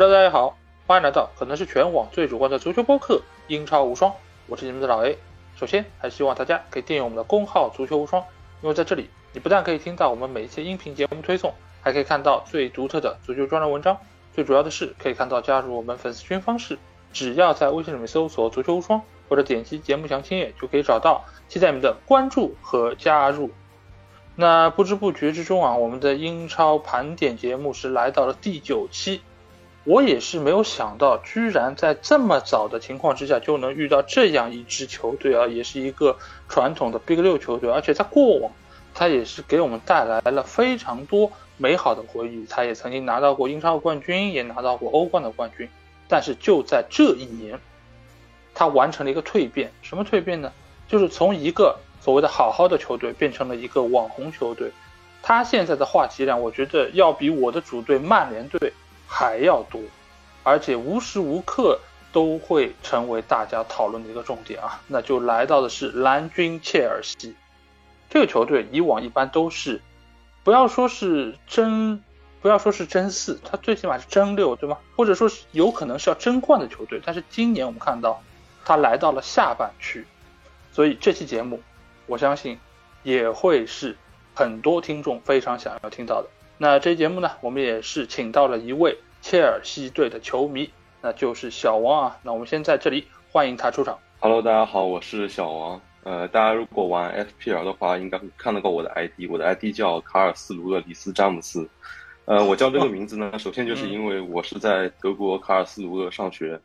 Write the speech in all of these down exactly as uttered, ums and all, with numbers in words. Hello， 大家好，欢迎来到可能是全网最主观的足球播客《英超无双》，我是你们的老 A。首先，还希望大家可以订阅我们的公号“足球无双”，因为在这里，你不但可以听到我们每一期音频节目推送，还可以看到最独特的足球专栏文章。最主要的是，可以看到加入我们粉丝群方式，只要在微信里面搜索“足球无双”或者点击节目详情页就可以找到。期待你们的关注和加入。那不知不觉之中啊，我们的英超盘点节目是来到了第九期。我也是没有想到，居然在这么早的情况之下就能遇到这样一支球队啊，也是一个传统的 Big 六 球队，而且在过往，他也是给我们带来了非常多美好的回忆，他也曾经拿到过英超冠军，也拿到过欧冠的冠军，但是就在这一年，他完成了一个蜕变，什么蜕变呢？就是从一个所谓的好好的球队变成了一个网红球队，他现在的话题量，我觉得要比我的主队曼联队还要多，而且无时无刻都会成为大家讨论的一个重点啊！那就来到的是蓝军切尔西这个球队，以往一般都是不要说是争，不要说是争四，它最起码是争六，对吗？或者说是有可能是要争冠的球队，但是今年我们看到它来到了下半区，所以这期节目我相信也会是很多听众非常想要听到的。那这期节目呢，我们也是请到了一位切尔西队的球迷，那就是小王啊。那我们先在这里欢迎他出场。Hello， 大家好，我是小王。呃，大家如果玩 F P L 的话，应该会看得到我的 I D， 我的 I D 叫卡尔斯卢勒里斯詹姆斯。呃，我叫这个名字呢，首先就是因为我是在德国卡尔斯卢勒上学，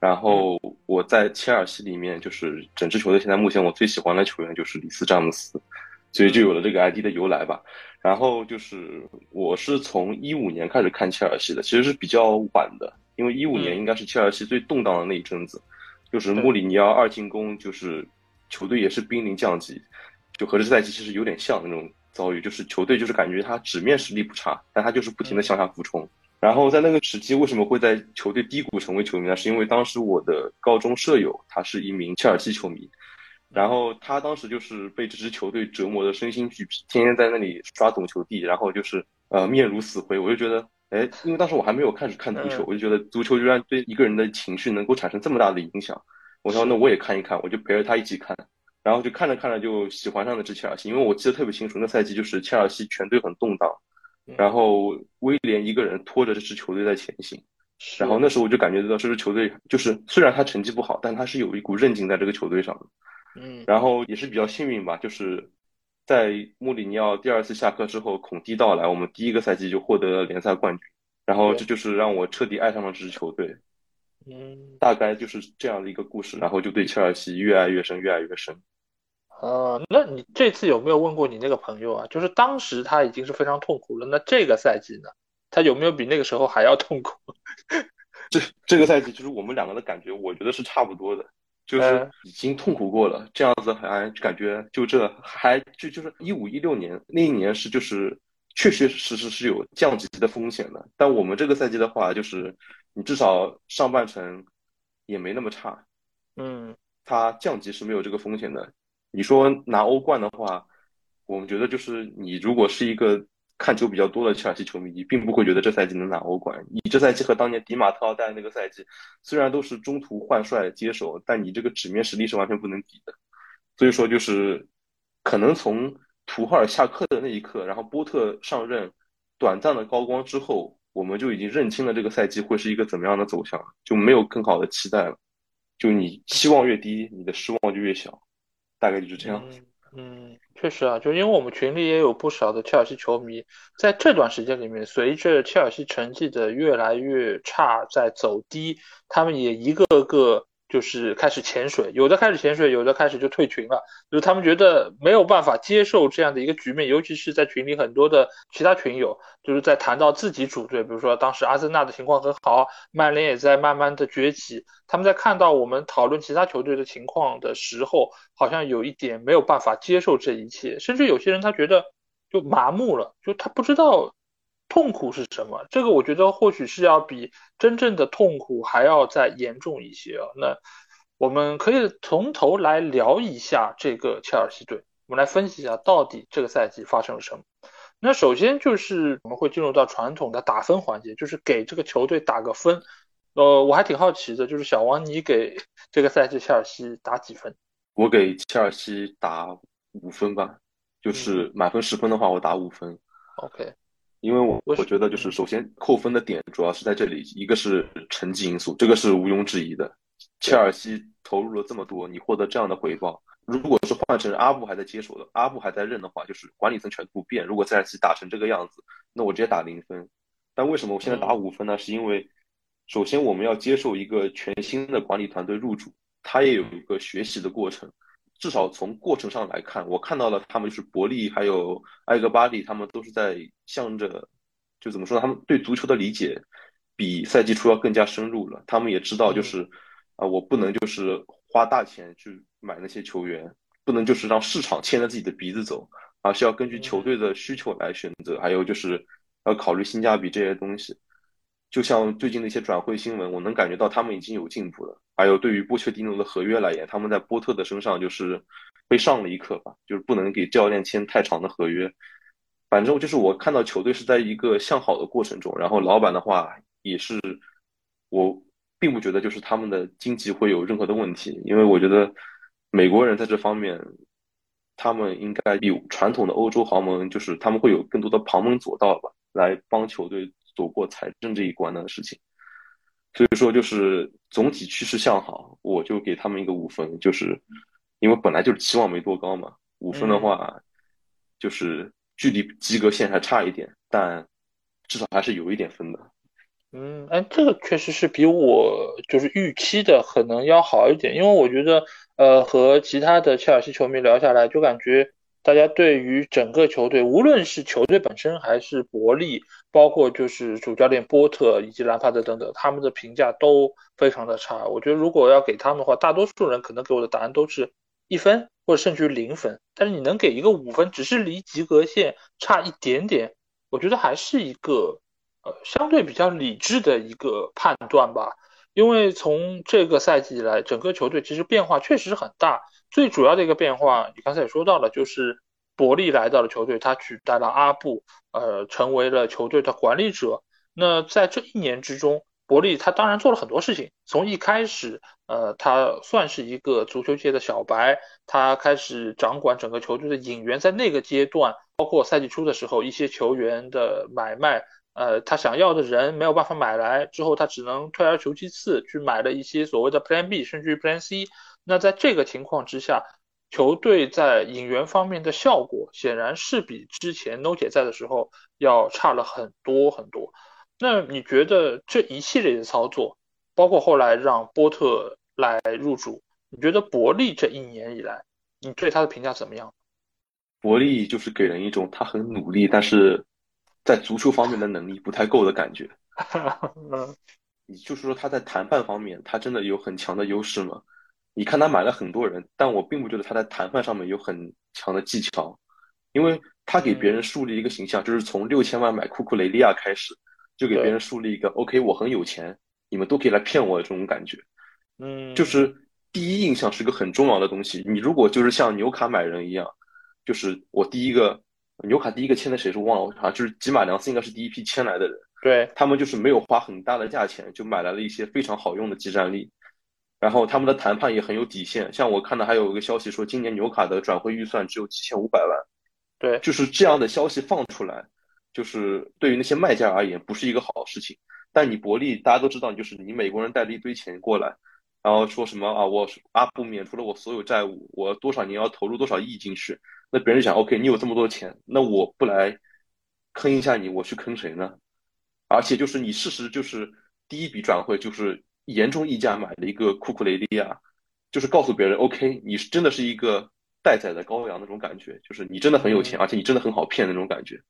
然后我在切尔西里面，就是整支球队现在目前我最喜欢的球员就是里斯詹姆斯。所以就有了这个 I D 的由来吧。然后就是我是从一五年开始看切尔西的，其实是比较晚的，因为一五年应该是切尔西最动荡的那一阵子，就是穆里尼奥二进宫，就是球队也是濒临降级，就和这赛季其实有点像那种遭遇，就是球队就是感觉他纸面实力不差，但他就是不停的向下俯冲。然后在那个时期，为什么会在球队低谷成为球迷呢？是因为当时我的高中舍友他是一名切尔西球迷，然后他当时就是被这支球队折磨的身心俱疲，天天在那里刷懂球帝，然后就是呃面如死灰。我就觉得，哎，因为当时我还没有开始看足球，我就觉得足球居然对一个人的情绪能够产生这么大的影响。我想那我也看一看，我就陪着他一起看，然后就看着看着就喜欢上了这切尔西。因为我记得特别清楚，那赛季就是切尔西全队很动荡，然后威廉一个人拖着这支球队在前行。然后那时候我就感觉到这支球队就是虽然他成绩不好，但他是有一股韧劲在这个球队上的。嗯，然后也是比较幸运吧，就是在穆里尼奥第二次下课之后，孔蒂到来，我们第一个赛季就获得了联赛冠军，然后这就是让我彻底爱上了这支球队。嗯，大概就是这样的一个故事，然后就对切尔西越爱越深，越爱越深。呃，那你这次有没有问过你那个朋友啊？就是当时他已经是非常痛苦了，那这个赛季呢，他有没有比那个时候还要痛苦？这这个赛季就是我们两个的感觉，我觉得是差不多的。就是已经痛苦过了，这样子还感觉就这还就就是一五一六年那一年是就是确确实实是有降级的风险的，但我们这个赛季的话，就是你至少上半程也没那么差，嗯，它降级是没有这个风险的。你说拿欧冠的话，我们觉得就是你如果是一个看球比较多的切尔西球迷，你并不会觉得这赛季能拿欧冠。你这赛季和当年迪马特奥带那个赛季，虽然都是中途换帅接手，但你这个纸面实力是完全不能比的。所以说，就是可能从图赫尔下课的那一刻，然后波特上任短暂的高光之后，我们就已经认清了这个赛季会是一个怎么样的走向，就没有更好的期待了。就你期望越低，你的失望就越小，大概就是这样。嗯嗯，确实啊，就因为我们群里也有不少的切尔西球迷，在这段时间里面，随着切尔西成绩的越来越差，在走低，他们也一个个就是开始潜水，有的开始潜水，有的开始就退群了，就是他们觉得没有办法接受这样的一个局面，尤其是在群里很多的其他群友，就是在谈到自己主队，比如说当时阿森纳的情况很好，曼联也在慢慢的崛起，他们在看到我们讨论其他球队的情况的时候，好像有一点没有办法接受这一切，甚至有些人他觉得就麻木了，就他不知道痛苦是什么。这个我觉得或许是要比真正的痛苦还要再严重一些啊。那我们可以从头来聊一下这个切尔西队，我们来分析一下到底这个赛季发生了什么。那首先就是我们会进入到传统的打分环节，就是给这个球队打个分。呃，我还挺好奇的，就是小王，你给这个赛季切尔西打几分？我给切尔西打五分吧，就是满分十分的话，我打五分。嗯、OK， 因为我我觉得就是首先扣分的点主要是在这里，一个是成绩因素，这个是毋庸置疑的。切尔西投入了这么多，你获得这样的回报。如果是换成阿布还在接手的，阿布还在任的话，就是管理层全部变。如果切尔西打成这个样子，那我直接打零分。但为什么我现在打五分呢？是因为首先我们要接受一个全新的管理团队入主，他也有一个学习的过程。至少从过程上来看，我看到了他们就是伯利还有埃格巴利，他们都是在向着，就怎么说呢？他们对足球的理解比赛季初要更加深入了。他们也知道就是啊、呃，我不能就是花大钱去买那些球员，不能就是让市场牵着自己的鼻子走，而是要根据球队的需求来选择，还有就是要考虑性价比这些东西。就像最近的一些转会新闻，我能感觉到他们已经有进步了。还有对于波切蒂诺的合约来言，他们在波特的身上就是被上了一课吧，就是不能给教练签太长的合约。反正就是我看到球队是在一个向好的过程中，然后老板的话也是，我并不觉得就是他们的经济会有任何的问题，因为我觉得美国人在这方面，他们应该比传统的欧洲豪门，就是他们会有更多的旁门左道吧，来帮球队走过财政这一关的事情。所以说，就是总体趋势向好，我就给他们一个五分，就是因为本来就是期望没多高嘛。五分的话，嗯、就是距离及格线还差一点，但至少还是有一点分的。嗯，哎，这个确实是比我就是预期的可能要好一点，因为我觉得。呃，和其他的切尔西球迷聊下来，就感觉大家对于整个球队，无论是球队本身还是伯利，包括就是主教练波特以及兰帕德等等，他们的评价都非常的差。我觉得如果要给他们的话，大多数人可能给我的答案都是一分或者甚至零分，但是你能给一个五分，只是离及格线差一点点，我觉得还是一个呃相对比较理智的一个判断吧。因为从这个赛季以来，整个球队其实变化确实很大。最主要的一个变化，你刚才也说到了，就是伯利来到了球队，他取代了阿布，呃，成为了球队的管理者。那在这一年之中，伯利他当然做了很多事情。从一开始，呃，他算是一个足球界的小白，他开始掌管整个球队的引援，在那个阶段，包括赛季初的时候，一些球员的买卖。呃，他想要的人没有办法买来之后，他只能退而求其次去买了一些所谓的 Plan B 甚至于 Plan C。 那在这个情况之下，球队在引援方面的效果显然是比之前 No 姐在的时候要差了很多很多。那你觉得这一系列的操作，包括后来让波特来入主，你觉得伯利这一年以来你对他的评价怎么样？伯利就是给人一种他很努力，但是在足球方面的能力不太够的感觉。你就是说他在谈判方面他真的有很强的优势吗？你看他买了很多人，但我并不觉得他在谈判上面有很强的技巧，因为他给别人树立一个形象，就是从六千万买库库雷利亚开始，就给别人树立一个 OK 我很有钱，你们都可以来骗我的这种感觉。嗯，就是第一印象是个很重要的东西。你如果就是像纽卡买人一样，就是我第一个纽卡第一个签的谁是忘了，就是吉马良斯应该是第一批签来的人。对，他们就是没有花很大的价钱就买来了一些非常好用的集战力，然后他们的谈判也很有底线。像我看到还有一个消息说今年纽卡的转会预算只有七千五百万。对，就是这样的消息放出来，就是对于那些卖家而言不是一个好事情。但你伯利大家都知道，就是你美国人带了一堆钱过来，然后说什么啊，我阿布免除了我所有债务，我多少年要投入多少亿进去，那别人想 OK 你有这么多钱，那我不来坑一下你，我去坑谁呢？而且就是你事实就是第一笔转会就是严重溢价买了一个库库雷利亚，就是告诉别人 OK 你真的是一个待宰的羔羊那种感觉，就是你真的很有钱，而且你真的很好骗那种感觉。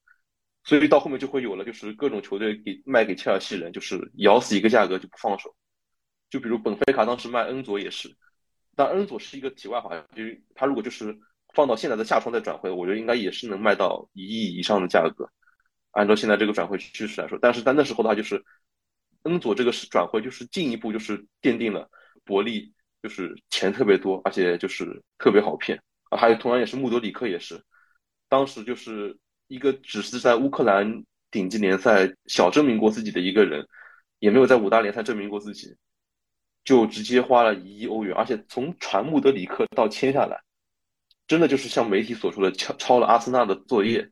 所以到后面就会有了就是各种球队给卖给切尔西人，就是咬死一个价格就不放手。就比如本菲卡当时卖恩佐也是，但恩佐是一个体外法，就是他如果就是放到现在的下窗再转会，我觉得应该也是能卖到一亿以上的价格，按照现在这个转会趋势来说。但是在那时候的话，就是恩佐这个转会就是进一步就是奠定了伯利就是钱特别多，而且就是特别好骗、啊、还有同样也是穆德里克也是，当时就是一个只是在乌克兰顶级联赛小证明过自己的一个人，也没有在五大联赛证明过自己，就直接花了一亿欧元，而且从传穆德里克到签下来，真的就是像媒体所说的抄抄了阿森纳的作业，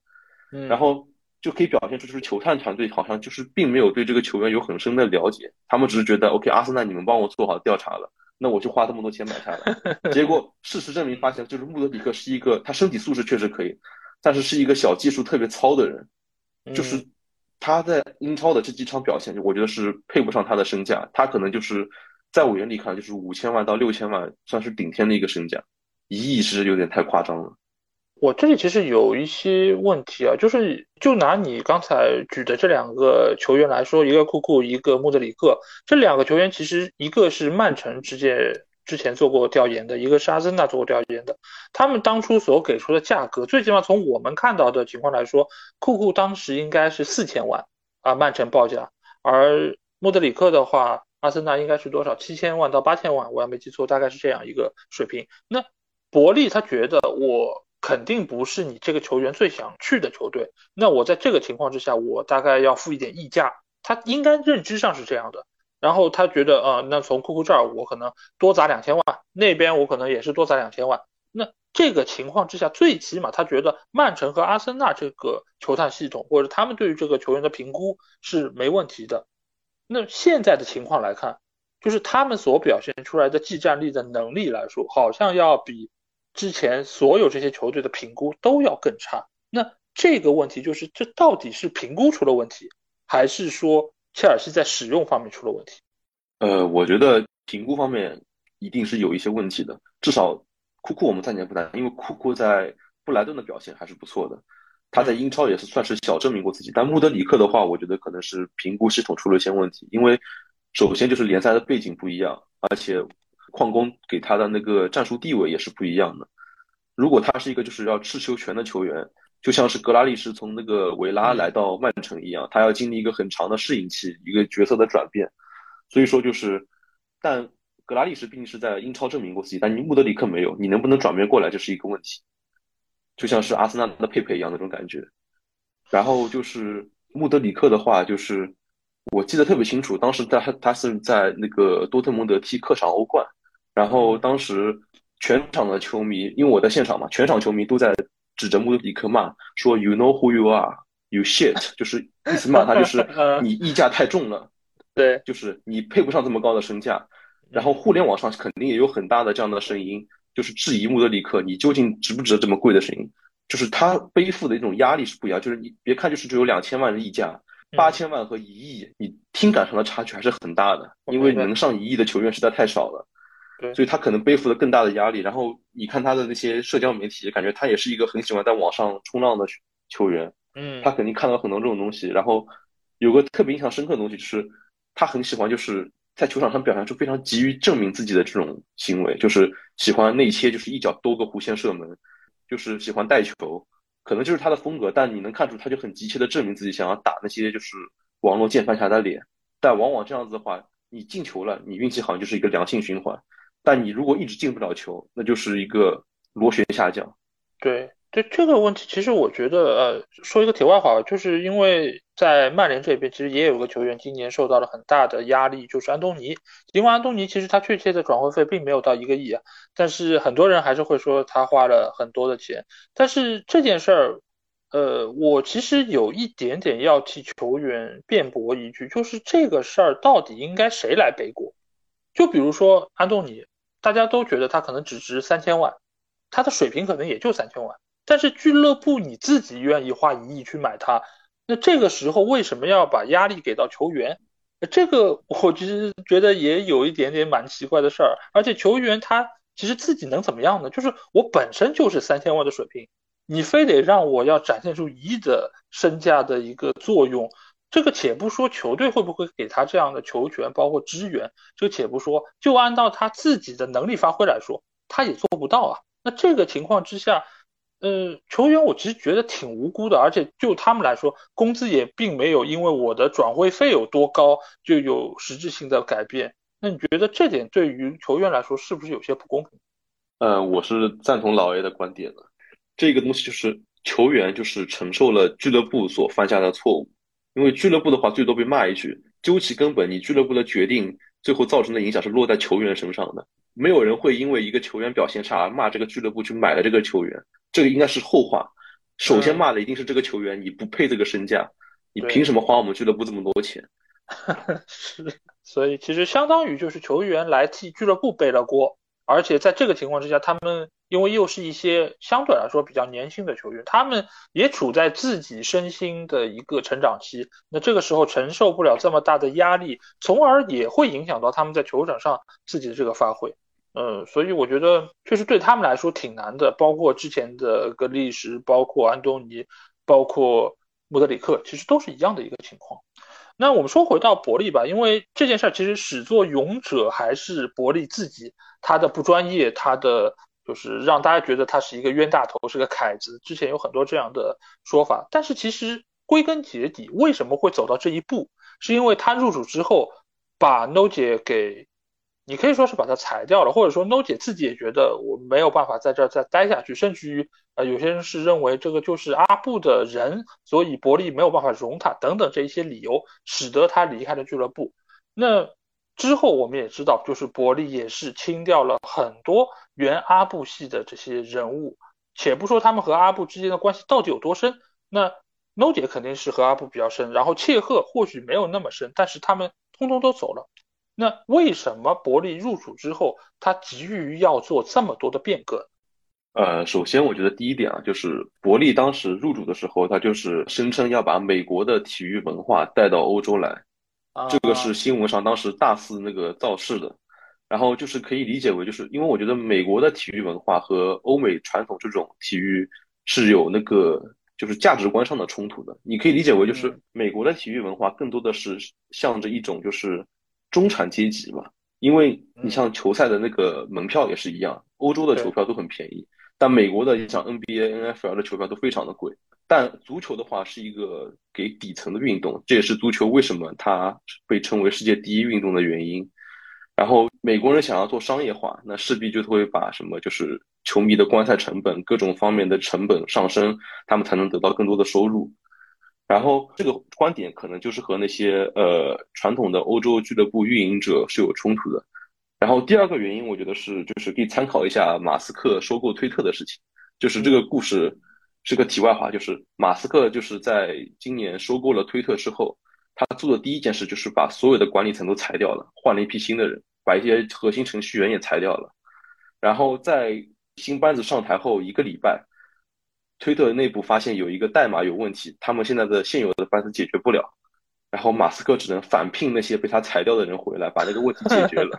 嗯，然后就可以表现出就是球探团队好像就是并没有对这个球员有很深的了解，他们只是觉得 OK 阿森纳你们帮我做好调查了，那我就花这么多钱买下来。结果事实证明发现就是穆德里克是一个他身体素质确实可以，但是是一个小技术特别糙的人，就是他在英超的这几场表现我觉得是配不上他的身价，他可能就是在我眼里看就是五千万到六千万算是顶天的一个身价，一亿是有点太夸张了。我这里其实有一些问题啊，就是就拿你刚才举的这两个球员来说，一个库库，一个穆德里克，这两个球员其实一个是曼城之前之前做过调研的，一个是阿森纳做过调研的，他们当初所给出的价格最起码从我们看到的情况来说，库库当时应该是四千万啊，曼城报价，而穆德里克的话阿森纳应该是多少？七千万到八千万，我要没记错，大概是这样一个水平。那伯利他觉得我肯定不是你这个球员最想去的球队，那我在这个情况之下，我大概要付一点溢价，他应该认知上是这样的。然后他觉得，呃，那从库库这儿我可能多砸两千万，那边我可能也是多砸两千万。那这个情况之下，最起码他觉得曼城和阿森纳这个球探系统或者他们对于这个球员的评估是没问题的。那现在的情况来看，就是他们所表现出来的技战力的能力来说，好像要比之前所有这些球队的评估都要更差。那这个问题就是，这到底是评估出了问题，还是说切尔西在使用方面出了问题？呃，我觉得评估方面一定是有一些问题的，至少库库我们暂且不谈，因为库库在布莱顿的表现还是不错的。他在英超也是算是小证明过自己，但穆德里克的话我觉得可能是评估系统出了一些问题，因为首先就是联赛的背景不一样，而且矿工给他的那个战术地位也是不一样的。如果他是一个就是要持球权的球员，就像是格拉利什从那个维拉来到曼城一样，他要经历一个很长的适应期，一个角色的转变。所以说就是但格拉利什毕竟是在英超证明过自己，但你穆德里克没有，你能不能转变过来这是一个问题，就像是阿森纳的佩佩一样那种感觉。然后就是穆德里克的话，就是我记得特别清楚，当时他他是在那个多特蒙德踢客场欧冠，然后当时全场的球迷，因为我在现场嘛，全场球迷都在指着穆德里克骂，说 you know who you are you shit， 就是意思骂他就是你溢价太重了，对，就是你配不上这么高的身价。然后互联网上肯定也有很大的这样的声音，就是质疑穆德里克你究竟值不值得这么贵的声音，就是他背负的一种压力是不一样，就是你别看就是只有两千万的溢价，八千万和一亿你听感上的差距还是很大的，因为能上一亿的球员实在太少了，所以他可能背负了更大的压力。然后你看他的那些社交媒体，感觉他也是一个很喜欢在网上冲浪的球员，他肯定看到很多这种东西。然后有个特别印象深刻的东西，就是他很喜欢就是在球场上表现出非常急于证明自己的这种行为，就是喜欢内切，就是一脚多个弧线射门，就是喜欢带球，可能就是他的风格。但你能看出他就很急切的证明自己，想要打那些就是网络键盘侠的脸。但往往这样子的话，你进球了你运气好像就是一个良性循环，但你如果一直进不了球，那就是一个螺旋下降。对对，这个问题其实我觉得呃，说一个题外话，就是因为在曼联这边其实也有个球员今年受到了很大的压力，就是安东尼。尽管安东尼其实他确切的转会费并没有到一个亿啊，但是很多人还是会说他花了很多的钱。但是这件事儿呃，我其实有一点点要替球员辩驳一句，就是这个事儿到底应该谁来背锅。就比如说安东尼，大家都觉得他可能只值三千万，他的水平可能也就三千万，但是俱乐部你自己愿意花一亿去买他，那这个时候为什么要把压力给到球员？这个我其实觉得也有一点点蛮奇怪的事儿。而且球员他其实自己能怎么样呢？就是我本身就是三千万的水平，你非得让我要展现出一亿的身价的一个作用，这个且不说球队会不会给他这样的球权包括支援，这个且不说，就按照他自己的能力发挥来说他也做不到啊。那这个情况之下呃，球员我其实觉得挺无辜的，而且就他们来说工资也并没有因为我的转会费有多高就有实质性的改变。那你觉得这点对于球员来说是不是有些不公平？呃，我是赞同老 A 的观点的。这个东西就是球员就是承受了俱乐部所犯下的错误，因为俱乐部的话最多被骂一句，究其根本，你俱乐部的决定最后造成的影响是落在球员身上的。没有人会因为一个球员表现差骂这个俱乐部去买了这个球员，这个应该是后话，首先骂的一定是这个球员，你不配这个身价，你凭什么花我们俱乐部这么多钱？所以其实相当于就是球员来替俱乐部背了锅，而且在这个情况之下，他们因为又是一些相对来说比较年轻的球员，他们也处在自己身心的一个成长期，那这个时候承受不了这么大的压力，从而也会影响到他们在球场上自己的这个发挥。嗯，所以我觉得确实对他们来说挺难的，包括之前的格利什，包括安东尼，包括穆德里克，其实都是一样的一个情况。那我们说回到伯利吧，因为这件事其实始作俑者还是伯利自己，他的不专业，他的就是让大家觉得他是一个冤大头，是个凯子，之前有很多这样的说法。但是其实归根结底为什么会走到这一步，是因为他入主之后把 No 姐给，你可以说是把他裁掉了，或者说 No 姐自己也觉得我没有办法在这儿再待下去，甚至于、呃、有些人是认为这个就是阿布的人，所以伯利没有办法容他等等，这一些理由使得他离开了俱乐部。那之后我们也知道，就是伯利也是清掉了很多原阿布系的这些人物，且不说他们和阿布之间的关系到底有多深，那 No 姐肯定是和阿布比较深，然后切赫或许没有那么深，但是他们通通都走了。那为什么伯利入主之后他急于要做这么多的变革？呃，首先我觉得第一点啊，就是伯利当时入主的时候，他就是声称要把美国的体育文化带到欧洲来，这个是新闻上当时大肆那个造势的。然后就是可以理解为，就是因为我觉得美国的体育文化和欧美传统这种体育是有那个就是价值观上的冲突的，你可以理解为就是美国的体育文化更多的是向着一种就是中产阶级嘛，因为你像球赛的那个门票也是一样，欧洲的球票都很便宜，但美国的像 N B A、N F L 的球票都非常的贵。但足球的话是一个给底层的运动，这也是足球为什么它被称为世界第一运动的原因。然后美国人想要做商业化，那势必就会把什么就是球迷的观赛成本各种方面的成本上升，他们才能得到更多的收入。然后这个观点可能就是和那些呃传统的欧洲俱乐部运营者是有冲突的。然后第二个原因我觉得是就是可以参考一下马斯克收购推特的事情，就是这个故事是个题外话，就是马斯克就是在今年收购了推特之后，他做的第一件事就是把所有的管理层都裁掉了，换了一批新的人，把一些核心程序员也裁掉了。然后在新班子上台后一个礼拜，推特内部发现有一个代码有问题，他们现在的现有的班子解决不了，然后马斯克只能返聘那些被他裁掉的人回来，把那个问题解决了。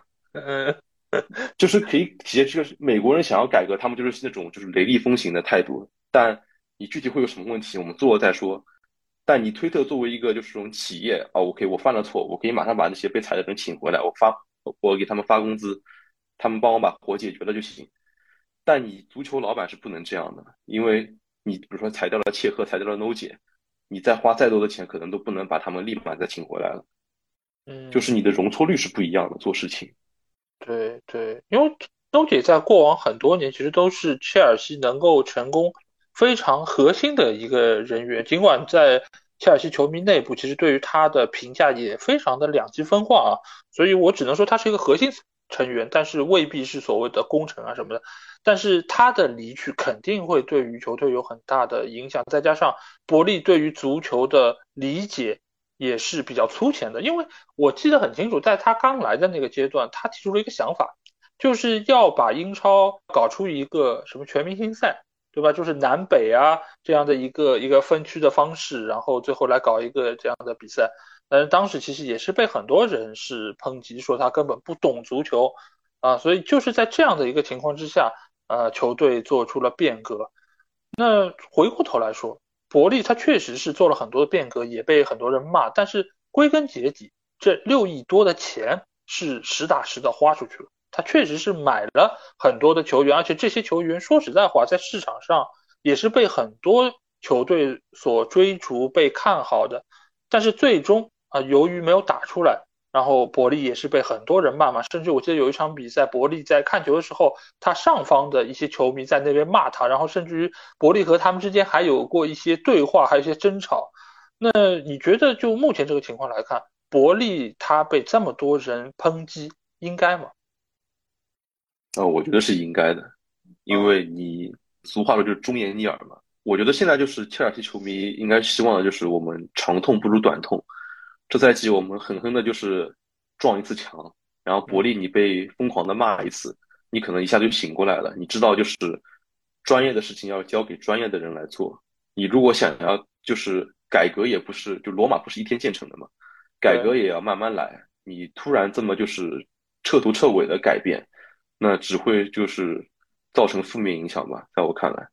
就是可以体现，就是美国人想要改革，他们就是那种就是雷厉风行的态度，但你具体会有什么问题我们做了再说。但你推特作为一个就是这种企业啊、哦、，OK， 我犯了错，我可以马上把那些被裁的人请回来，我发我给他们发工资，他们帮我把活解决了就行。但你足球老板是不能这样的，因为你比如说裁掉了切赫，裁掉了 No 姐，你再花再多的钱可能都不能把他们立马再请回来了。嗯，就是你的容错率是不一样的做事情。对对，因为 No 姐在过往很多年其实都是切尔西能够成功非常核心的一个人员，尽管在切尔西球迷内部其实对于他的评价也非常的两极分化啊，所以我只能说他是一个核心成员，但是未必是所谓的功臣啊什么的。但是他的离去肯定会对于球队有很大的影响，再加上伯利对于足球的理解也是比较粗浅的，因为我记得很清楚，在他刚来的那个阶段，他提出了一个想法，就是要把英超搞出一个什么全明星赛，对吧？就是南北啊这样的一个一个分区的方式，然后最后来搞一个这样的比赛。但是当时其实也是被很多人是抨击，说他根本不懂足球啊，所以就是在这样的一个情况之下，呃，球队做出了变革。那回过头来说，伯利他确实是做了很多的变革，也被很多人骂，但是归根结底，这六亿多的钱是实打实的花出去了。他确实是买了很多的球员，而且这些球员说实在话，在市场上也是被很多球队所追逐、被看好的。但是最终啊、呃，由于没有打出来，然后伯利也是被很多人骂嘛，甚至我记得有一场比赛，伯利在看球的时候，他上方的一些球迷在那边骂他，然后甚至于伯利和他们之间还有过一些对话，还有一些争吵。那你觉得就目前这个情况来看，伯利他被这么多人抨击，应该吗？呃、哦，我觉得是应该的，因为你俗话说就是忠言逆耳嘛。我觉得现在就是切尔西球迷应该希望的就是我们长痛不如短痛。这赛季我们狠狠的就是撞一次墙，然后伯利你被疯狂的骂一次，你可能一下就醒过来了。你知道就是专业的事情要交给专业的人来做。你如果想要就是改革也不是，就罗马不是一天建成的嘛，改革也要慢慢来。你突然这么就是彻头彻尾的改变，那只会就是造成负面影响吧，在我看来。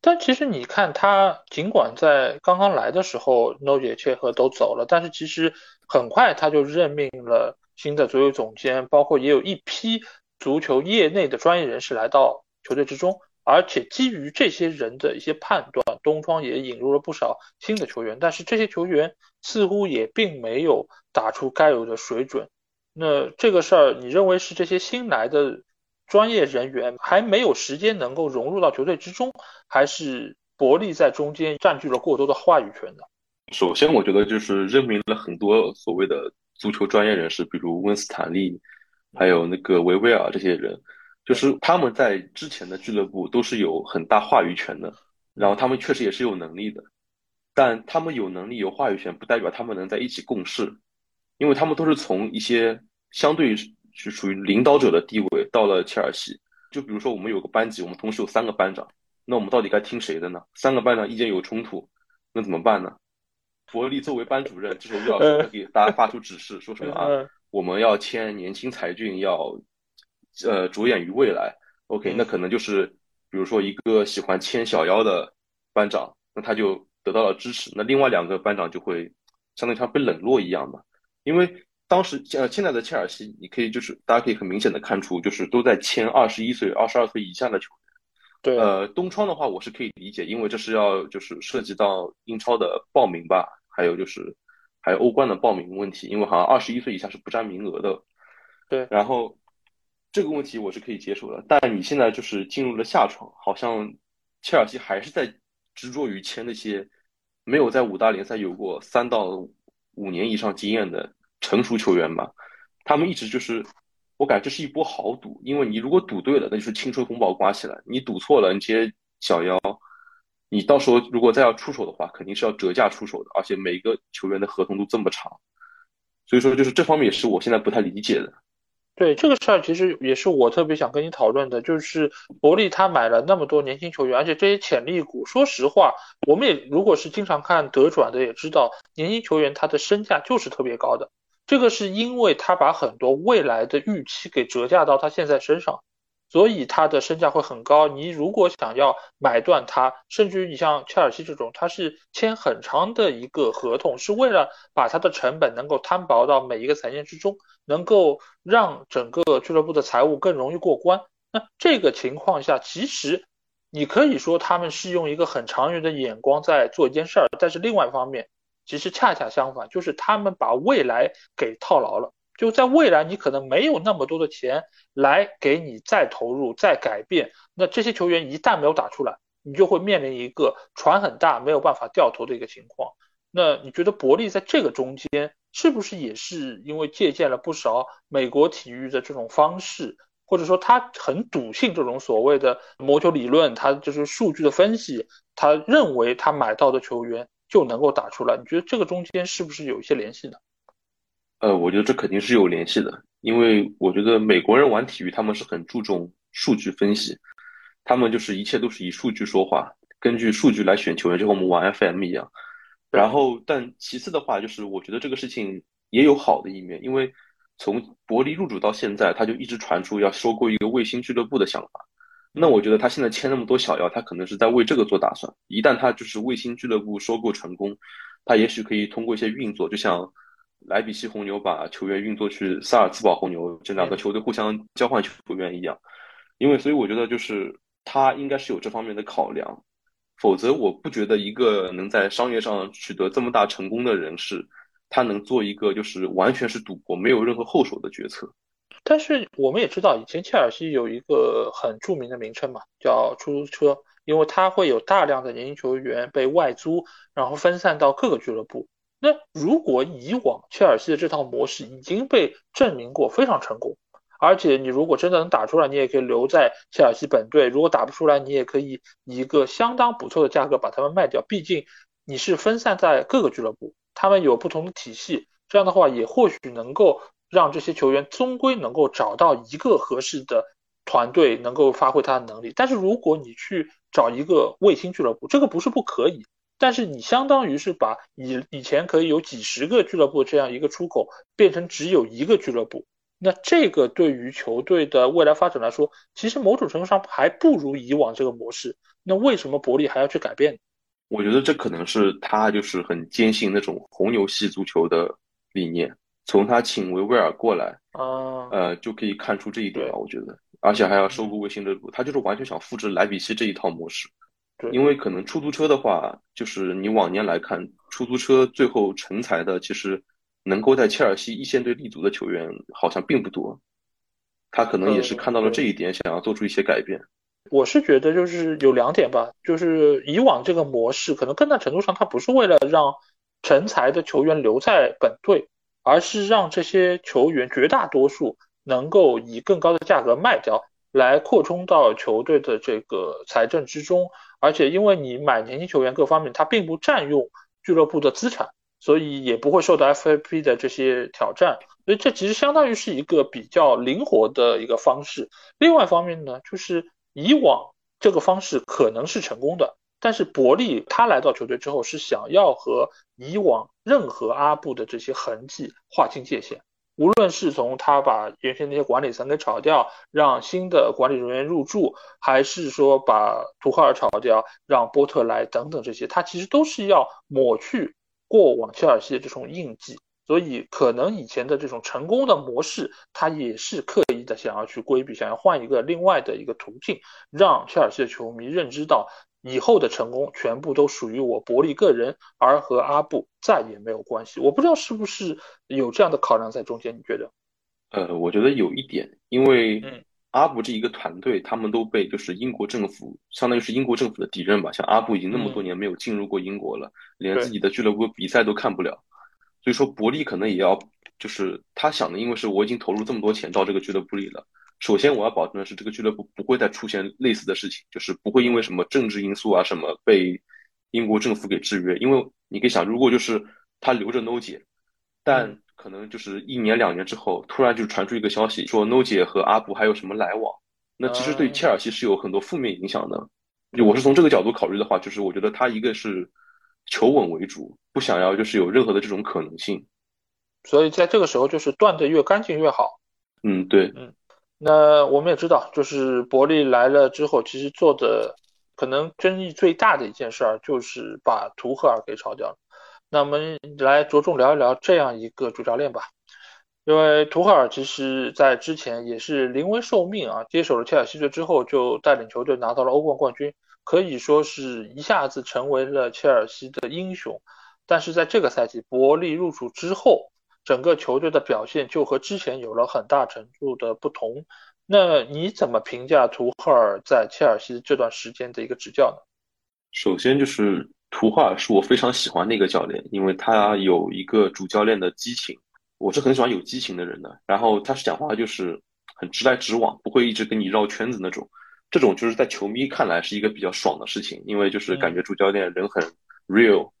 但其实你看他尽管在刚刚来的时候 诺耶切赫 都走了，但是其实很快他就任命了新的足球总监，包括也有一批足球业内的专业人士来到球队之中，而且基于这些人的一些判断，东窗也引入了不少新的球员，但是这些球员似乎也并没有打出该有的水准。那这个事儿你认为是这些新来的专业人员还没有时间能够融入到球队之中，还是伯利在中间占据了过多的话语权呢？首先我觉得就是任命了很多所谓的足球专业人士，比如温斯坦利还有那个维维尔，这些人就是他们在之前的俱乐部都是有很大话语权的，然后他们确实也是有能力的，但他们有能力有话语权不代表他们能在一起共事，因为他们都是从一些相对就属于领导者的地位到了切尔西。就比如说我们有个班级，我们同时有三个班长，那我们到底该听谁的呢？三个班长意见有冲突，那怎么办呢？伯利作为班主任，这时候就要给大家发出指示，说什么啊，我们要签年轻才俊，要呃着眼于未来。 OK， 那可能就是比如说一个喜欢签小腰的班长，那他就得到了支持，那另外两个班长就会相当于像被冷落一样嘛。因为当时呃，现在的切尔西，你可以就是大家可以很明显的看出，就是都在签二十一岁、二十二岁以下的球员。对，呃，东窗的话我是可以理解，因为这是要就是涉及到英超的报名吧，还有就是还有欧冠的报名问题，因为好像二十一岁以下是不占名额的。对，然后这个问题我是可以接受的，但你现在就是进入了下窗，好像切尔西还是在执着于签那些没有在五大联赛有过三到五年以上经验的成熟球员吧。他们一直就是我感觉这是一波豪赌，因为你如果赌对了，那就是青春风暴刮起来，你赌错了，你这些小妖你到时候如果再要出手的话，肯定是要折价出手的，而且每个球员的合同都这么长，所以说就是这方面也是我现在不太理解的。对，这个事儿其实也是我特别想跟你讨论的，就是伯利他买了那么多年轻球员，而且这些潜力股，说实话我们也如果是经常看德转的也知道，年轻球员他的身价就是特别高的，这个是因为他把很多未来的预期给折价到他现在身上，所以他的身价会很高。你如果想要买断他，甚至于你像切尔西这种，他是签很长的一个合同，是为了把他的成本能够摊薄到每一个财年之中，能够让整个俱乐部的财务更容易过关。那这个情况下，其实你可以说他们是用一个很长远的眼光在做一件事儿，但是另外一方面其实恰恰相反，就是他们把未来给套牢了，就在未来你可能没有那么多的钱来给你再投入再改变，那这些球员一旦没有打出来，你就会面临一个船很大没有办法掉头的一个情况。那你觉得伯利在这个中间是不是也是因为借鉴了不少美国体育的这种方式，或者说他很笃信这种所谓的魔球理论，他就是数据的分析，他认为他买到的球员就能够打出来，你觉得这个中间是不是有一些联系呢？呃，我觉得这肯定是有联系的，因为我觉得美国人玩体育他们是很注重数据分析，他们就是一切都是以数据说话，根据数据来选球员，就和我们玩 F M 一样。然后但其次的话，就是我觉得这个事情也有好的一面，因为从伯利入主到现在，他就一直传出要收购一个卫星俱乐部的想法，那我觉得他现在签那么多小妖，他可能是在为这个做打算。一旦他就是卫星俱乐部收购成功，他也许可以通过一些运作，就像莱比锡红牛把球员运作去萨尔茨堡红牛，这两个球队互相交换球员一样。因为所以我觉得就是他应该是有这方面的考量，否则我不觉得一个能在商业上取得这么大成功的人士，他能做一个就是完全是赌博没有任何后手的决策。但是我们也知道以前切尔西有一个很著名的名称嘛，叫出租车，因为它会有大量的年轻球员被外租，然后分散到各个俱乐部。那如果以往切尔西的这套模式已经被证明过非常成功，而且你如果真的能打出来，你也可以留在切尔西本队，如果打不出来，你也可以以一个相当不错的价格把他们卖掉，毕竟你是分散在各个俱乐部，他们有不同的体系，这样的话也或许能够让这些球员终归能够找到一个合适的团队能够发挥他的能力。但是如果你去找一个卫星俱乐部，这个不是不可以，但是你相当于是把以以前可以有几十个俱乐部这样一个出口变成只有一个俱乐部，那这个对于球队的未来发展来说，其实某种程度上还不如以往这个模式，那为什么伯利还要去改变呢？我觉得这可能是他就是很坚信那种红牛系足球的理念，从他请维维尔过来、嗯、呃，就可以看出这一点吧，我觉得，而且还要收购卫星俱乐部，他就是完全想复制莱比锡这一套模式。因为可能出租车的话，就是你往年来看，出租车最后成才的，其实能够在切尔西一线队立足的球员好像并不多，他可能也是看到了这一点、嗯、想要做出一些改变。我是觉得就是有两点吧，就是以往这个模式可能更大程度上它不是为了让成才的球员留在本队，而是让这些球员绝大多数能够以更高的价格卖掉，来扩充到球队的这个财政之中。而且因为你买年轻球员各方面，他并不占用俱乐部的资产，所以也不会受到 F P L 的这些挑战，所以这其实相当于是一个比较灵活的一个方式。另外一方面呢，就是以往这个方式可能是成功的，但是伯利他来到球队之后是想要和以往任何阿布的这些痕迹划清界限，无论是从他把原先那些管理层给炒掉，让新的管理人员入驻，还是说把图赫尔炒掉，让波特来等等这些，他其实都是要抹去过往切尔西的这种印记，所以可能以前的这种成功的模式，他也是刻意的想要去规避，想要换一个另外的一个途径，让切尔西的球迷认知到以后的成功全部都属于我伯利个人，而和阿布再也没有关系。我不知道是不是有这样的考量在中间，你觉得？呃，我觉得有一点，因为阿布这一个团队，他们都被就是英国政府，相当于是英国政府的敌人吧。像阿布已经那么多年没有进入过英国了，嗯、连自己的俱乐部比赛都看不了，所以说伯利可能也要就是他想的，因为是我已经投入这么多钱到这个俱乐部里了。首先我要保证的是这个俱乐部不会再出现类似的事情，就是不会因为什么政治因素啊什么被英国政府给制约。因为你可以想，如果就是他留着 No 姐，但可能就是一年两年之后突然就传出一个消息说 No 姐和阿布还有什么来往，那其实对切尔西是有很多负面影响的。我是从这个角度考虑的话，就是我觉得他一个是求稳为主，不想要就是有任何的这种可能性，所以在这个时候就是断得越干净越好。嗯，对，嗯。那我们也知道，就是伯利来了之后，其实做的可能争议最大的一件事儿，就是把图赫尔给炒掉了。那我们来着重聊一聊这样一个主教练吧，因为图赫尔其实在之前也是临危受命啊，接手了切尔西队之后，就带领球队拿到了欧冠冠军，可以说是一下子成为了切尔西的英雄。但是在这个赛季，伯利入主之后，整个球队的表现就和之前有了很大程度的不同。那你怎么评价图赫尔在切尔西这段时间的一个执教呢？首先就是图赫尔是我非常喜欢的一个教练，因为他有一个主教练的激情，我是很喜欢有激情的人的。然后他讲话就是很直来直往，不会一直跟你绕圈子那种，这种就是在球迷看来是一个比较爽的事情，因为就是感觉主教练人很 real、嗯，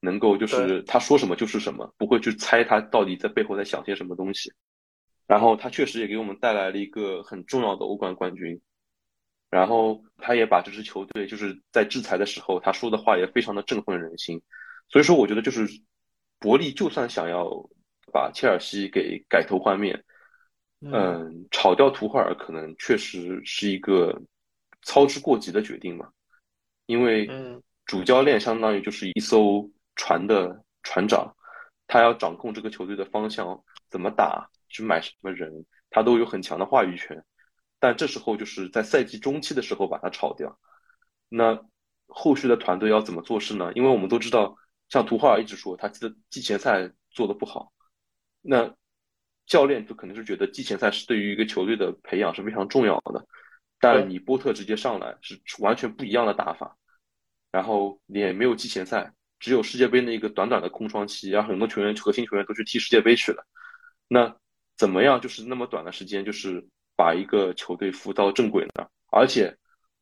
能够就是他说什么就是什么，不会去猜他到底在背后在想些什么东西。然后他确实也给我们带来了一个很重要的欧冠冠军，然后他也把这支球队就是在制裁的时候他说的话也非常的振奋人心。所以说我觉得就是伯利就算想要把切尔西给改头换面，嗯、呃，炒掉图赫尔可能确实是一个操之过急的决定嘛，因为主教练相当于就是一艘船的船长，他要掌控这个球队的方向，怎么打，去买什么人，他都有很强的话语权。但这时候就是在赛季中期的时候把他炒掉，那后续的团队要怎么做事呢？因为我们都知道，像图赫尔一直说他记得季前赛做得不好，那教练就肯定是觉得季前赛是对于一个球队的培养是非常重要的，但你波特直接上来是完全不一样的打法，然后你也没有季前赛，只有世界杯那一个短短的空窗期，然后很多球员核心球员都去踢世界杯去了，那怎么样就是那么短的时间就是把一个球队扶到正轨呢？而且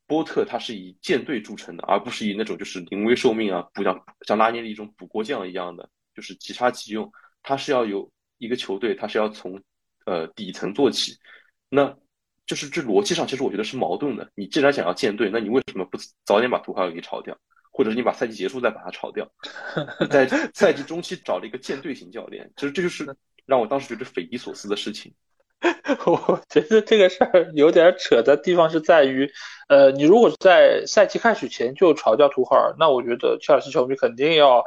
波特他是以建队著称的，而不是以那种就是临危受命啊，不像像拉涅利一种补锅匠一样的就是即插即用，他是要有一个球队他是要从呃底层做起，那就是这逻辑上其实我觉得是矛盾的，你既然想要建队，那你为什么不早点把图哈尔给炒掉，或者是你把赛季结束再把它炒掉，在赛季中期找了一个建队型教练，其实这就是让我当时觉得匪夷所思的事情。我觉得这个事儿有点扯的地方是在于，呃，你如果在赛季开始前就炒掉图赫尔，那我觉得切尔西球迷肯定要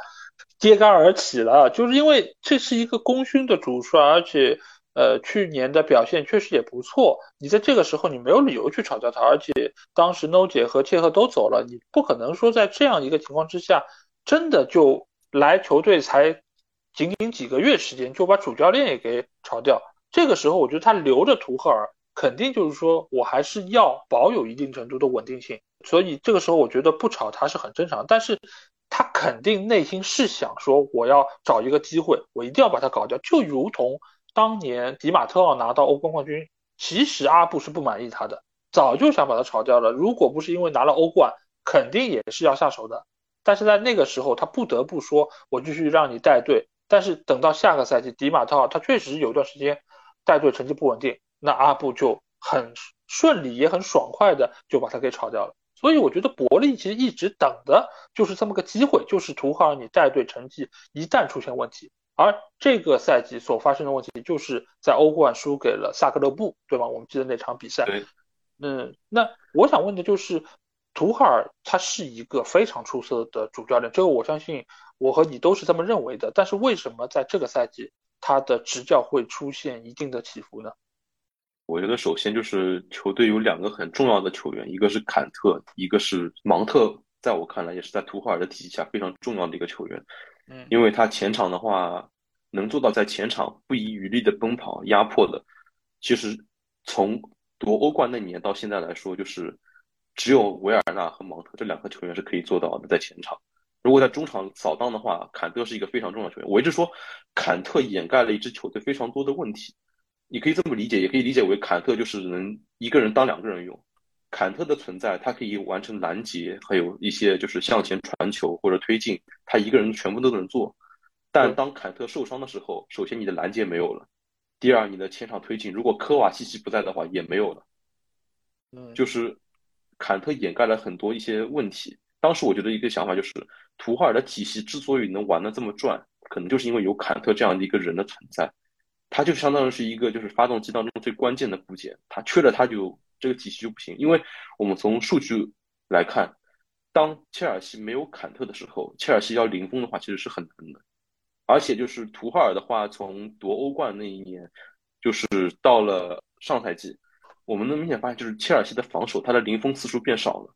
揭竿而起了，就是因为这是一个功勋的主帅，而且呃去年的表现确实也不错，你在这个时候你没有理由去炒掉他，而且当时 No 姐和切赫都走了，你不可能说在这样一个情况之下，真的就来球队才仅仅几个月时间就把主教练也给炒掉。这个时候我觉得他留着图赫尔肯定就是说我还是要保有一定程度的稳定性，所以这个时候我觉得不炒他是很正常，但是他肯定内心是想说我要找一个机会我一定要把他搞掉，就如同当年迪马特奥拿到欧冠冠军，其实阿布是不满意他的，早就想把他炒掉了，如果不是因为拿了欧冠肯定也是要下手的，但是在那个时候他不得不说我继续让你带队，但是等到下个赛季迪马特奥他确实有段时间带队成绩不稳定，那阿布就很顺利也很爽快的就把他给炒掉了，所以我觉得伯利其实一直等的就是这么个机会，就是图赫尔你带队成绩一旦出现问题，而这个赛季所发生的问题就是在欧冠输给了萨克勒布，对吧？我们记得那场比赛。嗯，那我想问的就是图赫尔他是一个非常出色的主教练，这个我相信我和你都是这么认为的，但是为什么在这个赛季他的执教会出现一定的起伏呢？我觉得首先就是球队有两个很重要的球员，一个是坎特，一个是芒特，在我看来也是在图赫尔的体系下非常重要的一个球员，嗯，因为他前场的话能做到在前场不遗余力的奔跑压迫的，其实从夺欧冠那年到现在来说，就是只有维尔纳和芒特这两个球员是可以做到的，在前场如果在中场扫荡的话，坎特是一个非常重要的球员。我一直说，坎特掩盖了一支球队非常多的问题。你可以这么理解，也可以理解为坎特就是能一个人当两个人用。坎特的存在，他可以完成拦截，还有一些就是向前传球或者推进，他一个人全部都能做。但当坎特受伤的时候，首先你的拦截没有了，第二你的前场推进，如果科瓦西奇不在的话也没有了。就是坎特掩盖了很多一些问题。当时我觉得一个想法就是，图赫尔的体系之所以能玩得这么转，可能就是因为有坎特这样的一个人的存在，他就相当于是一个就是发动机当中最关键的部件，他缺了他就这个体系就不行。因为我们从数据来看，当切尔西没有坎特的时候，切尔西要零封的话其实是很难的，而且就是图赫尔的话，从夺欧冠那一年就是到了上赛季，我们能明显发现就是切尔西的防守他的零封次数变少了，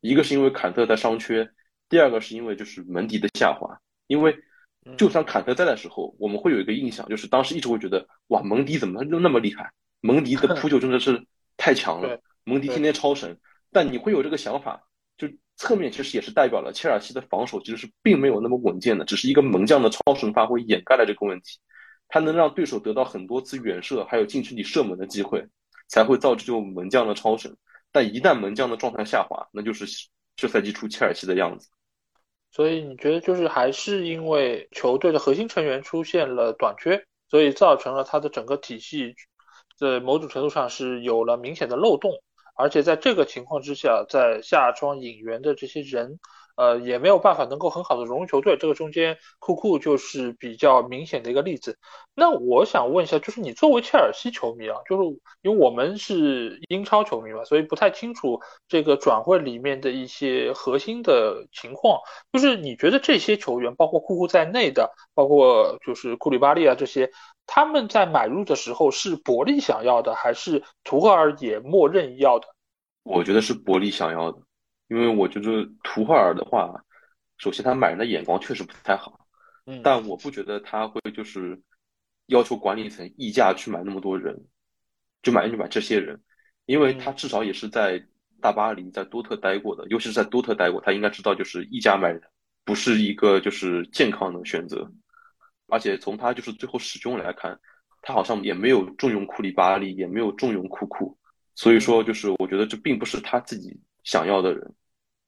一个是因为坎特在伤缺，第二个是因为就是门迪的下滑。因为就算坎特在的时候，我们会有一个印象，就是当时一直会觉得哇，蒙迪怎么那么厉害，蒙迪的扑救真的是太强了，蒙迪天天超神。但你会有这个想法，就侧面其实也是代表了切尔西的防守其实是并没有那么稳健的，只是一个门将的超神发挥掩盖了这个问题，他能让对手得到很多次远射还有近距离射门的机会，才会造成这种门将的超神。但一旦门将的状态下滑，那就是这赛季初切尔西的样子。所以你觉得就是还是因为球队的核心成员出现了短缺，所以造成了他的整个体系在某种程度上是有了明显的漏洞，而且在这个情况之下，在下窗引援的这些人呃，也没有办法能够很好的融入球队，这个中间库库就是比较明显的一个例子。那我想问一下，就是你作为切尔西球迷啊，就是因为我们是英超球迷嘛，所以不太清楚这个转会里面的一些核心的情况，就是你觉得这些球员包括库库在内的，包括就是库里巴利啊这些，他们在买入的时候是伯利想要的，还是图赫尔也默认要的？我觉得是伯利想要的，因为我觉得图赫尔的话，首先他买人的眼光确实不太好，嗯，但我不觉得他会就是要求管理层溢价去买那么多人，就买就买这些人，因为他至少也是在大巴黎、在多特待过的，尤其是在多特待过，他应该知道就是溢价买人不是一个就是健康的选择。而且从他就是最后始终来看，他好像也没有重用库里巴利，也没有重用库库，所以说就是我觉得这并不是他自己想要的人，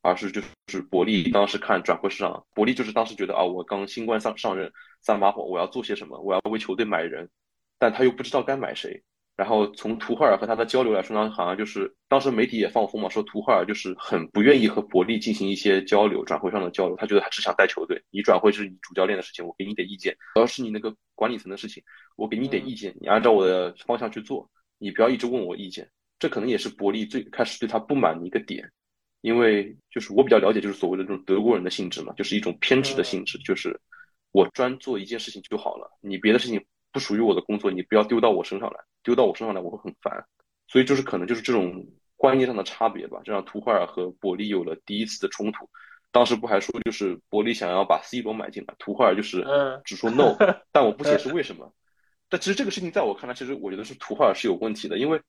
而是就是伯利当时看转会市场，伯利就是当时觉得啊，我刚新官上上任三把火，我要做些什么，我要为球队买人，但他又不知道该买谁。然后从图赫尔和他的交流来说呢，好像就是当时媒体也放风嘛，说图赫尔就是很不愿意和伯利进行一些交流，转会上的交流，他觉得他只想带球队，你转会是你主教练的事情，我给你点意见，主要是你那个管理层的事情，我给你点意见，你按照我的方向去做，你不要一直问我意见。这可能也是伯利最开始对他不满的一个点，因为就是我比较了解就是所谓的这种德国人的性质嘛，就是一种偏执的性质，就是我专做一件事情就好了，你别的事情不属于我的工作，你不要丢到我身上来，丢到我身上来我会很烦。所以就是可能就是这种观念上的差别吧，这让图赫尔和伯利有了第一次的冲突。当时不还说就是伯利想要把 C 罗买进来，图赫尔就是只说 no， 但我不解释为什么。但其实这个事情在我看来，其实我觉得是图赫尔是有问题的，因为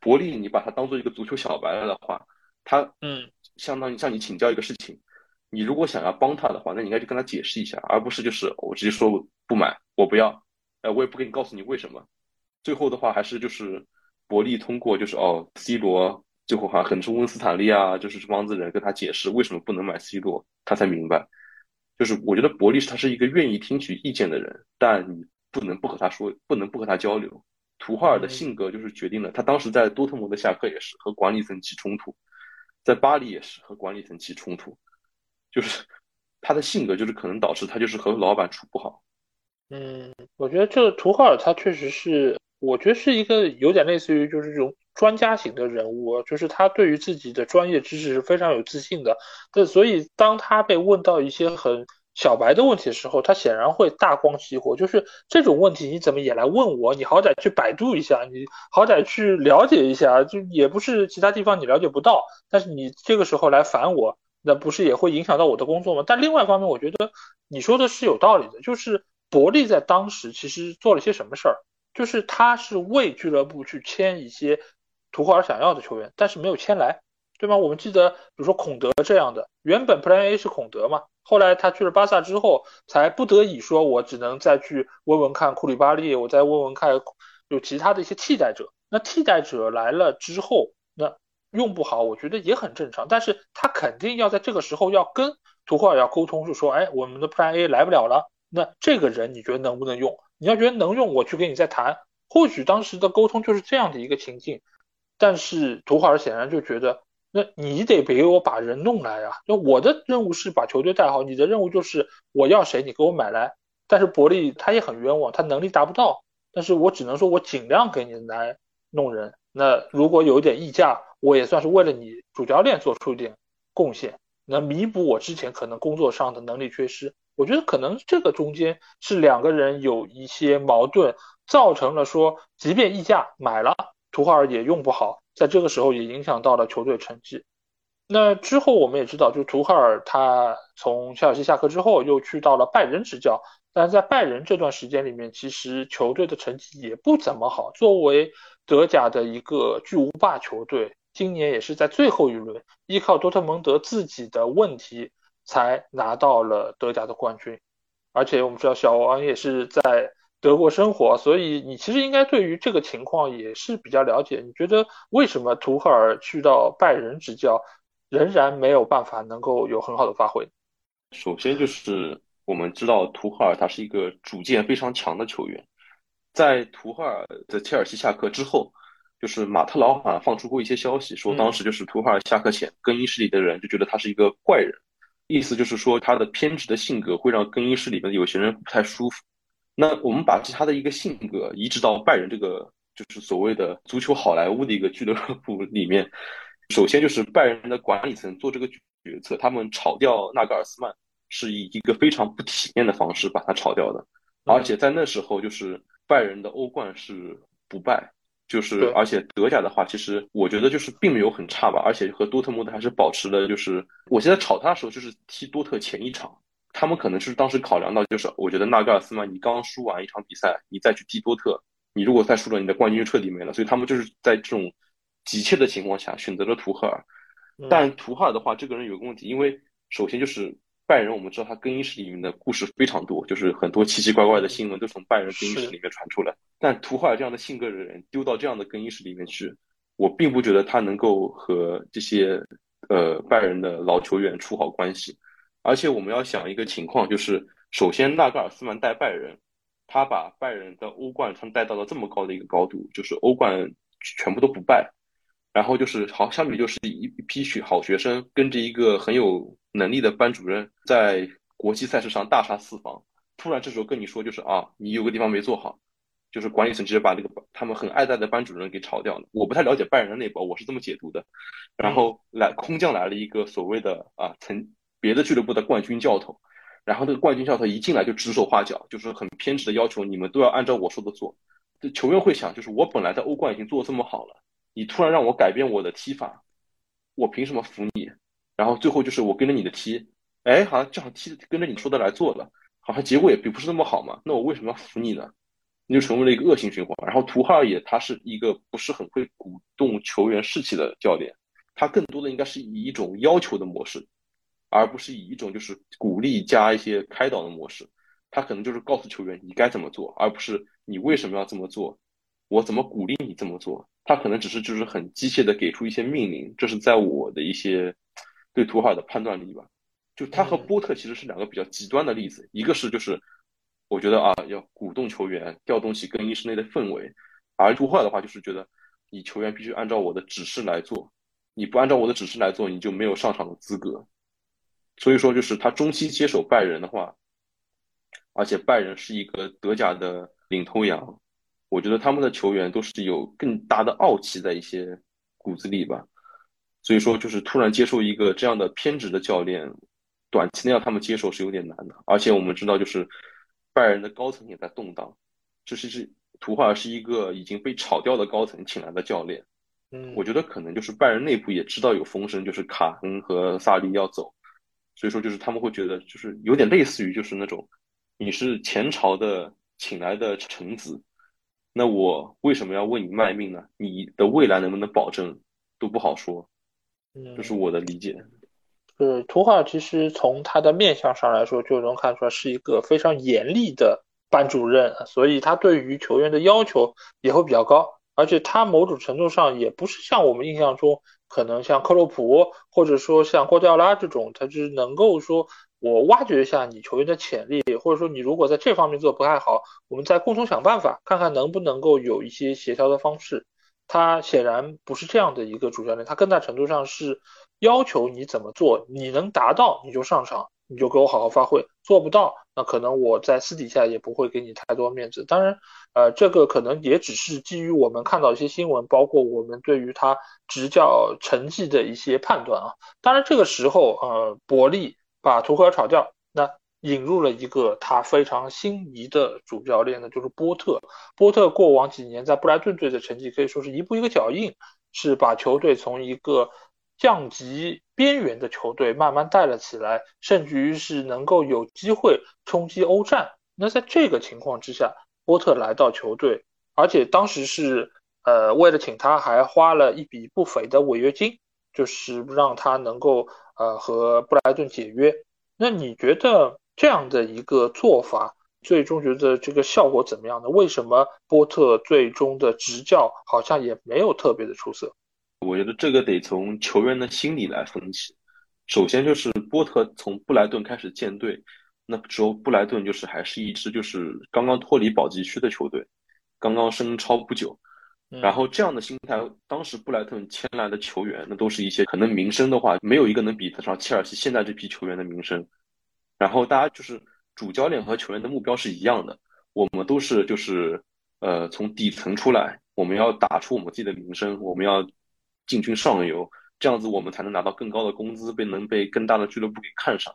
伯利你把他当做一个足球小白来的话，他嗯相当于向你请教一个事情，你如果想要帮他的话，那你应该去跟他解释一下，而不是就是我直接说不买，我不要。呃，我也不给你告诉你为什么，最后的话还是就是伯利通过就是哦 ，C 罗最后好像可能是温斯坦利啊，就是这帮子人跟他解释为什么不能买 C 罗，他才明白。就是我觉得伯利他是一个愿意听取意见的人，但你不能不和他说，不能不和他交流。图赫尔的性格就是决定了，他当时在多特蒙德下课也是和管理层起冲突，在巴黎也是和管理层起冲突，就是他的性格就是可能导致他就是和老板处不好。嗯，我觉得这个图赫尔他确实是，我觉得是一个有点类似于就是这种专家型的人物，就是他对于自己的专业知识是非常有自信的，但所以当他被问到一些很小白的问题的时候，他显然会大光其火，就是这种问题你怎么也来问我，你好歹去百度一下，你好歹去了解一下，就也不是其他地方你了解不到，但是你这个时候来烦我，那不是也会影响到我的工作吗？但另外一方面，我觉得你说的是有道理的，就是伯利在当时其实做了些什么事儿，就是他是为俱乐部去签一些图赫尔想要的球员，但是没有签来，对吗？我们记得比如说孔德这样的，原本 Plan A 是孔德嘛，后来他去了巴萨之后才不得已说我只能再去问问看库里巴利，我再问问看有其他的一些替代者，那替代者来了之后那用不好我觉得也很正常，但是他肯定要在这个时候要跟图赫尔要沟通，是说哎，我们的 Plan A 来不了了，那这个人你觉得能不能用？你要觉得能用，我去跟你再谈。或许当时的沟通就是这样的一个情境，但是图赫尔显然就觉得，那你得给我把人弄来啊！就我的任务是把球队带好，你的任务就是我要谁你给我买来。但是伯利他也很冤枉，他能力达不到，但是我只能说我尽量给你来弄人。那如果有点溢价，我也算是为了你主教练做出一点贡献，能弥补我之前可能工作上的能力缺失。我觉得可能这个中间是两个人有一些矛盾，造成了说即便溢价买了图赫尔也用不好，在这个时候也影响到了球队成绩。那之后我们也知道，就图赫尔他从切尔西下课之后又去到了拜仁执教，但是在拜仁这段时间里面其实球队的成绩也不怎么好，作为德甲的一个巨无霸球队，今年也是在最后一轮依靠多特蒙德自己的问题才拿到了德甲的冠军。而且我们知道小王也是在德国生活，所以你其实应该对于这个情况也是比较了解，你觉得为什么图赫尔去到拜仁执教仍然没有办法能够有很好的发挥？首先就是我们知道图赫尔他是一个主见非常强的球员，在图赫尔的切尔西下课之后，就是马特劳好像放出过一些消息，说当时就是图赫尔下课前更衣室里的人就觉得他是一个怪人，意思就是说他的偏执的性格会让更衣室里面有些人不太舒服。那我们把他的一个性格移植到拜仁这个就是所谓的足球好莱坞的一个俱乐部里面，首先就是拜仁的管理层做这个决策，他们炒掉纳格尔斯曼是以一个非常不体面的方式把他炒掉的，而且在那时候就是拜仁的欧冠是不败，就是而且德甲的话其实我觉得就是并没有很差吧，而且和多特蒙德还是保持了，就是我现在炒他的时候就是踢多特前一场，他们可能是当时考量到，就是我觉得纳格尔斯曼，你刚输完一场比赛，你再去踢多特，你如果再输了，你的冠军就彻底没了。所以他们就是在这种急切的情况下选择了图赫尔。但图赫尔的话，这个人有个问题，因为首先就是拜仁，我们知道他更衣室里面的故事非常多，就是很多奇奇怪怪的新闻都从拜仁更衣室里面传出来。但图赫尔这样的性格的人丢到这样的更衣室里面去，我并不觉得他能够和这些呃拜仁的老球员处好关系。而且我们要想一个情况，就是首先纳格尔斯曼带拜仁，他把拜仁的欧冠他带到了这么高的一个高度，就是欧冠全部都不败，然后就是好，相比就是一批好学生跟着一个很有能力的班主任在国际赛事上大杀四方，突然这时候跟你说就是啊，你有个地方没做好，就是管理层直接把这个他们很爱戴的班主任给炒掉了。我不太了解拜仁的内部，我是这么解读的。然后来空降来了一个所谓的啊曾别的俱乐部的冠军教头，然后这个冠军教头一进来就指手画脚，就是很偏执的要求你们都要按照我说的做。球员会想，就是我本来在欧冠已经做得这么好了，你突然让我改变我的踢法，我凭什么服你？然后最后就是我跟着你的踢，哎，好像这样踢跟着你说的来做了，好像结果也并不是那么好嘛，那我为什么要服你呢？你就成为了一个恶性循环。然后图赫尔也他是一个不是很会鼓动球员士气的教练，他更多的应该是以一种要求的模式，而不是以一种就是鼓励加一些开导的模式。他可能就是告诉球员你该怎么做，而不是你为什么要这么做，我怎么鼓励你这么做。他可能只是就是很机械的给出一些命令，这是在我的一些对图赫尔的判断力吧。就他和波特其实是两个比较极端的例子，一个是就是我觉得啊要鼓动球员，调动起更衣室内的氛围，而图赫尔的话就是觉得你球员必须按照我的指示来做，你不按照我的指示来做你就没有上场的资格。所以说就是他中期接手拜仁的话，而且拜仁是一个德甲的领头羊，我觉得他们的球员都是有更大的傲气在一些骨子里吧。所以说就是突然接受一个这样的偏执的教练，短期内让他们接受是有点难的。而且我们知道就是拜仁的高层也在动荡，这是图赫尔是一个已经被炒掉的高层请来的教练，嗯，我觉得可能就是拜仁内部也知道有风声，就是卡恩和萨利要走，所以说就是他们会觉得就是有点类似于就是那种你是前朝的请来的臣子，那我为什么要为你卖命呢？你的未来能不能保证都不好说，这是我的理解。嗯，图赫尔其实从他的面相上来说就能看出来是一个非常严厉的班主任，所以他对于球员的要求也会比较高，而且他某种程度上也不是像我们印象中可能像克洛普或者说像瓜迪奥拉这种，他就是能够说我挖掘一下你球员的潜力，或者说你如果在这方面做不太好，我们再共同想办法看看能不能够有一些协调的方式。他显然不是这样的一个主教练，他更大程度上是要求你怎么做，你能达到你就上场，你就给我好好发挥，做不到那可能我在私底下也不会给你太多面子。当然呃，这个可能也只是基于我们看到一些新闻，包括我们对于他执教成绩的一些判断啊。当然这个时候呃，伯利把图赫尔炒掉，那引入了一个他非常心仪的主教练呢，就是波特。波特过往几年在布莱顿队的成绩可以说是一步一个脚印，是把球队从一个降级边缘的球队慢慢带了起来，甚至于是能够有机会冲击欧战。那在这个情况之下，波特来到球队，而且当时是呃，为了请他还花了一笔不菲的违约金，就是让他能够呃和布莱顿解约。那你觉得这样的一个做法最终觉得这个效果怎么样呢？为什么波特最终的执教好像也没有特别的出色？我觉得这个得从球员的心理来分析。首先就是波特从布莱顿开始建队，那时候布莱顿就是还是一支就是刚刚脱离保级区的球队，刚刚升超不久，然后这样的心态，当时布莱顿签来的球员那都是一些可能名声的话没有一个能比得上切尔西现在这批球员的名声。然后大家就是主教练和球员的目标是一样的，我们都是就是呃从底层出来，我们要打出我们自己的名声，我们要进军上游，这样子我们才能拿到更高的工资，被能被更大的俱乐部给看上。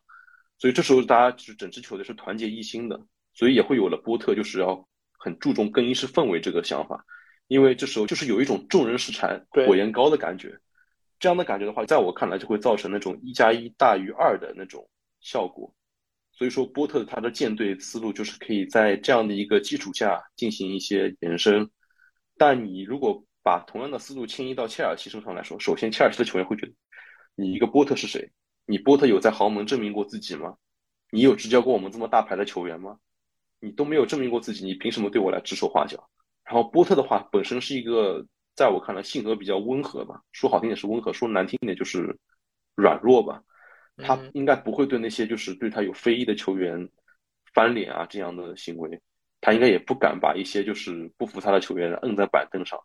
所以这时候大家就是整支球队是团结一心的，所以也会有了波特就是要很注重更衣室氛围这个想法。因为这时候就是有一种众人拾柴火焰高的感觉，这样的感觉的话在我看来就会造成那种一加一大于二的那种效果。所以说波特他的舰队思路就是可以在这样的一个基础下进行一些延伸。但你如果把同样的思路迁移到切尔西身上来说，首先切尔西的球员会觉得你一个波特是谁？你波特有在豪门证明过自己吗？你有执教过我们这么大牌的球员吗？你都没有证明过自己，你凭什么对我来指手画脚？然后波特的话本身是一个在我看来性格比较温和吧，说好听点是温和，说难听点就是软弱吧。他应该不会对那些就是对他有非议的球员翻脸啊这样的行为，他应该也不敢把一些就是不服他的球员摁在板凳上，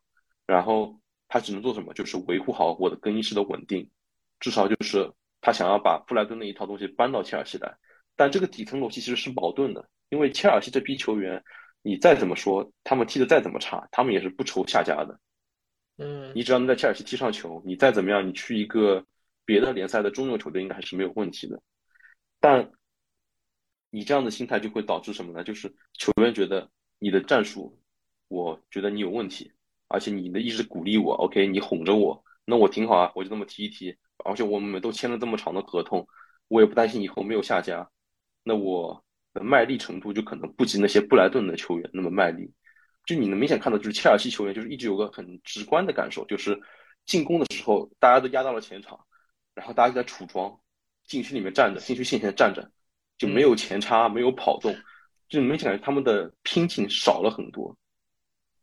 然后他只能做什么，就是维护好我的更衣室的稳定，至少就是他想要把布莱顿那一套东西搬到切尔西来。但这个底层逻辑其实是矛盾的，因为切尔西这批球员你再怎么说他们踢得再怎么差，他们也是不愁下家的。嗯，你只要能在切尔西踢上球，你再怎么样你去一个别的联赛的中游球队应该还是没有问题的。但你这样的心态就会导致什么呢？就是球员觉得你的战术我觉得你有问题，而且你的一直鼓励我 OK 你哄着我，那我挺好啊，我就这么踢一踢，而且我们都签了这么长的合同，我也不担心以后没有下家，那我的卖力程度就可能不及那些布莱顿的球员那么卖力。就你能明显看到就是切尔西球员就是一直有个很直观的感受，就是进攻的时候大家都压到了前场，然后大家就在楚装，禁区里面站着，禁区线前站着，就没有前插，没有跑动，就明显感觉他们的拼劲少了很多。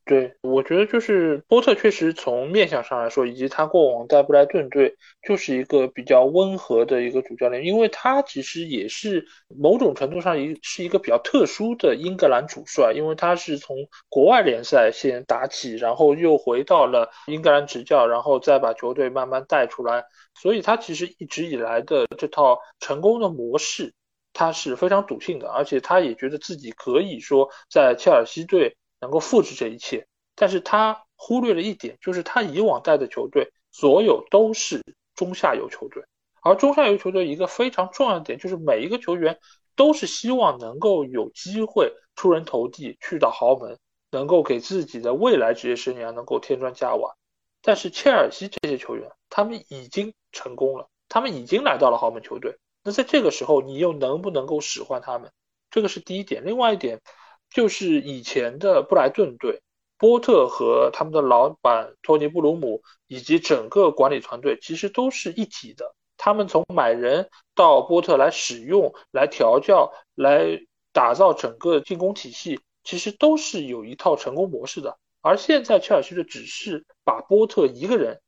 对，我觉得就是波特确实从面向上来说，以及他过往在布莱顿队就是一个比较温和的一个主教练，因为他其实也是某种程度上是一个比较特殊的英格兰主帅，因为他是从国外联赛先打起，然后又回到了英格兰执教，然后再把球队慢慢带出来，所以他其实一直以来的这套成功的模式他是非常笃信的，而且他也觉得自己可以说在切尔西队能够复制这一切。但是他忽略了一点，就是他以往带的球队所有都是中下游球队，而中下游球队一个非常重要的点就是每一个球员都是希望能够有机会出人头地，去到豪门，能够给自己的未来职业生涯能够添砖加瓦。但是切尔西这些球员他们已经成功了，他们已经来到了豪门球队，那在这个时候你又能不能够使唤他们，这个是第一点。另外一点就是以前的布莱顿队，波特和他们的老板托尼布鲁姆以及整个管理团队其实都是一体的，他们从买人到波特来使用，来调教，来打造整个进攻体系，其实都是有一套成功模式的。而现在切尔西队只是把波特一个人，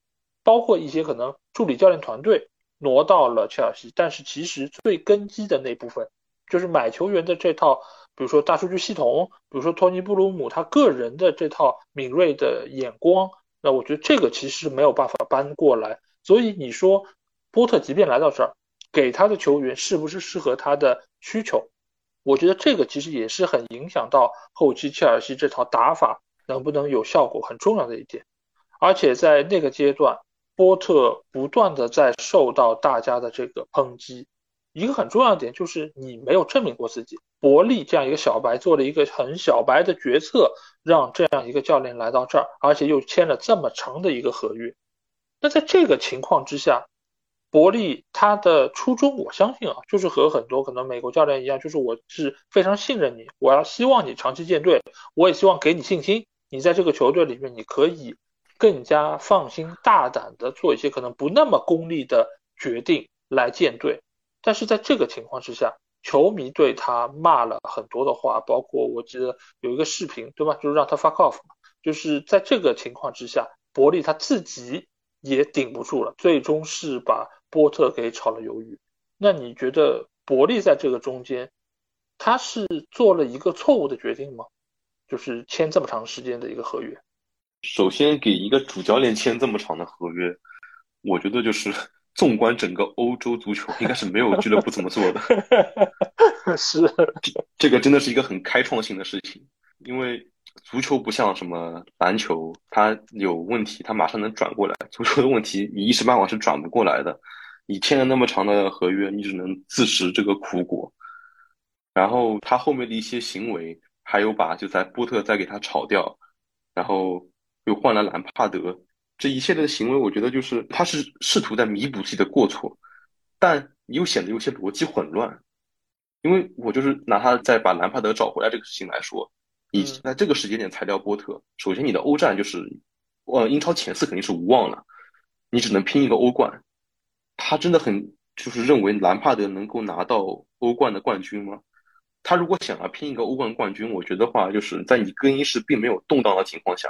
包括一些可能助理教练团队挪到了切尔西，但是其实最根基的那部分就是买球员的这套，比如说大数据系统，比如说托尼布鲁姆他个人的这套敏锐的眼光，那我觉得这个其实没有办法搬过来。所以你说波特即便来到这儿，给他的球员是不是适合他的需求，我觉得这个其实也是很影响到后期切尔西这套打法能不能有效果很重要的一点。而且在那个阶段波特不断的在受到大家的这个抨击，一个很重要的点就是你没有证明过自己，伯利这样一个小白做了一个很小白的决策，让这样一个教练来到这儿，而且又签了这么长的一个合约。那在这个情况之下，伯利他的初衷我相信啊，就是和很多可能美国教练一样，就是我是非常信任你，我要希望你长期建队，我也希望给你信心，你在这个球队里面你可以更加放心大胆的做一些可能不那么功利的决定来建队。但是在这个情况之下，球迷对他骂了很多的话，包括我记得有一个视频，对吧？就是让他 fuck off 嘛。就是在这个情况之下，伯利他自己也顶不住了，最终是把波特给炒了鱿鱼。那你觉得伯利在这个中间，他是做了一个错误的决定吗？就是签这么长时间的一个合约。首先给一个主教练签这么长的合约，我觉得就是纵观整个欧洲足球应该是没有俱乐部这么做的。是，这个真的是一个很开创性的事情，因为足球不像什么篮球，它有问题它马上能转过来，足球的问题你一时半会儿是转不过来的，你签了那么长的合约你只能自食这个苦果。然后他后面的一些行为，还有把就在波特再给他炒掉，然后又换了兰帕德，这一系列的行为我觉得就是他是试图在弥补自己的过错，但又显得有些逻辑混乱。因为我就是拿他再把兰帕德找回来这个事情来说，你在这个时间点裁掉波特，首先你的欧战就是呃，英超前四肯定是无望了，你只能拼一个欧冠。他真的很就是认为兰帕德能够拿到欧冠的冠军吗？他如果想要拼一个欧冠冠军，我觉得话就是在你更衣室并没有动荡的情况下，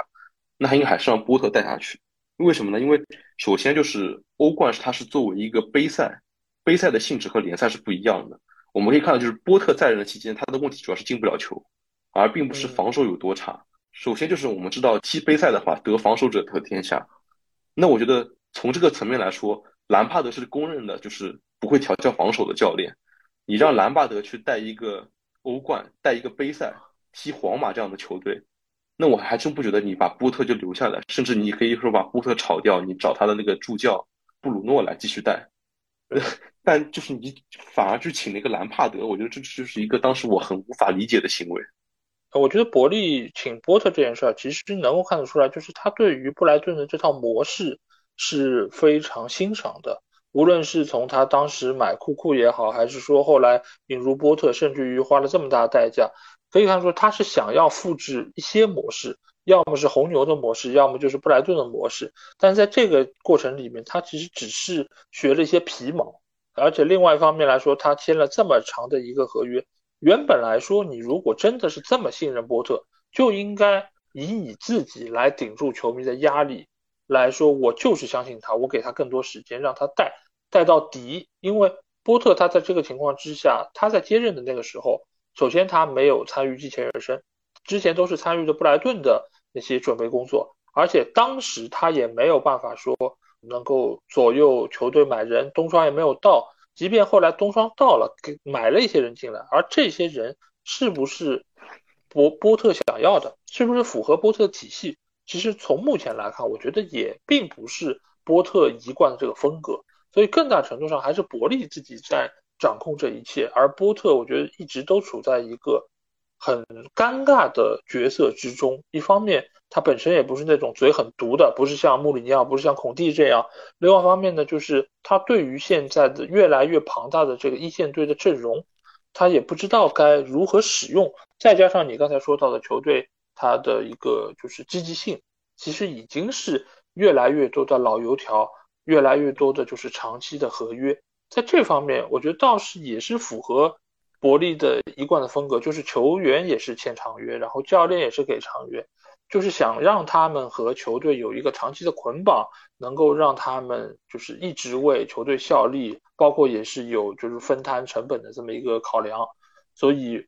那他应该还是让波特带下去。为什么呢？因为首先就是欧冠它是作为一个杯赛，杯赛的性质和联赛是不一样的。我们可以看到就是波特在任的期间，他的问题主要是进不了球，而并不是防守有多差。嗯、首先就是我们知道踢杯赛的话得防守者得天下，那我觉得从这个层面来说，兰帕德是公认的就是不会调教防守的教练。你让兰帕德去带一个欧冠，带一个杯赛，踢皇马这样的球队，那我还真不觉得你把波特就留下来，甚至你可以说把波特炒掉，你找他的那个助教布鲁诺来继续带。但就是你反而去请了一个兰帕德，我觉得这就是一个当时我很无法理解的行为。我觉得伯利请波特这件事其实能够看得出来，就是他对于布莱顿的这套模式是非常欣赏的，无论是从他当时买库库也好，还是说后来引入波特，甚至于花了这么大的代价，可以看出他是想要复制一些模式，要么是红牛的模式，要么就是布莱顿的模式，但在这个过程里面他其实只是学了一些皮毛。而且另外一方面来说，他签了这么长的一个合约，原本来说你如果真的是这么信任波特，就应该以你自己来顶住球迷的压力来说，我就是相信他，我给他更多时间让他带带到底。因为波特他在这个情况之下，他在接任的那个时候，首先他没有参与季前热身，之前都是参与的布莱顿的那些准备工作，而且当时他也没有办法说能够左右球队买人，冬窗也没有到，即便后来冬窗到了，给买了一些人进来，而这些人是不是波波特想要的，是不是符合波特体系，其实从目前来看，我觉得也并不是波特一贯的这个风格，所以更大程度上还是伯利自己在掌控这一切，而波特我觉得一直都处在一个很尴尬的角色之中。一方面他本身也不是那种嘴很毒的，不是像穆里尼奥，不是像孔蒂这样，另外一方面呢，就是他对于现在的越来越庞大的这个一线队的阵容，他也不知道该如何使用，再加上你刚才说到的球队他的一个就是积极性，其实已经是越来越多的老油条，越来越多的就是长期的合约，在这方面我觉得倒是也是符合伯利的一贯的风格，就是球员也是签长约，然后教练也是给长约，就是想让他们和球队有一个长期的捆绑，能够让他们就是一直为球队效力，包括也是有就是分摊成本的这么一个考量。所以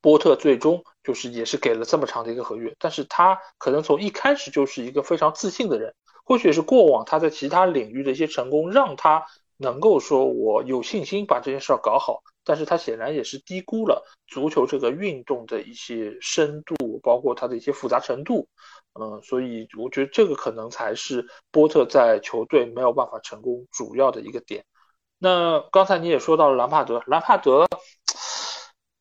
波特最终就是也是给了这么长的一个合约，但是他可能从一开始就是一个非常自信的人，或许也是过往他在其他领域的一些成功让他能够说我有信心把这件事搞好，但是他显然也是低估了足球这个运动的一些深度，包括它的一些复杂程度。嗯，所以我觉得这个可能才是波特在球队没有办法成功主要的一个点。那刚才你也说到了兰帕德，兰帕德，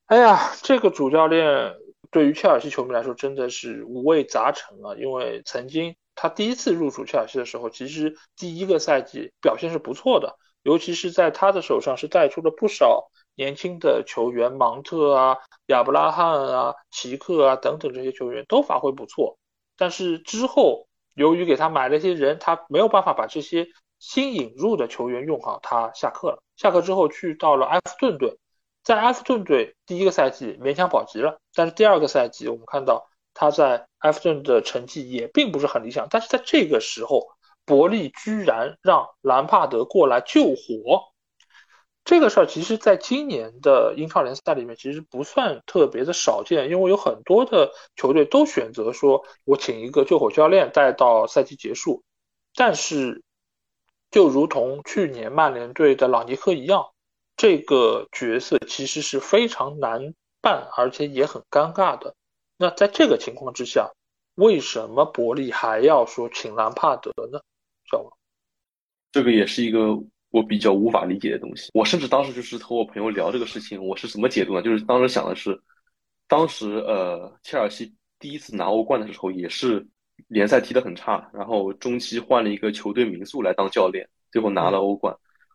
哎呀，这个主教练对于切尔西球迷来说真的是五味杂陈啊，因为曾经他第一次入主切尔西的时候，其实第一个赛季表现是不错的，尤其是在他的手上是带出了不少年轻的球员，芒特啊、亚布拉罕啊、奇克啊等等，这些球员都发挥不错。但是之后由于给他买了一些人，他没有办法把这些新引入的球员用好，他下课了。下课之后去到了埃弗顿队，在埃弗顿队第一个赛季勉强保级了，但是第二个赛季我们看到他在埃弗顿的成绩也并不是很理想。但是在这个时候，伯利居然让兰帕德过来救火，这个事儿其实在今年的英超联赛里面其实不算特别的少见，因为有很多的球队都选择说我请一个救火教练带到赛季结束。但是就如同去年曼联队的朗尼克一样，这个角色其实是非常难办，而且也很尴尬的。那在这个情况之下，为什么伯利还要说请兰帕德呢？小王，这个也是一个我比较无法理解的东西。我甚至当时就是和我朋友聊这个事情，我是怎么解读呢？就是当时想的是，当时呃，切尔西第一次拿欧冠的时候也是联赛踢得很差，然后中期换了一个球队民宿来当教练，最后拿了欧冠。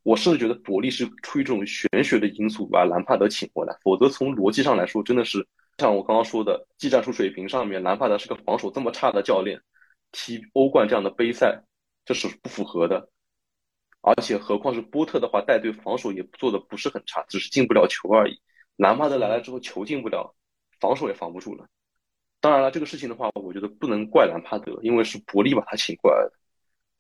我甚至觉得伯利是出于这种玄学的因素把兰帕德请回来，否则从逻辑上来说，真的是像我刚刚说的，技战术水平上面，兰帕德是个防守这么差的教练，踢欧冠这样的杯赛，这是不符合的。而且何况是波特的话，带队防守也做的不是很差，只是进不了球而已。兰帕德来了之后，球进不了，防守也防不住了。当然了，这个事情的话，我觉得不能怪兰帕德，因为是伯利把他请过来的，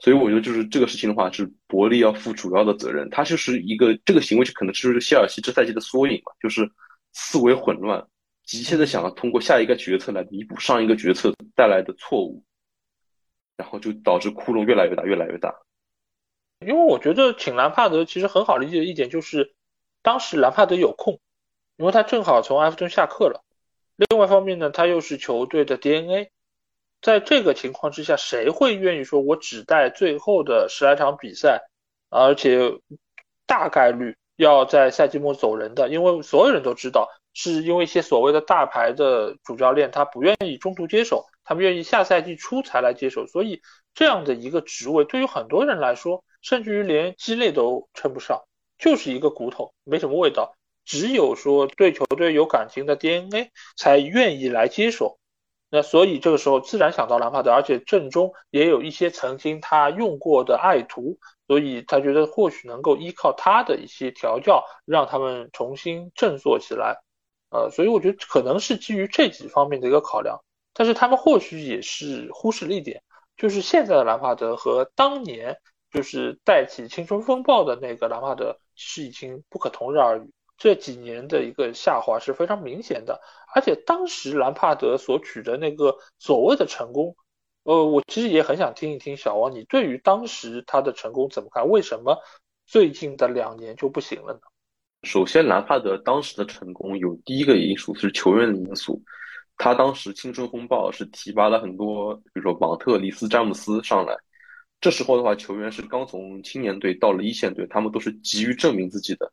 所以我觉得就是这个事情的话，是伯利要负主要的责任。他就是一个这个行为，就可能就是切尔西这赛季的缩影吧，就是思维混乱，急切的想要通过下一个决策来弥补上一个决策带来的错误，然后就导致窟窿越来越大，越来越大。因为我觉得请兰帕德其实很好理解的一点就是，当时兰帕德有空，因为他正好从埃弗顿下课了。另外一方面呢，他又是球队的 D N A， 在这个情况之下，谁会愿意说我只带最后的十来场比赛，而且大概率要在赛季末走人的？因为所有人都知道，是因为一些所谓的大牌的主教练他不愿意中途接手，他们愿意下赛季初才来接手，所以这样的一个职位对于很多人来说，甚至于连鸡肋都称不上，就是一个骨头，没什么味道。只有说对球队有感情的 D N A 才愿意来接手，那所以这个时候自然想到兰帕德，而且阵中也有一些曾经他用过的爱徒，所以他觉得或许能够依靠他的一些调教，让他们重新振作起来。呃，所以我觉得可能是基于这几方面的一个考量，但是他们或许也是忽视了一点，就是现在的兰帕德和当年就是带起青春风暴的那个兰帕德是已经不可同日而语。这几年的一个下滑是非常明显的，而且当时兰帕德所取的那个所谓的成功，呃，我其实也很想听一听小王，你对于当时他的成功怎么看？为什么最近的两年就不行了呢？首先，兰帕德当时的成功有第一个因素是球员的因素，他当时青春风暴是提拔了很多，比如说芒特、里斯、詹姆斯上来，这时候的话，球员是刚从青年队到了一线队，他们都是急于证明自己的。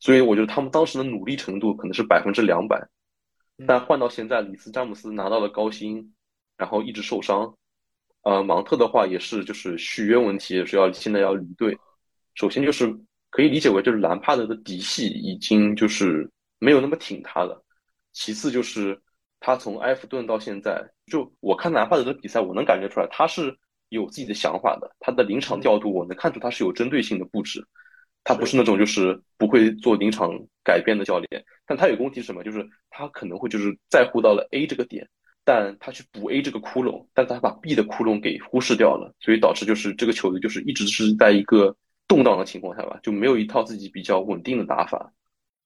所以我觉得他们当时的努力程度可能是百分之两百，但换到现在，里斯詹姆斯拿到了高薪，然后一直受伤，呃，芒特的话也是就是续约问题，也是要现在要离队。首先就是可以理解为就是兰帕德的嫡系已经就是没有那么挺他了。其次就是他从埃弗顿到现在，就我看兰帕德的比赛，我能感觉出来他是有自己的想法的，他的临场调度我能看出他是有针对性的布置。他不是那种就是不会做临场改变的教练，但他有个问题是什么？就是他可能会就是在乎到了 A 这个点，但他去补 A 这个窟窿，但他把 B 的窟窿给忽视掉了，所以导致就是这个球队就是一直是在一个动荡的情况下吧，就没有一套自己比较稳定的打法。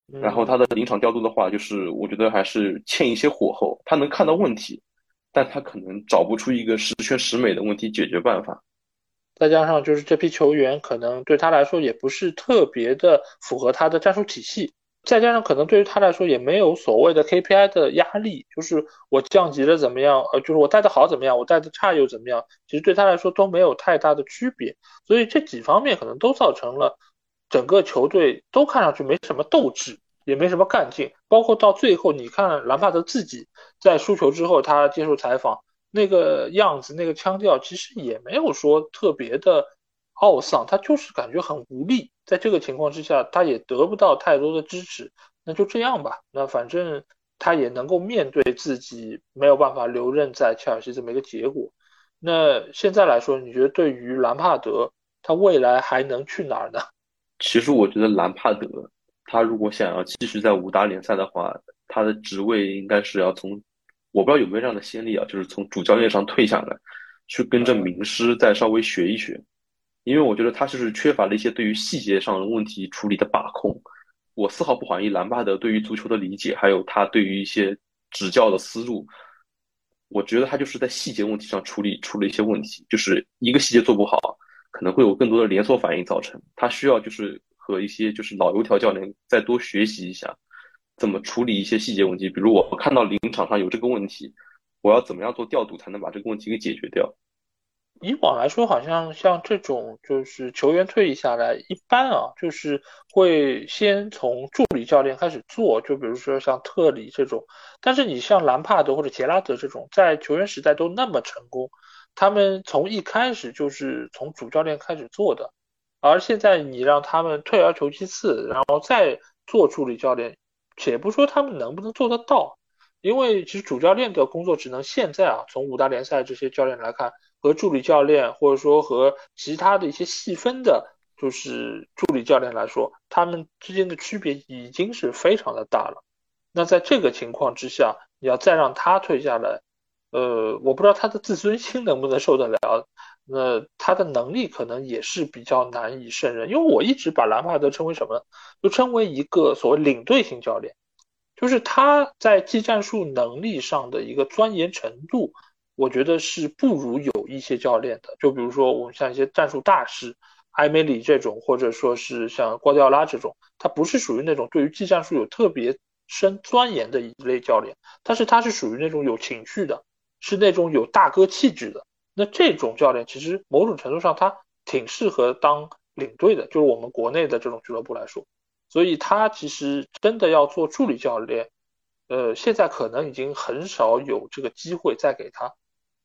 然后他的临场调度的话，就是我觉得还是欠一些火候，他能看到问题，但他可能找不出一个十全十美的问题解决办法。再加上就是这批球员可能对他来说也不是特别的符合他的战术体系，再加上可能对于他来说也没有所谓的 K P I 的压力，就是我降级了怎么样，呃，就是我带的好怎么样，我带的差又怎么样，其实对他来说都没有太大的区别，所以这几方面可能都造成了整个球队都看上去没什么斗志，也没什么干劲。包括到最后你看兰帕德自己在输球之后他接受采访那个样子，那个腔调其实也没有说特别的懊丧，他就是感觉很无力，在这个情况之下他也得不到太多的支持，那就这样吧，那反正他也能够面对自己没有办法留任在切尔西这么一个结果。那现在来说，你觉得对于兰帕德他未来还能去哪儿呢？其实我觉得兰帕德他如果想要继续在五大联赛的话，他的职位应该是要从，我不知道有没有这样的先例啊，就是从主教练上退下来，去跟着名师再稍微学一学，因为我觉得他就是缺乏了一些对于细节上的问题处理的把控。我丝毫不怀疑兰帕德对于足球的理解，还有他对于一些执教的思路，我觉得他就是在细节问题上处理出了一些问题，就是一个细节做不好，可能会有更多的连锁反应造成，他需要就是和一些就是老油条教练再多学习一下，怎么处理一些细节问题，比如我看到临场上有这个问题，我要怎么样做调度才能把这个问题给解决掉。以往来说好像像这种就是球员退役下来一般啊，就是会先从助理教练开始做，就比如说像特里这种，但是你像兰帕德或者杰拉德这种在球员时代都那么成功，他们从一开始就是从主教练开始做的，而现在你让他们退而求其次，然后再做助理教练，且不说他们能不能做得到，因为其实主教练的工作职能现在啊，从五大联赛这些教练来看，和助理教练或者说和其他的一些细分的就是助理教练来说，他们之间的区别已经是非常的大了。那在这个情况之下，你要再让他退下来，呃，我不知道他的自尊心能不能受得了，那他的能力可能也是比较难以胜任。因为我一直把兰帕德称为什么呢？就称为一个所谓领队型教练，就是他在技战术能力上的一个钻研程度，我觉得是不如有一些教练的。就比如说我们像一些战术大师埃梅里这种，或者说是像瓜迪奥拉这种，他不是属于那种对于技战术有特别深钻研的一类教练，但是他是属于那种有情绪的，是那种有大哥气质的。那这种教练其实某种程度上他挺适合当领队的，就是我们国内的这种俱乐部来说。所以他其实真的要做助理教练，呃，现在可能已经很少有这个机会再给他。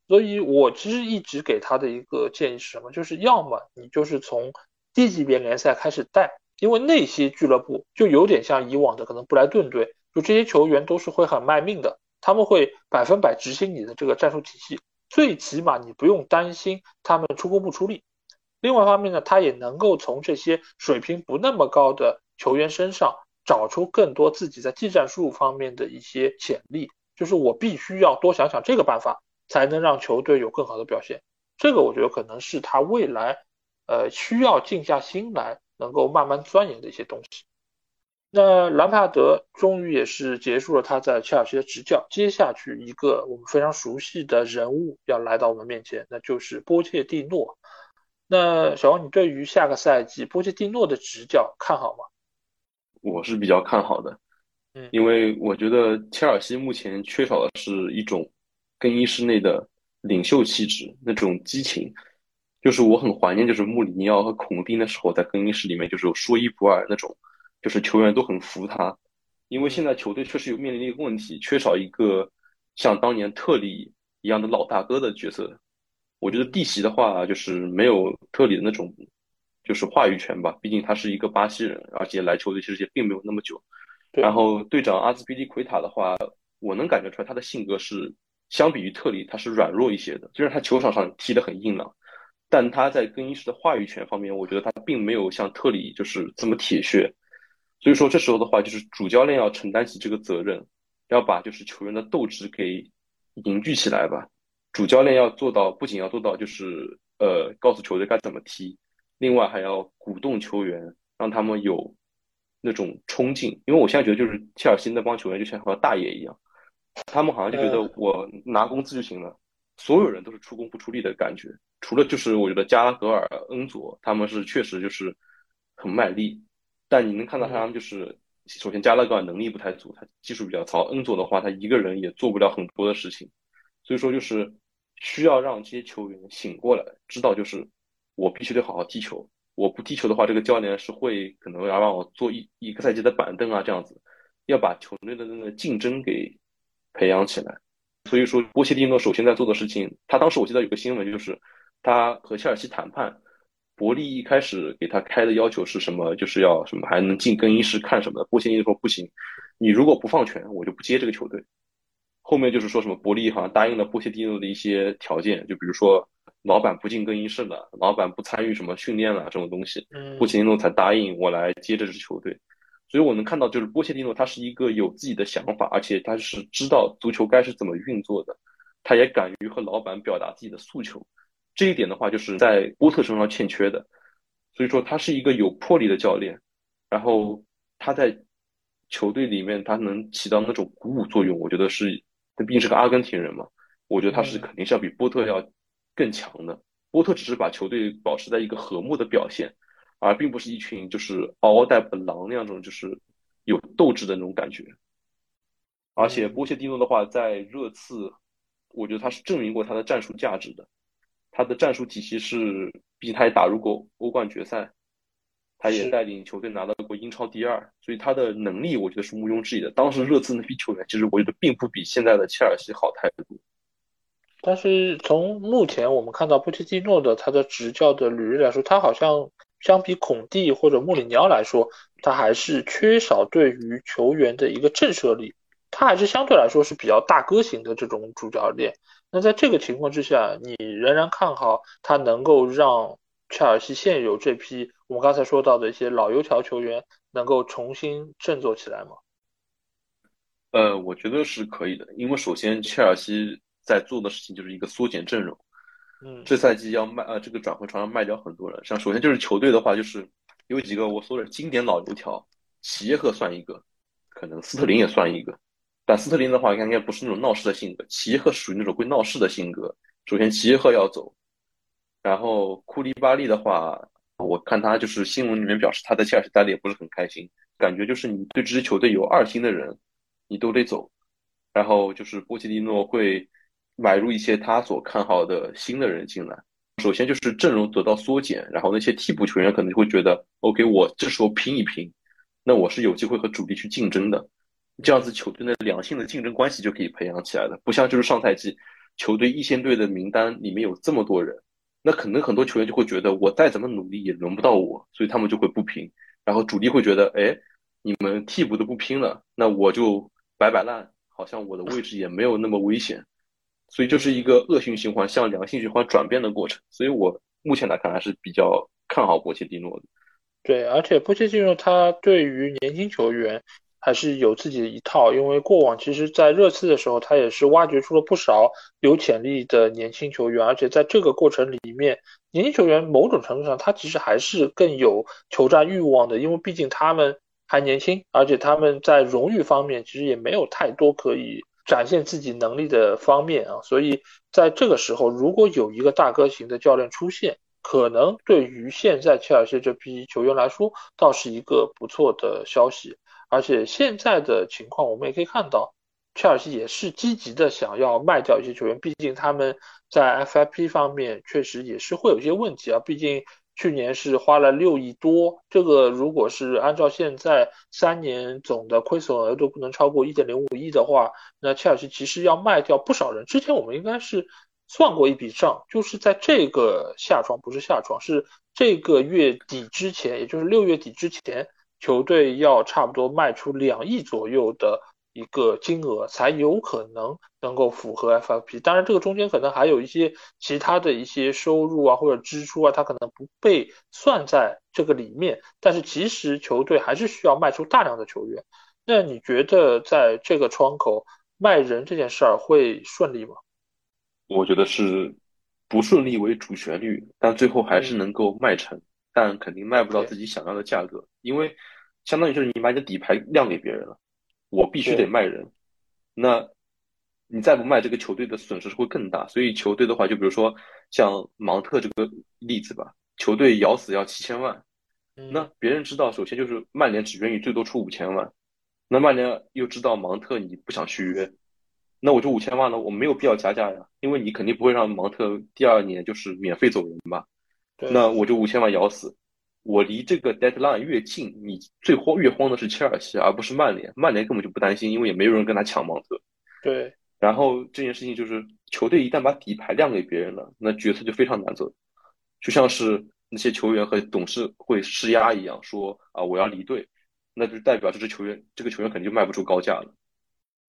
所以我其实一直给他的一个建议是什么，就是要么你就是从低级别联赛开始带，因为那些俱乐部就有点像以往的可能布莱顿队，就这些球员都是会很卖命的，他们会百分百执行你的这个战术体系，最起码你不用担心他们出工不出力。另外一方面呢，他也能够从这些水平不那么高的球员身上找出更多自己在技战术方面的一些潜力，就是我必须要多想想这个办法才能让球队有更好的表现。这个我觉得可能是他未来呃需要静下心来能够慢慢钻研的一些东西。那兰帕德终于也是结束了他在切尔西的执教，接下去一个我们非常熟悉的人物要来到我们面前，那就是波切蒂诺。那小王，你对于下个赛季波切蒂诺的执教看好吗？我是比较看好的，因为我觉得切尔西目前缺少的是一种更衣室内的领袖气质，那种激情，就是我很怀念，就是穆里尼奥和孔蒂那时候在更衣室里面就是有说一不二那种，就是球员都很服他。因为现在球队确实有面临一个问题，缺少一个像当年特里一样的老大哥的角色。我觉得蒂席的话就是没有特里的那种就是话语权吧，毕竟他是一个巴西人，而且来球队其实也并没有那么久。然后队长阿兹比利奎塔的话，我能感觉出来他的性格是相比于特里他是软弱一些的，虽然他球场上踢得很硬朗，但他在更衣室的话语权方面我觉得他并没有像特里就是这么铁血。所以说这时候的话就是主教练要承担起这个责任，要把就是球员的斗志给凝聚起来吧。主教练要做到，不仅要做到就是呃告诉球队该怎么踢，另外还要鼓动球员，让他们有那种冲劲。因为我现在觉得就是切尔西那帮球员就像和大爷一样，他们好像就觉得我拿工资就行了、嗯、所有人都是出工不出力的感觉，除了就是我觉得加拉格尔、恩佐他们是确实就是很卖力，但你能看到他们就是、嗯、首先加拉格尔能力不太足，他技术比较糙，恩佐的话他一个人也做不了很多的事情。所以说就是需要让这些球员醒过来，知道就是我必须得好好踢球，我不踢球的话这个教练是会可能要让我做一一个赛季的板凳啊，这样子要把球队的那个竞争给培养起来。所以说波切蒂诺首先在做的事情，他当时我记得有个新闻，就是他和切尔西谈判，伯利一开始给他开的要求是什么，就是要什么还能进更衣室看什么的，波切蒂诺说不行，你如果不放权我就不接这个球队。后面就是说什么伯利好像答应了波切蒂诺的一些条件，就比如说老板不进更衣室了，老板不参与什么训练了这种东西，波切蒂诺才答应我来接这支球队。所以我能看到就是波切蒂诺他是一个有自己的想法，而且他是知道足球该是怎么运作的，他也敢于和老板表达自己的诉求，这一点的话就是在波特身上欠缺的。所以说他是一个有魄力的教练，然后他在球队里面他能起到那种鼓舞作用，我觉得是，他毕竟是个阿根廷人嘛，我觉得他是肯定是要比波特要更强的。波特只是把球队保持在一个和睦的表现，而并不是一群就是嗷嗷待哺的狼那种，就是有斗志的那种感觉。而且波切蒂诺的话在热刺我觉得他是证明过他的战术价值的，他的战术体系是，毕竟他也打入过欧冠决赛，他也带领球队拿到过英超第二，所以他的能力我觉得是毋庸置疑的。当时热刺那批球员其实我觉得并不比现在的切尔西好太多，但是从目前我们看到波切蒂诺的他的执教的履历来说，他好像相比孔蒂或者穆里尼奥来说，他还是缺少对于球员的一个震慑力，他还是相对来说是比较大哥型的这种主教练。那在这个情况之下，你仍然看好他能够让切尔西现有这批我们刚才说到的一些老油条球员能够重新振作起来吗？呃，我觉得是可以的，因为首先切尔西在做的事情就是一个缩减阵容，嗯，这赛季要卖呃这个转会窗要卖掉很多人，像首先就是球队的话，就是有几个我说的经典老油条，齐耶赫算一个，可能斯特林也算一个，但斯特林的话应该不是那种闹事的性格，齐耶赫属于那种会闹事的性格。首先齐耶赫要走，然后库利巴利的话，我看他就是新闻里面表示他在切尔西待的也不是很开心，感觉就是你对这支球队有二心的人你都得走。然后就是波切蒂诺会买入一些他所看好的新的人进来，首先就是阵容得到缩减，然后那些替补球员可能会觉得 OK 我这时候拼一拼，那我是有机会和主力去竞争的，这样子球队的良性的竞争关系就可以培养起来了。不像就是上赛季球队一线队的名单里面有这么多人，那可能很多球员就会觉得我再怎么努力也轮不到我，所以他们就会不拼，然后主力会觉得哎，你们替补都不拼了，那我就摆摆烂，好像我的位置也没有那么危险，所以就是一个恶性循环向良性循环转变的过程。所以我目前来看还是比较看好波切蒂诺的。对，而且波切蒂诺他对于年轻球员还是有自己的一套，因为过往其实在热刺的时候他也是挖掘出了不少有潜力的年轻球员，而且在这个过程里面年轻球员某种程度上他其实还是更有求战欲望的，因为毕竟他们还年轻，而且他们在荣誉方面其实也没有太多可以展现自己能力的方面啊，所以在这个时候如果有一个大哥型的教练出现，可能对于现在切尔西这批球员来说倒是一个不错的消息。而且现在的情况我们也可以看到，切尔西也是积极的想要卖掉一些球员，毕竟他们在 F I P 方面确实也是会有一些问题啊，毕竟去年是花了六亿多，这个如果是按照现在三年总的亏损额都不能超过 一点零五亿的话，那切尔西其实要卖掉不少人。之前我们应该是算过一笔账，就是在这个下窗不是下窗是这个月底之前，也就是六月底之前，球队要差不多卖出两亿左右的一个金额才有可能能够符合 F F P， 当然这个中间可能还有一些其他的一些收入啊或者支出啊，它可能不被算在这个里面，但是其实球队还是需要卖出大量的球员。那你觉得在这个窗口卖人这件事儿会顺利吗？我觉得是不顺利为主旋律，但最后还是能够卖成、嗯、但肯定卖不到自己想要的价格，因为相当于就是你把你的底牌亮给别人了，我必须得卖人，那你再不卖这个球队的损失会更大。所以球队的话就比如说像芒特这个例子吧，球队咬死要七千万，那别人知道首先就是曼联只愿意最多出五千万，那曼联又知道芒特你不想续约，那我就五千万了，我没有必要加价呀，因为你肯定不会让芒特第二年就是免费走人吧，那我就五千万咬死。我离这个 deadline 越近，你最慌越慌的是切尔西，而不是曼联。曼联根本就不担心，因为也没有人跟他抢芒特。对。然后这件事情就是，球队一旦把底牌亮给别人了，那决策就非常难做。就像是那些球员和董事会施压一样，说啊我要离队，那就代表这支球员，这个球员肯定就卖不出高价了，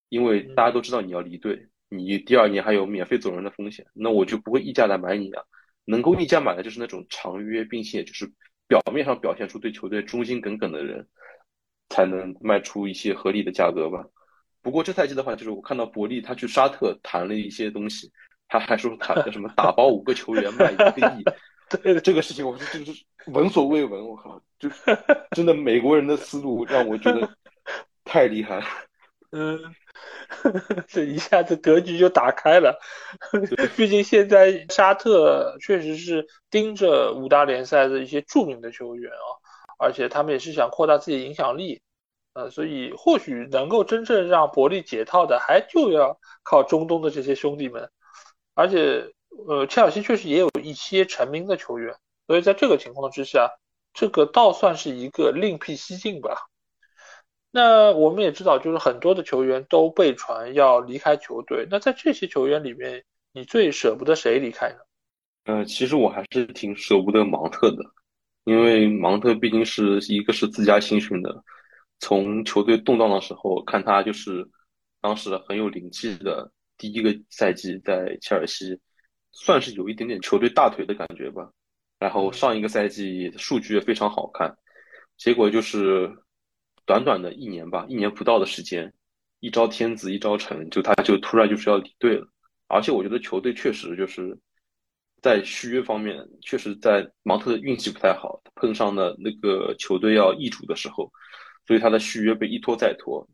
因为大家都知道你要离队，你第二年还有免费走人的风险，那我就不会溢价来买你啊。能够溢价买的就是那种长约，并且就是。表面上表现出对球队忠心耿耿的人才能卖出一些合理的价格吧。不过这赛季的话就是我看到伯利他去沙特谈了一些东西，他还说谈了什么打包五个球员卖一个亿对这个事情我就是闻所未闻，我靠，就真的美国人的思路让我觉得太厉害了嗯，这一下子格局就打开了毕竟现在沙特确实是盯着五大联赛的一些著名的球员啊，而且他们也是想扩大自己的影响力、呃、所以或许能够真正让伯利解套的还就要靠中东的这些兄弟们，而且呃，切尔西确实也有一些成名的球员，所以在这个情况之下这个倒算是一个另辟蹊径吧。那我们也知道就是很多的球员都被传要离开球队，那在这些球员里面你最舍不得谁离开呢？呃，其实我还是挺舍不得芒特的，因为芒特毕竟是一个是自家新训的，从球队动荡的时候看他就是当时很有灵气的，第一个赛季在切尔西算是有一点点球队大腿的感觉吧，然后上一个赛季数据也非常好看，结果就是短短的一年吧，一年不到的时间，一朝天子一朝臣，就他就突然就是要离队了。而且我觉得球队确实就是在续约方面，确实在芒特的运气不太好，碰上了那个球队要易主的时候，所以他的续约被一拖再拖。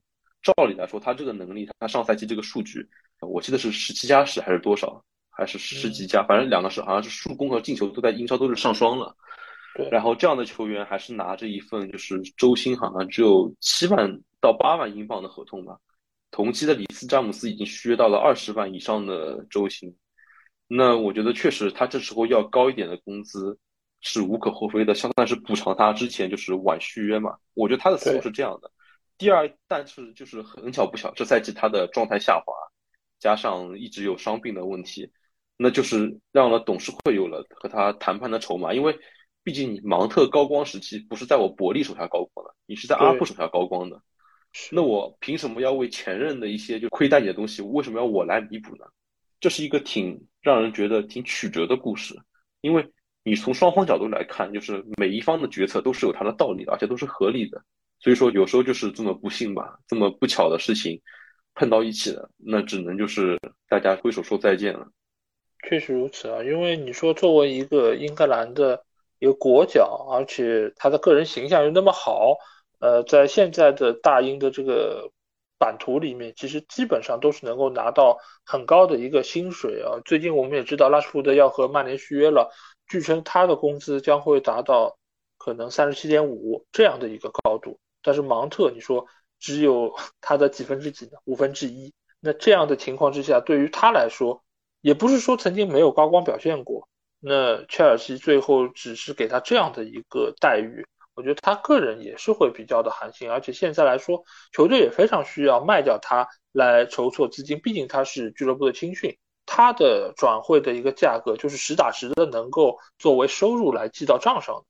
照理来说，他这个能力，他上赛季这个数据，我记得是十七加十还是多少，还是十几加，反正两个是好像是助攻和进球都在英超都是上双了。然后这样的球员还是拿着一份就是周薪好像只有七万到八万英镑的合同吧。同期的里斯詹姆斯已经续约到了二十万以上的周薪，那我觉得确实他这时候要高一点的工资是无可厚非的，相当是补偿他之前就是晚续约嘛。我觉得他的思路是这样的。第二，但是就是很巧不巧，这赛季他的状态下滑，加上一直有伤病的问题，那就是让了董事会有了和他谈判的筹码，因为毕竟你芒特高光时期不是在我伯利手下高光的，你是在阿布手下高光的，那我凭什么要为前任的一些就亏待你的东西，为什么要我来弥补呢？这是一个挺让人觉得挺曲折的故事，因为你从双方角度来看，就是每一方的决策都是有它的道理的，而且都是合理的，所以说有时候就是这么不幸吧，这么不巧的事情碰到一起了，那只能就是大家挥手说再见了。确实如此啊，因为你说作为一个英格兰的一个国脚，而且他的个人形象又那么好，呃，在现在的大英的这个版图里面，其实基本上都是能够拿到很高的一个薪水啊。最近我们也知道拉什福德要和曼联续约了，据称他的工资将会达到可能 三十七点五 这样的一个高度，但是芒特你说只有他的几分之几呢？五分之一。那这样的情况之下，对于他来说也不是说曾经没有高光表现过，那切尔西最后只是给他这样的一个待遇，我觉得他个人也是会比较的寒心，而且现在来说球队也非常需要卖掉他来筹措资金，毕竟他是俱乐部的青训，他的转会的一个价格就是实打实的能够作为收入来记到账上的，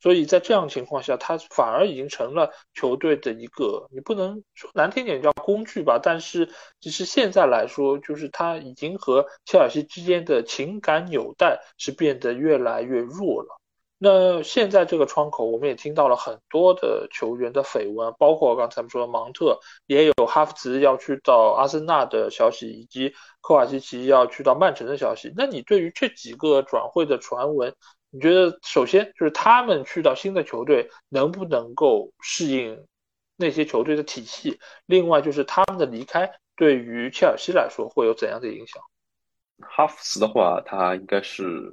所以在这样情况下他反而已经成了球队的一个，你不能说难听点叫工具吧，但是其实现在来说就是他已经和切尔西之间的情感纽带是变得越来越弱了。那现在这个窗口我们也听到了很多的球员的绯闻，包括刚才我们说的芒特，也有哈弗茨要去到阿森纳的消息，以及科瓦西奇要去到曼城的消息。那你对于这几个转会的传闻，你觉得首先就是他们去到新的球队能不能够适应那些球队的体系，另外就是他们的离开对于切尔西来说会有怎样的影响？哈弗茨的话他应该是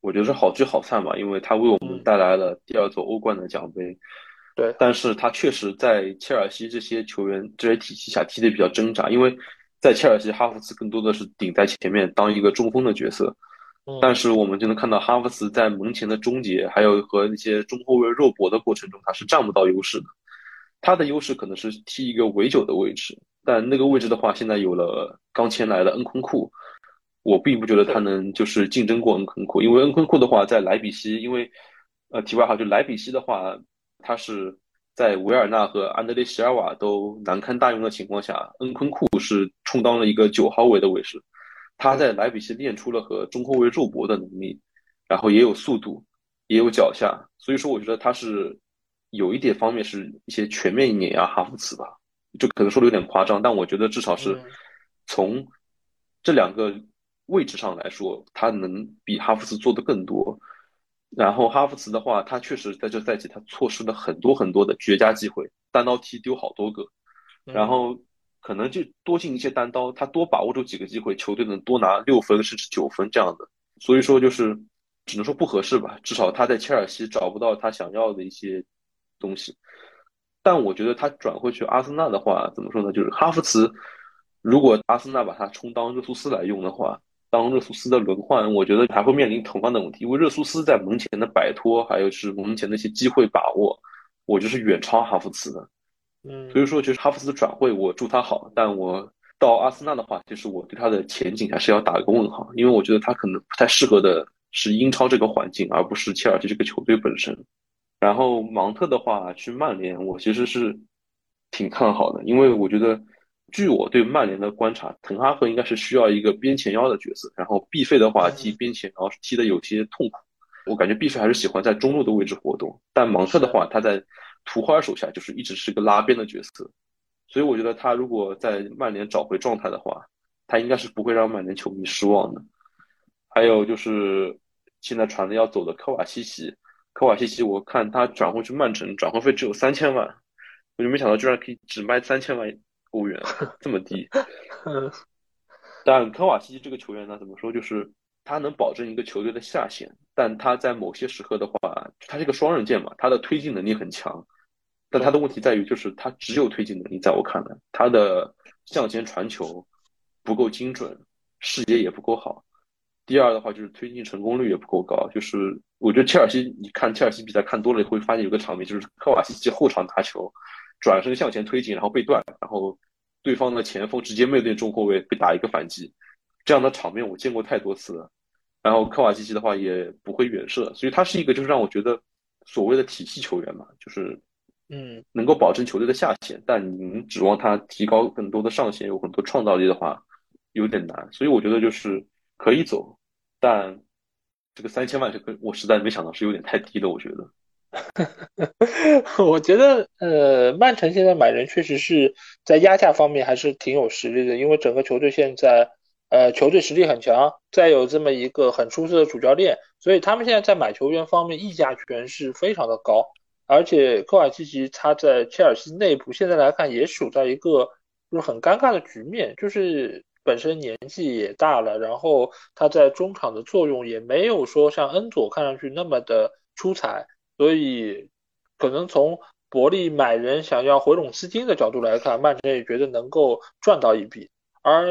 我觉得是好聚好散吧，因为他为我们带来了第二座欧冠的奖杯、嗯、对，但是他确实在切尔西这些球员这些体系下踢得比较挣扎，因为在切尔西哈弗茨更多的是顶在前面当一个中锋的角色，但是我们就能看到哈弗茨在门前的终结还有和那些中后卫肉搏的过程中他是占不到优势的，他的优势可能是踢一个尾九的位置，但那个位置的话现在有了刚签来的恩昆库，我并不觉得他能就是竞争过恩昆库，因为恩昆库的话在莱比锡，因为呃，题外话就莱比锡的话他是在维尔纳和安德烈席尔瓦都难堪大用的情况下，恩昆库是充当了一个九号位的位置，他在莱比锡练出了和中后卫肉搏的能力，然后也有速度也有脚下，所以说我觉得他是有一点方面是一些全面碾压哈弗茨吧，就可能说的有点夸张，但我觉得至少是从这两个位置上来说他能比哈弗茨做的更多。然后哈弗茨的话他确实在这赛季他错失了很多很多的绝佳机会，单刀踢丢好多个，然后可能就多进一些单刀，他多把握住几个机会，球队能多拿六分甚至九分这样的，所以说就是只能说不合适吧，至少他在切尔西找不到他想要的一些东西。但我觉得他转回去阿森纳的话怎么说呢，就是哈弗茨如果阿森纳把他充当热苏斯来用的话，当热苏斯的轮换，我觉得还会面临同样的问题，因为热苏斯在门前的摆脱还有是门前的一些机会把握我就是远超哈弗茨的，所以说就是哈弗茨转会我祝他好，但我到阿森纳的话就是我对他的前景还是要打个问号，因为我觉得他可能不太适合的是英超这个环境，而不是切尔西这个球队本身。然后芒特的话去曼联，我其实是挺看好的，因为我觉得据我对曼联的观察，滕哈赫应该是需要一个边前腰的角色，然后毕费的话踢边前腰踢的有些痛苦，我感觉毕费还是喜欢在中路的位置活动，但芒特的话他在图赫尔手下就是一直是个拉边的角色，所以我觉得他如果在曼联找回状态的话，他应该是不会让曼联球迷失望的。还有就是现在传的要走的科瓦西奇，科瓦西奇我看他转回去曼城转会费只有三千万，我就没想到居然可以只卖三千万欧元，这么低。但科瓦西奇这个球员呢，怎么说，就是他能保证一个球队的下限，但他在某些时刻的话，他是个双刃剑嘛，他的推进能力很强，但他的问题在于就是他只有推进能力，在我看来他的向前传球不够精准，视野也不够好。第二的话就是推进成功率也不够高，就是我觉得切尔西，你看切尔西比赛看多了会发现有个场面，就是科瓦西奇后场拿球转身向前推进，然后被断，然后对方的前锋直接面对中后卫被打一个反击，这样的场面我见过太多次了。然后科瓦西奇的话也不会远射，所以他是一个就是让我觉得所谓的体系球员嘛，就是嗯，能够保证球队的下限，但你指望他提高更多的上限，有很多创造力的话有点难。所以我觉得就是可以走，但这个三千万这个我实在没想到，是有点太低了，我觉得。我觉得呃，曼城现在买人确实是在压价方面还是挺有实力的，因为整个球队现在呃球队实力很强，再有这么一个很出色的主教练，所以他们现在在买球员方面议价权是非常的高。而且科瓦西奇他在切尔西内部现在来看也处在一个就是很尴尬的局面，就是本身年纪也大了，然后他在中场的作用也没有说像恩佐看上去那么的出彩，所以可能从伯利买人想要回笼资金的角度来看，曼城也觉得能够赚到一笔。而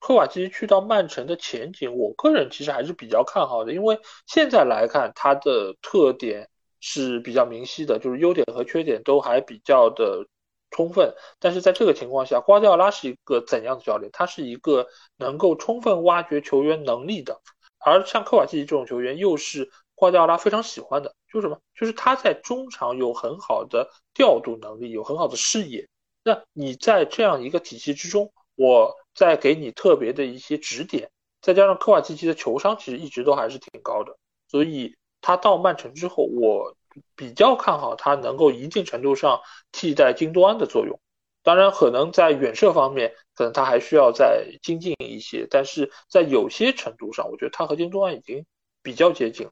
科瓦西奇去到曼城的前景，我个人其实还是比较看好的，因为现在来看他的特点是比较明晰的，就是优点和缺点都还比较的充分。但是在这个情况下，瓜迪奥拉是一个怎样的教练？他是一个能够充分挖掘球员能力的，而像科瓦西奇这种球员又是瓜迪奥拉非常喜欢的，就是什么？就是他在中场有很好的调度能力，有很好的视野。那你在这样一个体系之中，我再给你特别的一些指点，再加上科瓦西奇的球商其实一直都还是挺高的，所以他到曼城之后，我比较看好他能够一定程度上替代京多安的作用。当然可能在远射方面可能他还需要再精进一些，但是在有些程度上我觉得他和京多安已经比较接近。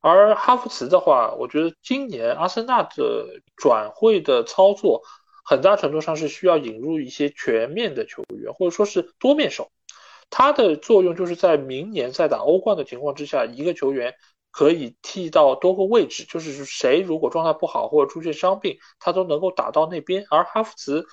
而哈弗茨的话，我觉得今年阿森纳的转会的操作很大程度上是需要引入一些全面的球员，或者说是多面手。他的作用就是在明年再打欧冠的情况之下，一个球员可以替到多个位置，就是谁如果状态不好或者出现伤病，他都能够打到那边。而哈弗茨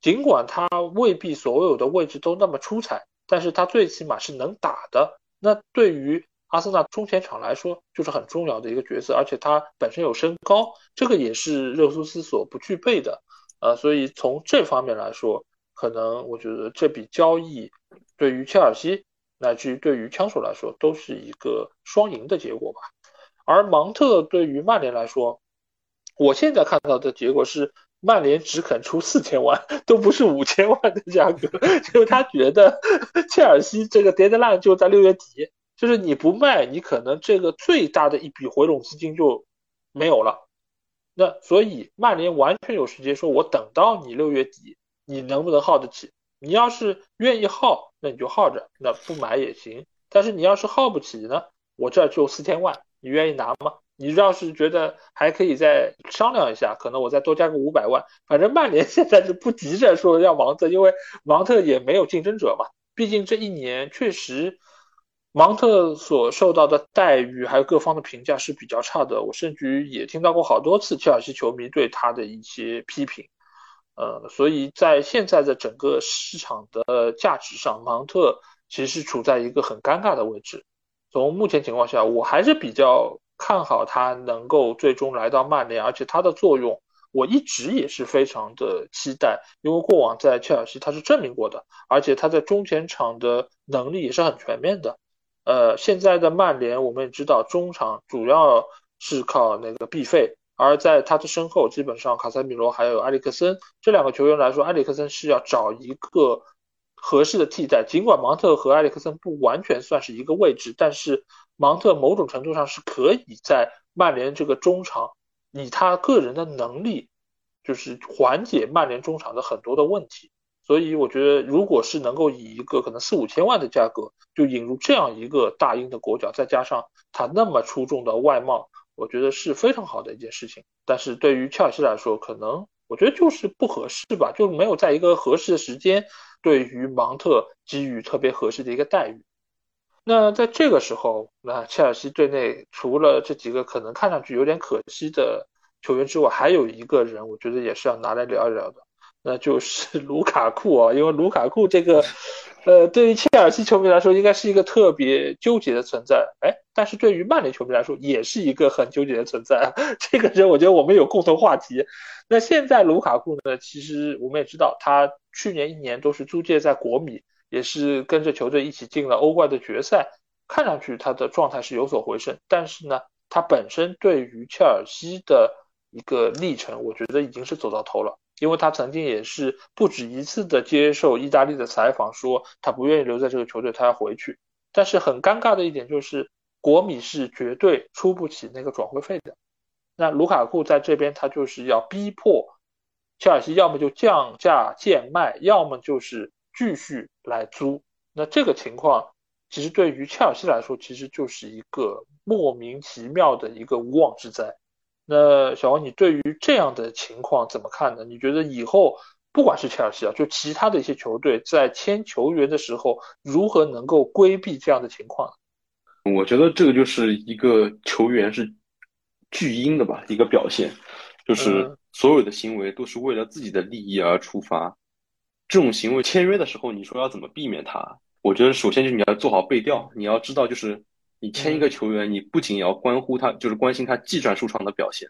尽管他未必所有的位置都那么出彩，但是他最起码是能打的，那对于阿森纳中前场来说就是很重要的一个角色，而且他本身有身高，这个也是热苏斯所不具备的。呃，所以从这方面来说，可能我觉得这笔交易对于切尔西乃至于对于枪手来说都是一个双赢的结果吧。而芒特对于曼联来说，我现在看到的结果是曼联只肯出四千万，都不是五千万的价格，就是他觉得切尔西这个 deadline 就在六月底，就是你不卖，你可能这个最大的一笔回笼资金就没有了。那所以曼联完全有时间说，我等到你六月底，你能不能耗得起？你要是愿意耗，那你就耗着，那不买也行。但是你要是耗不起呢，我这就四千万，你愿意拿吗？你要是觉得还可以再商量一下，可能我再多加个五百万。反正曼联现在是不急着说要芒特，因为芒特也没有竞争者嘛。毕竟这一年确实芒特所受到的待遇还有各方的评价是比较差的，我甚至于也听到过好多次切尔西球迷对他的一些批评。呃，所以在现在的整个市场的价值上，芒特其实处在一个很尴尬的位置。从目前情况下，我还是比较看好他能够最终来到曼联，而且他的作用我一直也是非常的期待，因为过往在切尔西他是证明过的，而且他在中前场的能力也是很全面的。呃，现在的曼联我们也知道，中场主要是靠那个B费，而在他的身后基本上卡塞米罗还有埃里克森这两个球员来说，埃里克森是要找一个合适的替代。尽管芒特和埃里克森不完全算是一个位置，但是芒特某种程度上是可以在曼联这个中场以他个人的能力就是缓解曼联中场的很多的问题。所以我觉得如果是能够以一个可能四五千万的价格就引入这样一个大英的国脚，再加上他那么出众的外貌，我觉得是非常好的一件事情。但是对于切尔西来说，可能我觉得就是不合适吧，就没有在一个合适的时间对于芒特给予特别合适的一个待遇。那在这个时候，那切尔西队内除了这几个可能看上去有点可惜的球员之外，还有一个人我觉得也是要拿来聊一聊的，那就是卢卡库啊。因为卢卡库这个呃，对于切尔西球迷来说应该是一个特别纠结的存在，哎，但是对于曼联球迷来说也是一个很纠结的存在。这个人我觉得我们有共同话题。那现在卢卡库呢，其实我们也知道他去年一年都是租借在国米，也是跟着球队一起进了欧冠的决赛，看上去他的状态是有所回升，但是呢他本身对于切尔西的一个历程我觉得已经是走到头了。因为他曾经也是不止一次的接受意大利的采访说他不愿意留在这个球队，他要回去。但是很尴尬的一点就是国米是绝对出不起那个转会费的，那卢卡库在这边他就是要逼迫切尔西要么就降价贱卖，要么就是继续来租。那这个情况其实对于切尔西来说其实就是一个莫名其妙的一个无妄之灾。那小王，你对于这样的情况怎么看呢？你觉得以后不管是切尔西啊，就其他的一些球队在签球员的时候如何能够规避这样的情况？我觉得这个就是一个球员是巨婴的吧，一个表现就是所有的行为都是为了自己的利益而出发、嗯、这种行为签约的时候你说要怎么避免它，我觉得首先就是你要做好背调，你要知道就是你签一个球员，你不仅要关乎他，就是关心他技战术上的表现，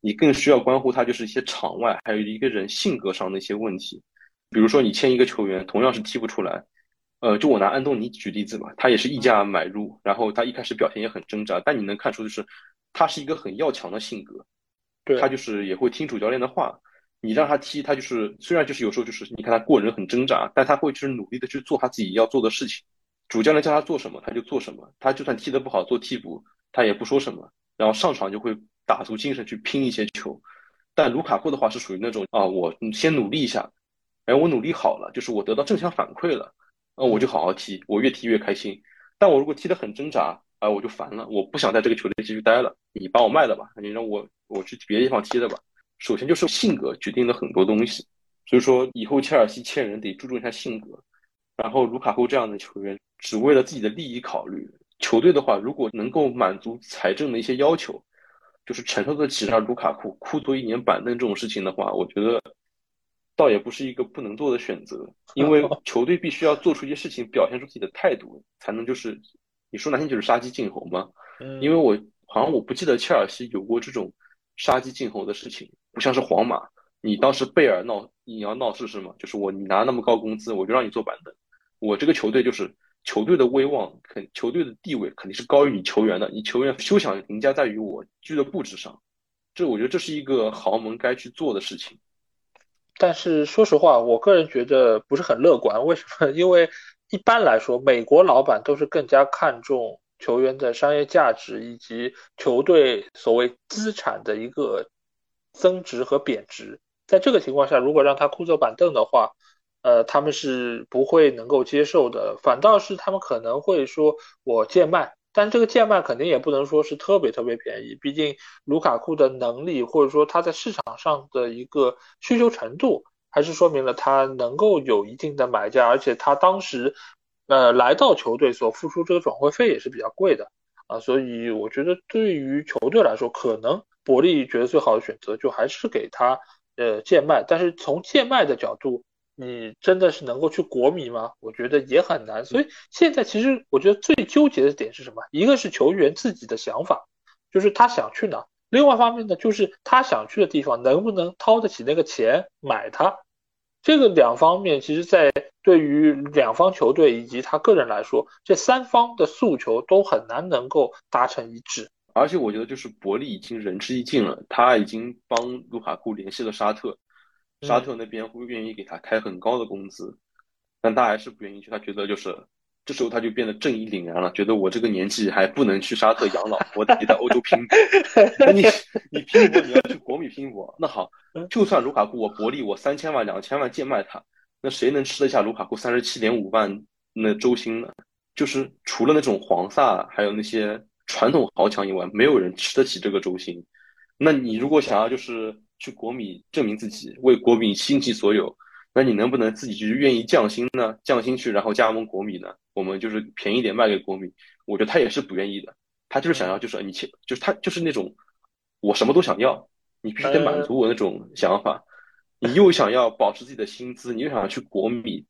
你更需要关乎他就是一些场外还有一个人性格上的一些问题。比如说你签一个球员同样是踢不出来，呃，就我拿安东尼举例子吧，他也是溢价买入，然后他一开始表现也很挣扎，但你能看出就是他是一个很要强的性格，他就是也会听主教练的话。你让他踢，他就是虽然就是有时候就是你看他过人很挣扎，但他会就是努力的去做他自己要做的事情，主教练叫他做什么他就做什么，他就算踢得不好做替补他也不说什么，然后上场就会打足精神去拼一些球。但卢卡库的话是属于那种啊，我先努力一下，哎，我努力好了，就是我得到正向反馈了，啊，我就好好踢，我越踢越开心。但我如果踢得很挣扎，啊，我就烦了，我不想在这个球队继续待了，你把我卖了吧，你让我我去别的地方踢了吧。首先就是性格决定了很多东西，所以说以后切尔西签人得注重一下性格。然后卢卡库这样的球员只为了自己的利益考虑，球队的话如果能够满足财政的一些要求，就是承受得起让卢卡库哭多一年板凳这种事情的话，我觉得倒也不是一个不能做的选择。因为球队必须要做出一些事情，表现出自己的态度，才能就是你说难听就是杀鸡儆猴吗？因为我好像我不记得切尔西有过这种杀鸡儆猴的事情，不像是皇马，你当时贝尔闹你要闹事是吗？就是我你拿那么高工资我就让你坐板凳。我这个球队就是球队的威望，球队的地位肯定是高于你球员的，你球员休想凌驾在于我俱乐部之上。这我觉得这是一个豪门该去做的事情。但是说实话，我个人觉得不是很乐观。为什么？因为一般来说，美国老板都是更加看重球员的商业价值以及球队所谓资产的一个增值和贬值。在这个情况下，如果让他枯坐板凳的话，呃，他们是不会能够接受的，反倒是他们可能会说我贱卖，但这个贱卖肯定也不能说是特别特别便宜，毕竟卢卡库的能力或者说他在市场上的一个需求程度还是说明了他能够有一定的买家，而且他当时呃来到球队所付出这个转会费也是比较贵的啊，所以我觉得对于球队来说，可能伯利觉得最好的选择就还是给他呃贱卖。但是从贱卖的角度，你真的是能够去国米吗？我觉得也很难。所以现在其实我觉得最纠结的点是什么？一个是球员自己的想法，就是他想去哪，另外一方面呢，就是他想去的地方能不能掏得起那个钱买他。这个两方面其实在对于两方球队以及他个人来说，这三方的诉求都很难能够达成一致。而且我觉得就是伯利已经仁至义尽了，他已经帮卢卡库联系了沙特，沙特那边会愿意给他开很高的工资，嗯、但他还是不愿意去。他觉得就是这时候他就变得正义凛然了，觉得我这个年纪还不能去沙特养老，我得在欧洲拼搏。那你你拼搏，你要去国米拼搏。那好，就算卢卡库我伯利我三千万两千万贱卖他，那谁能吃得下卢卡库三十七点五万那周薪呢？就是除了那种皇萨还有那些传统豪强以外，没有人吃得起这个周薪。那你如果想要就是去国米证明自己，为国米倾其所有，那你能不能自己就愿意降薪呢？降薪去然后加盟国米呢？我们就是便宜点卖给国米，我觉得他也是不愿意的。他就是想要就是你就是他就是那种我什么都想要，你必须得满足我那种想法。你又想要保持自己的薪资，你又想要去国米，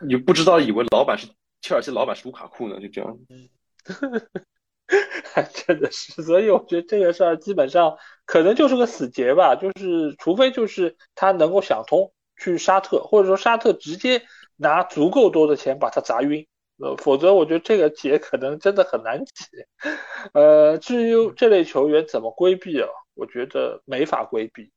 你不知道以为老板是切尔西老板是卢卡库呢，就这样。还真的是，所以我觉得这个事儿基本上可能就是个死结吧，就是除非就是他能够想通去沙特，或者说沙特直接拿足够多的钱把他砸晕，呃，否则我觉得这个结可能真的很难解。呃，至于这类球员怎么规避啊，我觉得没法规避，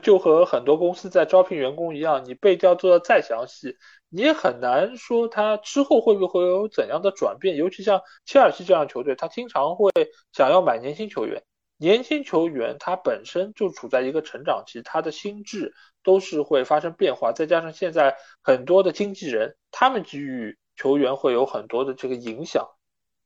就和很多公司在招聘员工一样，你背调做的再详细，你也很难说他之后会不会有怎样的转变，尤其像切尔西这样的球队，他经常会想要买年轻球员，年轻球员他本身就处在一个成长期，他的心智都是会发生变化，再加上现在很多的经纪人，他们给予球员会有很多的这个影响，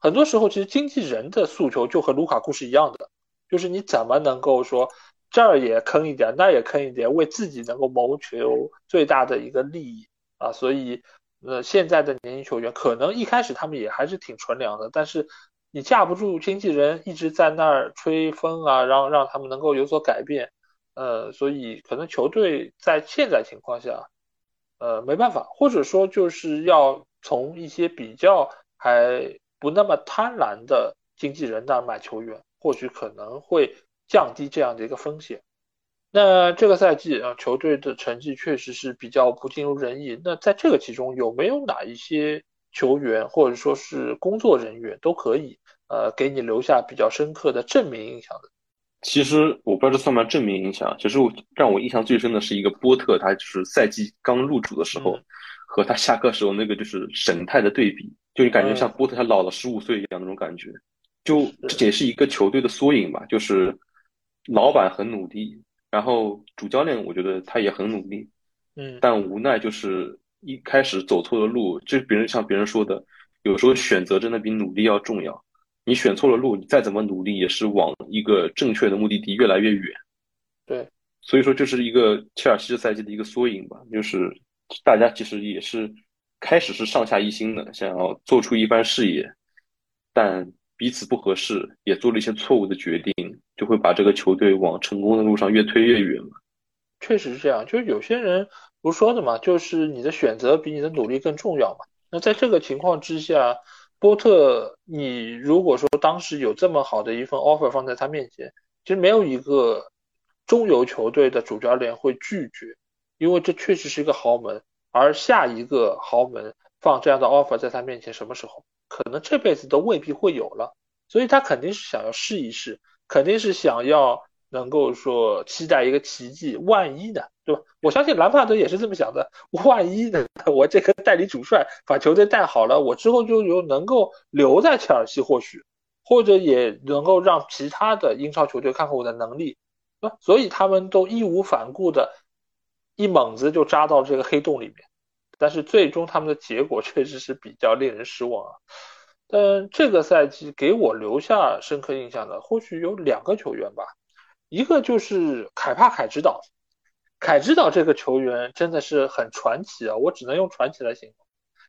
很多时候其实经纪人的诉求就和卢卡库是一样的，就是你怎么能够说这儿也坑一点那也坑一点，为自己能够谋求最大的一个利益啊，所以呃，现在的年轻球员可能一开始他们也还是挺纯良的，但是你架不住经纪人一直在那儿吹风啊，让让他们能够有所改变，呃，所以可能球队在现在情况下，呃，没办法，或者说就是要从一些比较还不那么贪婪的经纪人那儿买球员，或许可能会降低这样的一个风险。那这个赛季啊，球队的成绩确实是比较不尽如人意。那在这个其中，有没有哪一些球员或者说是工作人员都可以呃给你留下比较深刻的正面影响的？其实我不知道这算不算正面影响。其实我让我印象最深的是一个波特，他就是赛季刚入主的时候、嗯、和他下课时候那个就是神态的对比，就你感觉像波特他老了十五岁一样那种感觉。就这也是一个球队的缩影吧，就是老板很努力。然后主教练我觉得他也很努力，嗯，但无奈就是一开始走错了路，就是别人像别人说的，有时候选择真的比努力要重要。你选错了路，你再怎么努力也是往一个正确的目的地越来越远。对，所以说就是一个切尔西这赛季的一个缩影吧，就是大家其实也是开始是上下一心的，想要做出一番事业，但彼此不合适，也做了一些错误的决定，就会把这个球队往成功的路上越推越远嘛。确实是这样，就是有些人不说的嘛，就是你的选择比你的努力更重要嘛。那在这个情况之下，波特你如果说当时有这么好的一份 offer 放在他面前，其实没有一个中游球队的主教练会拒绝，因为这确实是一个豪门，而下一个豪门放这样的 offer 在他面前，什么时候可能这辈子都未必会有了，所以他肯定是想要试一试，肯定是想要能够说期待一个奇迹，万一呢，对吧？我相信兰帕德也是这么想的，万一呢，我这个代理主帅把球队带好了，我之后就有能够留在切尔西，或许或者也能够让其他的英超球队看看我的能力，所以他们都义无反顾的一猛子就扎到这个黑洞里面，但是最终他们的结果确实是比较令人失望啊。但这个赛季给我留下深刻印象的或许有两个球员吧，一个就是凯帕凯指导，凯指导这个球员真的是很传奇啊，我只能用传奇来形容，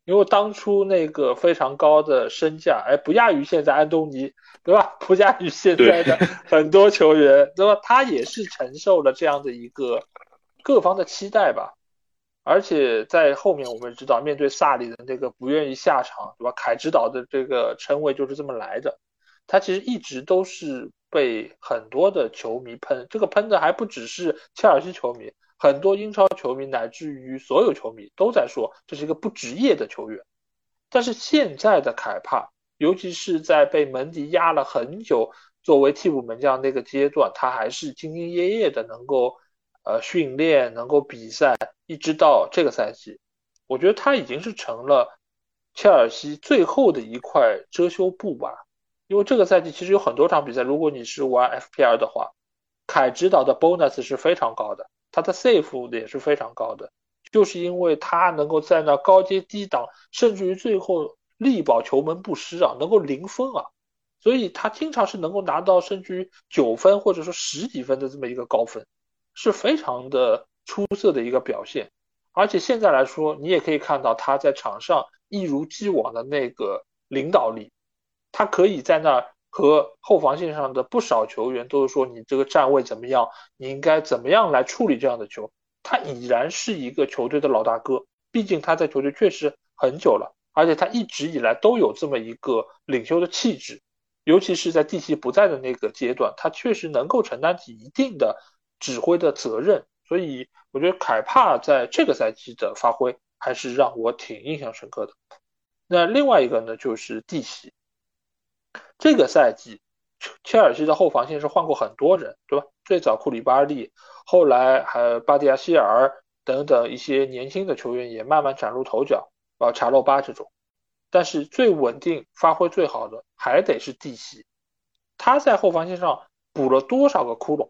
因为当初那个非常高的身价，哎，不亚于现在安东尼，对吧？不亚于现在的很多球员， 对， 对吧？他也是承受了这样的一个各方的期待吧。而且在后面我们知道，面对萨里的那个不愿意下场，对吧？凯指导的这个称谓就是这么来的。他其实一直都是被很多的球迷喷，这个喷的还不只是切尔西球迷，很多英超球迷乃至于所有球迷都在说这是一个不职业的球员。但是现在的凯帕，尤其是在被门迪压了很久作为替补门将那个阶段，他还是兢兢业业的能够呃训练，能够比赛，一直到这个赛季，我觉得他已经是成了切尔西最后的一块遮羞布吧。因为这个赛季其实有很多场比赛，如果你是玩 F P L 的话，凯指导的 bonus 是非常高的，他的 save 也是非常高的，就是因为他能够在那高阶低档，甚至于最后力保球门不失啊，能够零分啊，所以他经常是能够拿到甚至于九分或者说十几分的这么一个高分，是非常的出色的一个表现。而且现在来说，你也可以看到他在场上一如既往的那个领导力，他可以在那和后防线上的不少球员都是说你这个站位怎么样，你应该怎么样来处理这样的球，他已然是一个球队的老大哥，毕竟他在球队确实很久了，而且他一直以来都有这么一个领袖的气质，尤其是在蒂奇不在的那个阶段，他确实能够承担起一定的指挥的责任。所以我觉得凯帕在这个赛季的发挥还是让我挺印象深刻的。那另外一个呢，就是蒂奇，这个赛季切尔西的后防线是换过很多人，对吧？最早库里巴利，后来还巴蒂亚希尔等等一些年轻的球员也慢慢崭露头角，啊，查洛巴这种。但是最稳定发挥最好的还得是蒂奇，他在后防线上补了多少个窟窿，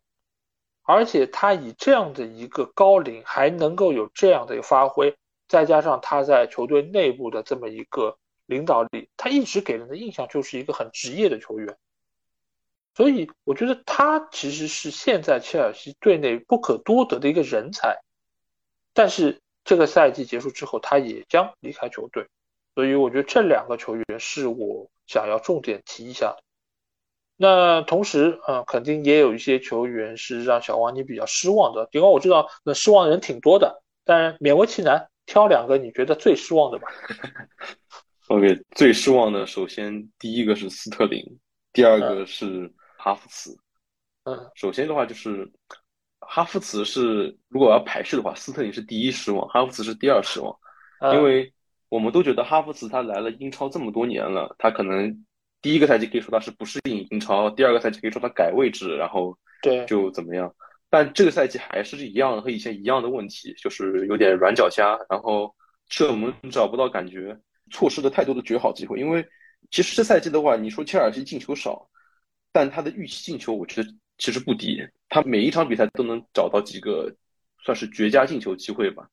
而且他以这样的一个高龄还能够有这样的一个发挥，再加上他在球队内部的这么一个领导力，他一直给人的印象就是一个很职业的球员。所以我觉得他其实是现在切尔西队内不可多得的一个人才，但是这个赛季结束之后他也将离开球队，所以我觉得这两个球员是我想要重点提一下的。那同时、嗯、肯定也有一些球员是让小王你比较失望的，尽管我知道那失望的人挺多的，但勉为其难挑两个你觉得最失望的吧。OK， 最失望的首先第一个是斯特林，第二个是哈弗茨。嗯，首先的话就是哈弗茨是，如果要排序的话，斯特林是第一失望，哈弗茨是第二失望。因为我们都觉得哈弗茨他来了英超这么多年了，他可能第一个赛季可以说他是不适应英超，第二个赛季可以说他改位置，然后就怎么样。但这个赛季还是一样和以前一样的问题，就是有点软脚虾，然后射门找不到感觉，错失了太多的绝好机会。因为其实这赛季的话，你说切尔西进球少，但他的预期进球我觉得其实不低，他每一场比赛都能找到几个算是绝佳进球机会吧，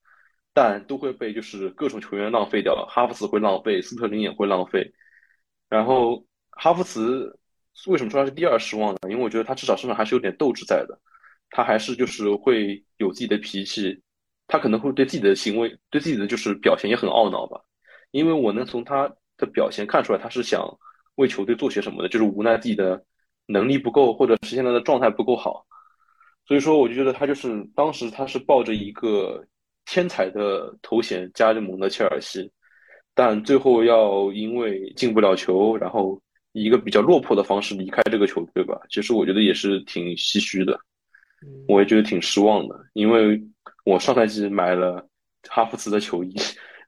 但都会被就是各种球员浪费掉了，哈弗茨会浪费，斯特林也会浪费。然后哈弗茨为什么说他是第二失望呢？因为我觉得他至少身上还是有点斗志在的，他还是就是会有自己的脾气，他可能会对自己的行为，对自己的就是表现也很懊恼吧。因为我能从他的表现看出来，他是想为球队做些什么的，就是无奈自己的能力不够，或者是现在的状态不够好。所以说我就觉得他就是当时他是抱着一个天才的头衔加盟的切尔西，但最后要因为进不了球，然后以一个比较落魄的方式离开这个球队吧。其实我觉得也是挺唏嘘的，我也觉得挺失望的。因为我上赛季买了哈弗茨的球衣，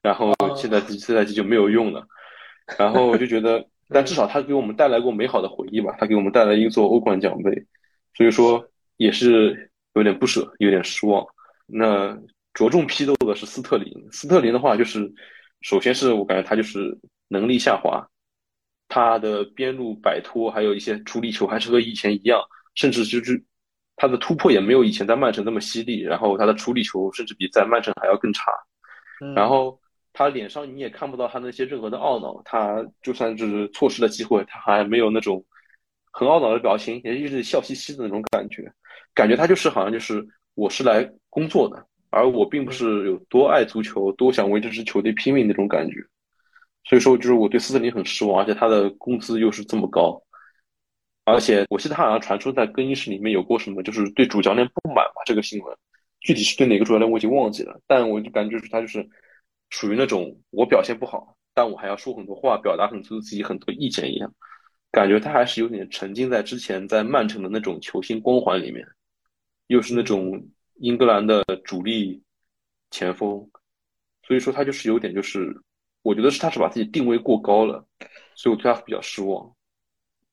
然后现在这赛季就没有用了，然后我就觉得但至少他给我们带来过美好的回忆吧，他给我们带来一座欧冠奖杯，所以说也是有点不舍，有点失望。那着重批斗的是斯特林，斯特林的话就是首先是我感觉他就是能力下滑，他的边路摆脱还有一些处理球还是和以前一样，甚至就是他的突破也没有以前在曼城那么犀利，然后他的处理球甚至比在曼城还要更差，然后他脸上你也看不到他那些任何的懊恼，他就算是错失了机会，他还没有那种很懊恼的表情，也就是笑嘻嘻的那种感觉，感觉他就是好像就是我是来工作的，而我并不是有多爱足球，多想为这支球队拼命那种感觉。所以说就是我对斯特林很失望，而且他的工资又是这么高，而且我记得他好像传出在更衣室里面有过什么就是对主教练不满吧，这个新闻具体是对哪个主教练我已经忘记了，但我就感觉他就是属于那种我表现不好，但我还要说很多话，表达很多自己很多意见一样，感觉他还是有点沉浸在之前在曼城的那种球星光环里面，又是那种英格兰的主力前锋，所以说他就是有点就是，我觉得是他是把自己定位过高了，所以我对他比较失望。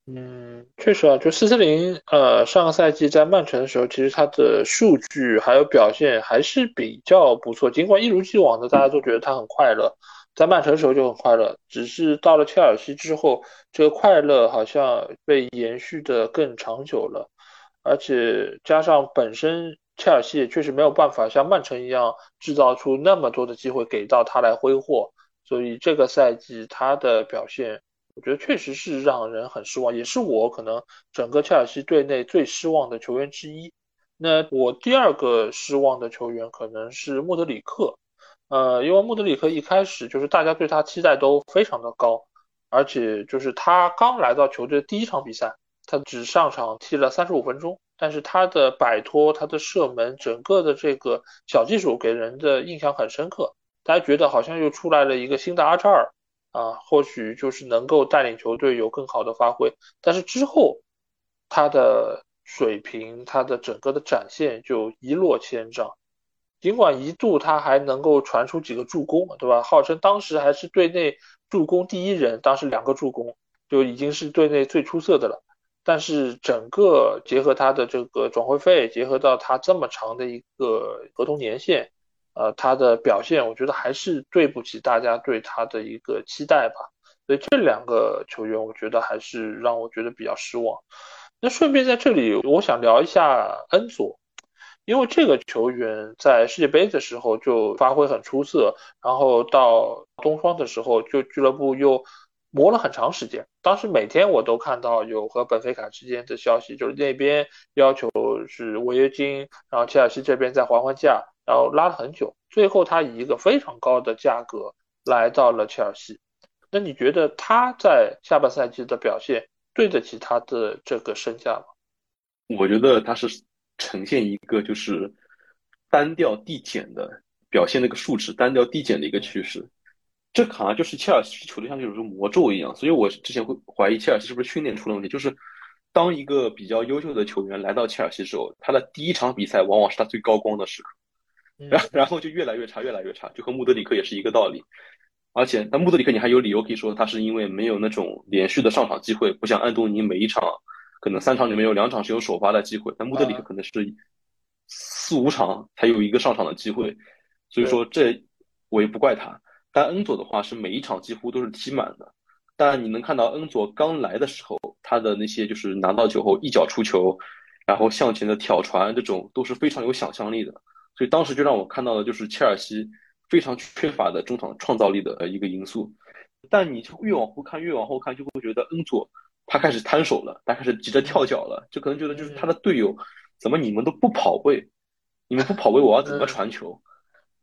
嗯，确实啊，就斯特林，呃，上个赛季在曼城的时候，其实他的数据还有表现还是比较不错。尽管一如既往的大家都觉得他很快乐，在曼城的时候就很快乐，只是到了切尔西之后，这个快乐好像被延续的更长久了。而且加上本身切尔西也确实没有办法像曼城一样制造出那么多的机会给到他来挥霍，所以这个赛季他的表现，我觉得确实是让人很失望，也是我可能整个切尔西队内最失望的球员之一。那我第二个失望的球员可能是穆德里克，呃，因为穆德里克一开始就是大家对他期待都非常的高，而且就是他刚来到球队第一场比赛，他只上场踢了三十五分钟，但是他的摆脱、他的射门、整个的这个小技术给人的印象很深刻，大家觉得好像又出来了一个新的阿扎尔。啊，或许就是能够带领球队有更好的发挥，但是之后他的水平、他的整个的展现就一落千丈。尽管一度他还能够传出几个助攻，对吧？号称当时还是队内助攻第一人，当时两个助攻就已经是队内最出色的了。但是整个结合他的这个转会费，结合到他这么长的一个合同年限，呃，他的表现我觉得还是对不起大家对他的一个期待吧，所以这两个球员我觉得还是让我觉得比较失望。那顺便在这里我想聊一下恩佐，因为这个球员在世界杯的时候就发挥很出色，然后到冬窗的时候就俱乐部又磨了很长时间，当时每天我都看到有和本菲卡之间的消息，就是那边要求是违约金，然后切尔西这边再还还价，然后拉了很久，最后他以一个非常高的价格来到了切尔西。那你觉得他在下半赛季的表现对得起他的这个身价吗？我觉得他是呈现一个就是单调递减的表现，那个数值单调递减的一个趋势，这好像就是切尔西球队像就是魔咒一样，所以我之前会怀疑切尔西是不是训练出了问题，就是当一个比较优秀的球员来到切尔西之后，他的第一场比赛往往是他最高光的时刻，然后就越来越差越来越差，就和穆德里克也是一个道理。而且但穆德里克你还有理由可以说他是因为没有那种连续的上场机会，不像安东尼每一场可能三场里面有两场是有首发的机会，但穆德里克可能是四五场才有一个上场的机会，所以说这我也不怪他。但恩佐的话是每一场几乎都是踢满的，但你能看到恩佐刚来的时候他的那些就是拿到球后一脚出球，然后向前的挑传，这种都是非常有想象力的，所以当时就让我看到的就是切尔西非常缺乏的中场创造力的一个因素。但你就越往后看越往后看就会觉得恩佐他开始摊手了，他开始急着跳脚了，就可能觉得就是他的队友怎么你们都不跑位，你们不跑位我要怎么传球，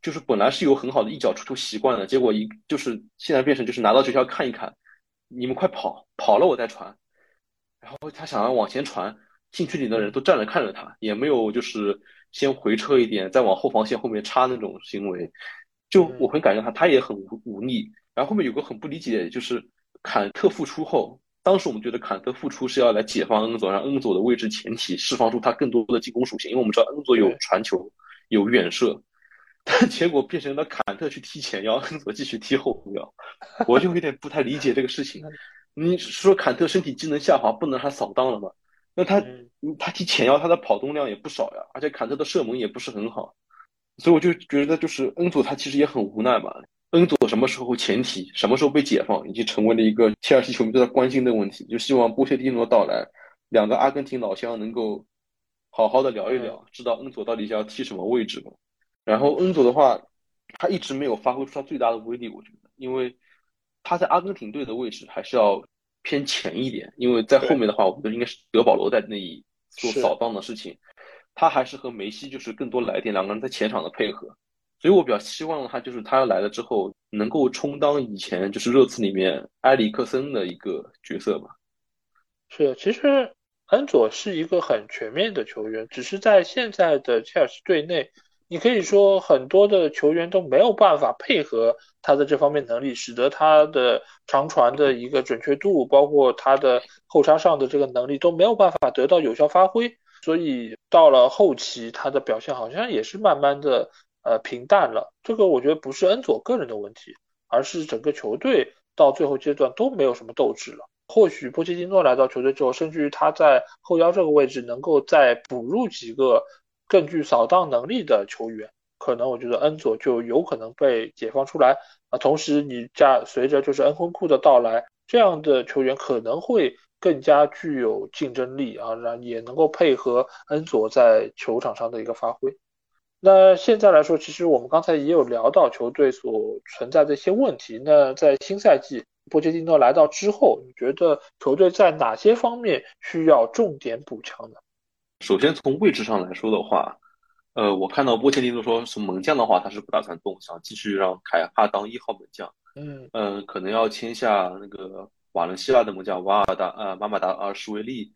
就是本来是有很好的一脚出球习惯的，结果一就是现在变成就是拿到球要看一看，你们快跑，跑了我再传，然后他想要往前传，禁区里的人都站着看着他，也没有就是先回撤一点再往后防线后面插那种行为，就我很感觉他他也很无力。然后后面有个很不理解，就是坎特复出后，当时我们觉得坎特复出是要来解放恩佐，让恩佐的位置前提释放出他更多的进攻属性，因为我们知道恩佐有传球有远射，但结果变成了坎特去踢前腰，恩佐继续踢后腰，我就有点不太理解这个事情。你说坎特身体机能下滑不能让他扫荡了吗？那他他踢前腰他的跑动量也不少呀，而且坎特的射门也不是很好，所以我就觉得就是恩佐他其实也很无奈嘛。恩佐什么时候前提什么时候被解放已经成为了一个切尔西球迷都在关心的问题，就希望波切蒂诺到来，两个阿根廷老乡能够好好的聊一聊，知道恩佐到底要踢什么位置吧。然后恩佐的话他一直没有发挥出他最大的威力，我觉得因为他在阿根廷队的位置还是要偏前一点，因为在后面的话我觉得应该是德保罗在那里做扫荡的事情，他还是和梅西就是更多来一点两个人在前场的配合，所以我比较希望他就是他来了之后能够充当以前就是热刺里面埃里克森的一个角色吧。是，其实恩佐是一个很全面的球员，只是在现在的切尔西队内你可以说很多的球员都没有办法配合他的这方面能力，使得他的长传的一个准确度包括他的后插上的这个能力都没有办法得到有效发挥，所以到了后期他的表现好像也是慢慢的呃平淡了。这个我觉得不是恩佐个人的问题，而是整个球队到最后阶段都没有什么斗志了。或许波切蒂诺来到球队之后，甚至于他在后腰这个位置能够再补入几个更具扫荡能力的球员，可能我觉得恩佐就有可能被解放出来。啊，同时你加随着就是恩昆库的到来，这样的球员可能会更加具有竞争力啊，也能够配合恩佐在球场上的一个发挥。那现在来说，其实我们刚才也有聊到球队所存在的一些问题。那在新赛季波切蒂诺来到之后，你觉得球队在哪些方面需要重点补强呢？首先从位置上来说的话，呃，我看到波切蒂诺说是门将的话他是不打算动，想继续让凯帕当一号门将。嗯嗯、呃，可能要签下那个瓦伦西亚的门将瓦尔达呃马马达尔什维利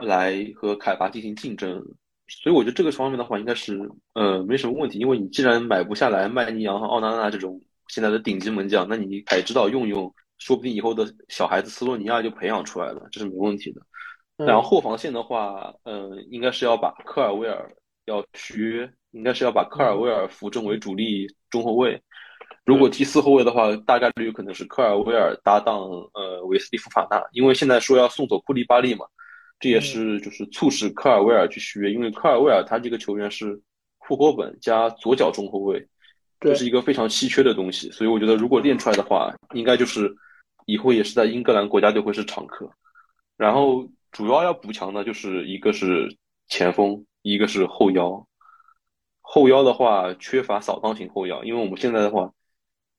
来和凯帕进行竞争。所以我觉得这个方面的话应该是呃没什么问题，因为你既然买不下来麦尼扬和奥纳纳这种现在的顶级门将，那你还知道用用，说不定以后的小孩子斯洛尼亚就培养出来了，这是没问题的。然后后防线的话呃应该是要把科尔维尔要续约，应该是要把科尔维尔扶正为主力中后卫。如果踢四后卫的话，大概率可能是科尔维尔搭档呃维斯利夫法纳，因为现在说要送走库利巴利嘛，这也是就是促使科尔维尔去续约，因为科尔维尔他这个球员是户口本加左脚中后卫，这是一个非常稀缺的东西，所以我觉得如果练出来的话，应该就是以后也是在英格兰国家队会是常客。然后主要要补强的就是一个是前锋，一个是后腰。后腰的话缺乏扫荡型后腰，因为我们现在的话，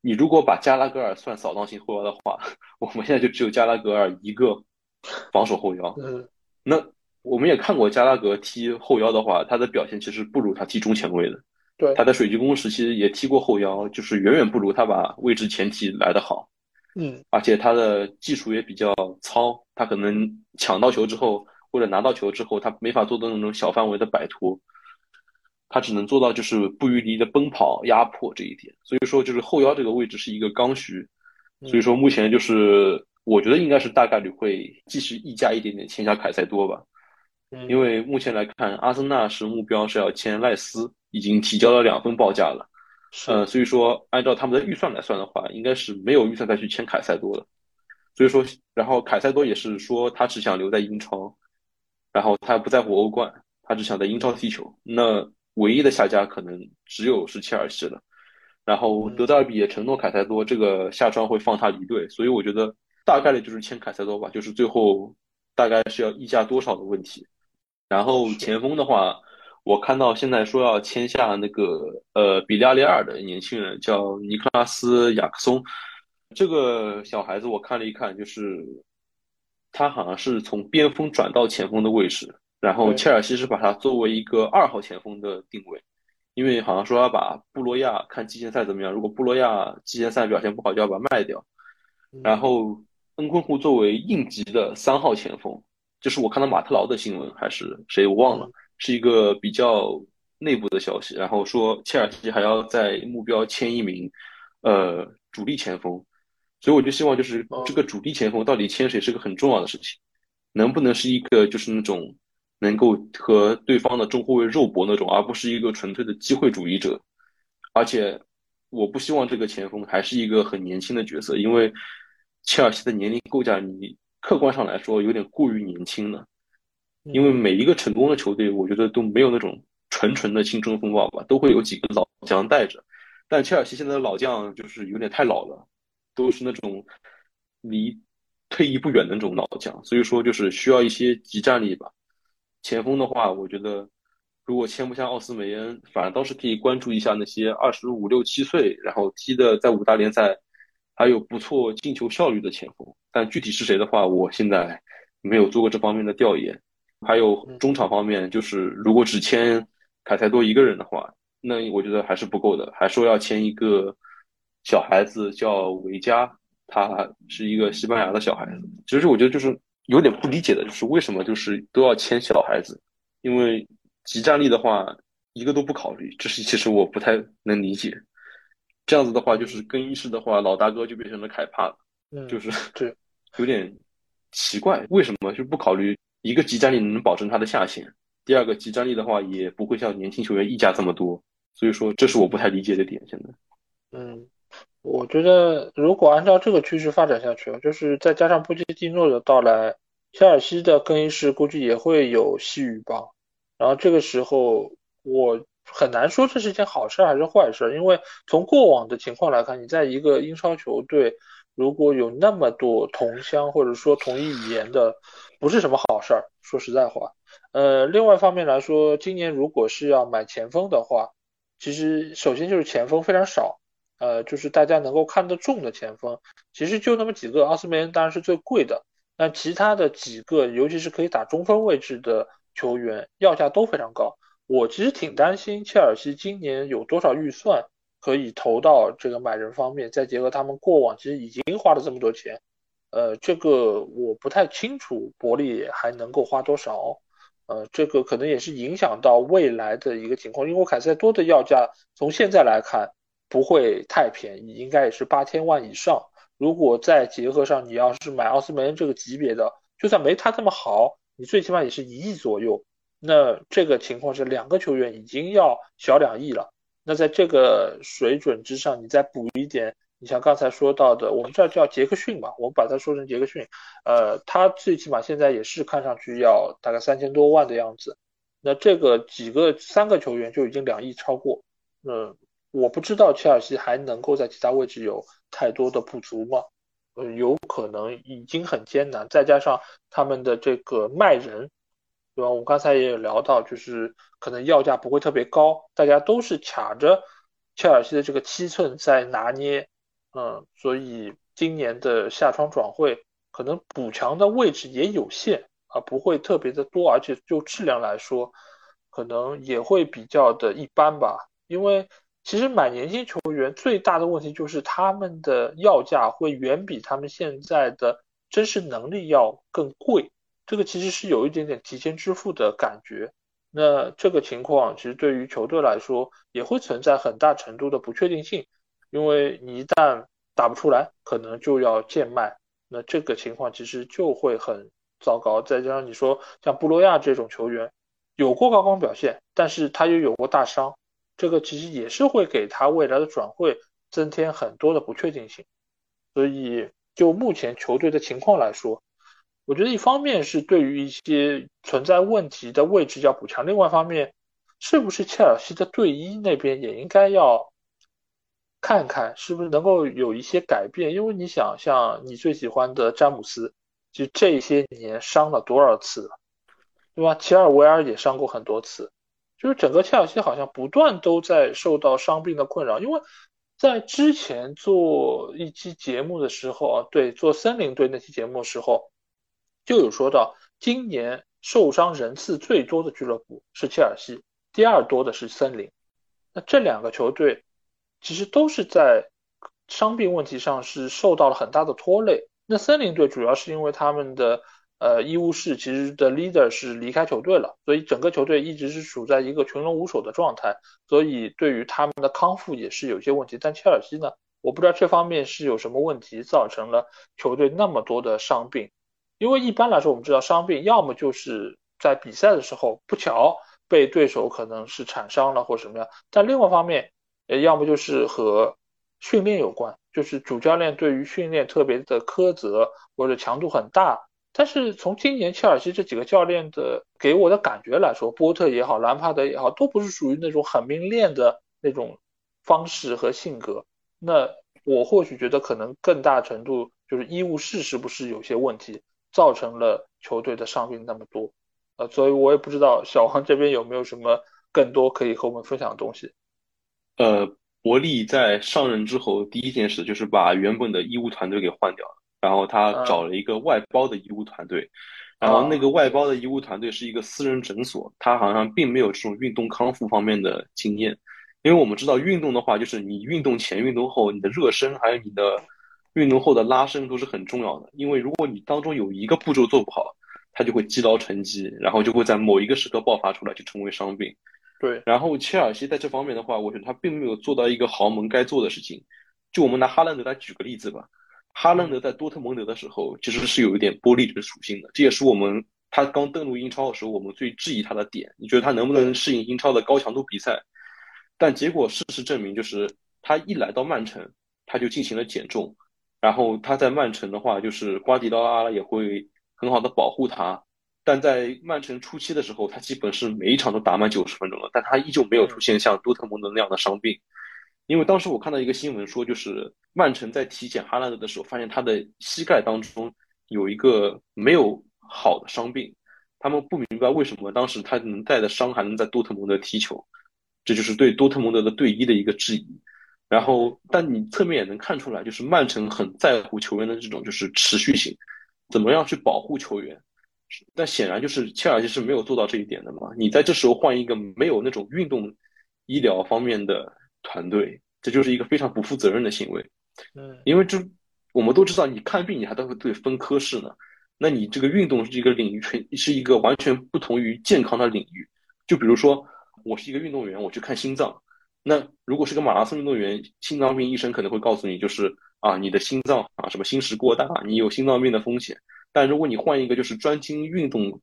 你如果把加拉格尔算扫荡型后腰的话，我们现在就只有加拉格尔一个防守后腰。嗯，那我们也看过加拉格踢后腰的话，他的表现其实不如他踢中前卫的。对，他在水晶宫时期也踢过后腰，就是远远不如他把位置前提来得好。嗯，而且他的技术也比较糙，他可能抢到球之后或者拿到球之后，他没法做到那种小范围的摆脱，他只能做到就是不遗余力的奔跑压迫这一点。所以说就是后腰这个位置是一个刚需，所以说目前就是。我觉得应该是大概率会继续溢价一点点签下凯塞多吧，因为目前来看阿森纳是目标是要签赖斯，已经提交了两份报价了，呃，所以说按照他们的预算来算的话，应该是没有预算再去签凯塞多了。所以说然后凯塞多也是说他只想留在英超，然后他不在乎欧冠，他只想在英超踢球，那唯一的下家可能只有是切尔西了。然后德代尔比也承诺凯塞多这个下窗会放他离队，所以我觉得大概率就是签凯塞多吧，就是最后大概是要溢价多少的问题。然后前锋的话，我看到现在说要签下那个呃比利亚雷尔的年轻人叫尼克拉斯雅克松，这个小孩子我看了一看，就是他好像是从边锋转到前锋的位置，然后切尔西是把他作为一个二号前锋的定位，因为好像说要把布洛亚看季前赛怎么样，如果布洛亚季前赛表现不好就要把他卖掉。然后恩昆库作为应急的三号前锋，就是我看到马特劳的新闻还是谁我忘了，是一个比较内部的消息，然后说切尔西还要在目标签一名呃主力前锋，所以我就希望就是这个主力前锋到底签谁是个很重要的事情，能不能是一个就是那种能够和对方的中后卫肉搏那种，而不是一个纯粹的机会主义者。而且我不希望这个前锋还是一个很年轻的角色，因为切尔西的年龄构架你客观上来说有点过于年轻了，因为每一个成功的球队我觉得都没有那种纯纯的青春风暴吧，都会有几个老将带着，但切尔西现在的老将就是有点太老了，都是那种离退役不远的那种老将，所以说就是需要一些即战力吧。前锋的话我觉得如果签不下奥斯梅恩，反而倒是可以关注一下那些二十五六七岁然后踢的在五大联赛还有不错进球效率的前锋，但具体是谁的话我现在没有做过这方面的调研。还有中场方面，就是如果只签凯塞多一个人的话，那我觉得还是不够的，还说要签一个小孩子叫维加，他是一个西班牙的小孩子。其实我觉得就是有点不理解的，就是为什么就是都要签小孩子，因为集战力的话一个都不考虑，这是其实我不太能理解。这样子的话就是更衣室的话老大哥就变成了凯帕了，嗯，就是有点奇怪，为什么就不考虑一个集战力能保证他的下限，第二个集战力的话也不会像年轻球员溢价这么多，所以说这是我不太理解的点现在。嗯，我觉得如果按照这个趋势发展下去，就是再加上波切蒂诺的到来，切尔西的更衣室估计也会有细雨吧。然后这个时候我很难说这是一件好事还是坏事，因为从过往的情况来看，你在一个英超球队如果有那么多同乡或者说同一语言的，不是什么好事儿，说实在话。呃，另外一方面来说，今年如果是要买前锋的话，其实首先就是前锋非常少，呃，就是大家能够看得中的前锋其实就那么几个，奥斯梅恩当然是最贵的，那其他的几个尤其是可以打中锋位置的球员要价都非常高。我其实挺担心切尔西今年有多少预算可以投到这个买人方面，再结合他们过往其实已经花了这么多钱，呃，这个我不太清楚伯利还能够花多少，呃，这个可能也是影响到未来的一个情况，因为凯塞多的要价从现在来看不会太便宜，应该也是八千万以上，如果再结合上你要是买奥斯梅恩这个级别的，就算没他这么好，你最起码也是一亿左右，那这个情况是两个球员已经要小两亿了，那在这个水准之上你再补一点，你像刚才说到的我们这叫杰克逊吧，我们把它说成杰克逊，呃，他最起码现在也是看上去要大概三千多万的样子，那这个几个三个球员就已经两亿超过，嗯，我不知道切尔西还能够在其他位置有太多的补足吗？呃，有可能已经很艰难，再加上他们的这个卖人对吧？我刚才也有聊到，就是可能要价不会特别高，大家都是卡着切尔西的这个七寸在拿捏，嗯，所以今年的夏窗转会可能补强的位置也有限啊，不会特别的多，而且就质量来说，可能也会比较的一般吧。因为其实买年轻球员最大的问题就是他们的要价会远比他们现在的真实能力要更贵。这个其实是有一点点提前支付的感觉，那这个情况其实对于球队来说也会存在很大程度的不确定性，因为你一旦打不出来可能就要贱卖，那这个情况其实就会很糟糕。再加上你说像布洛亚这种球员有过高光表现，但是他又有过大伤，这个其实也是会给他未来的转会增添很多的不确定性。所以就目前球队的情况来说，我觉得一方面是对于一些存在问题的位置要补强，另外一方面是不是切尔西的队医那边也应该要看看是不是能够有一些改变，因为你想像你最喜欢的詹姆斯其实这些年伤了多少次了对吧，齐尔维尔也伤过很多次，就是整个切尔西好像不断都在受到伤病的困扰。因为在之前做一期节目的时候啊，对做森林队那期节目的时候就有说到，今年受伤人次最多的俱乐部是切尔西，第二多的是森林。那这两个球队其实都是在伤病问题上是受到了很大的拖累。那森林队主要是因为他们的呃医务室其实的 leader 是离开球队了，所以整个球队一直是处在一个群龙无首的状态，所以对于他们的康复也是有些问题。但切尔西呢，我不知道这方面是有什么问题造成了球队那么多的伤病。因为一般来说我们知道伤病要么就是在比赛的时候不巧被对手可能是铲伤了或什么样，但另外方面要么就是和训练有关，就是主教练对于训练特别的苛责或者强度很大。但是从今年切尔西这几个教练的给我的感觉来说，波特也好兰帕德也好，都不是属于那种很明练的那种方式和性格，那我或许觉得可能更大程度就是医务室是不是有些问题造成了球队的伤病那么多，呃，所以我也不知道小王这边有没有什么更多可以和我们分享的东西。呃，伯利在上任之后第一件事就是把原本的医务团队给换掉了，然后他找了一个外包的医务团队、嗯、然后那个外包的医务团队是一个私人诊所，他好像并没有这种运动康复方面的经验，因为我们知道运动的话就是你运动前运动后你的热身还有你的运动后的拉伸都是很重要的，因为如果你当中有一个步骤做不好，它就会积劳成疾，然后就会在某一个时刻爆发出来，就成为伤病。对，然后切尔西在这方面的话，我觉得他并没有做到一个豪门该做的事情。就我们拿哈兰德来举个例子吧，哈兰德在多特蒙德的时候其实是有一点玻璃的属性的，这也是我们他刚登陆英超的时候，我们最质疑他的点，你觉得他能不能适应英超的高强度比赛？但结果事实证明，就是他一来到曼城，他就进行了减重，然后他在曼城的话，就是瓜迪奥拉也会很好的保护他。但在曼城初期的时候，他基本是每一场都打满九十分钟了，但他依旧没有出现像多特蒙德那样的伤病。因为当时我看到一个新闻说，就是曼城在体检哈兰德的时候，发现他的膝盖当中有一个没有好的伤病，他们不明白为什么当时他能带的伤还能在多特蒙德踢球，这就是对多特蒙德的队医的一个质疑。然后但你侧面也能看出来，就是曼城很在乎球员的这种就是持续性，怎么样去保护球员。但显然就是切尔西是没有做到这一点的嘛，你在这时候换一个没有那种运动医疗方面的团队，这就是一个非常不负责任的行为。因为这我们都知道，你看病你还都会对分科室呢，那你这个运动是一个领域，是一个完全不同于健康的领域。就比如说我是一个运动员，我去看心脏，那如果是个马拉松运动员，心脏病医生可能会告诉你就是啊，你的心脏啊什么心室过大，你有心脏病的风险。但如果你换一个就是专精运动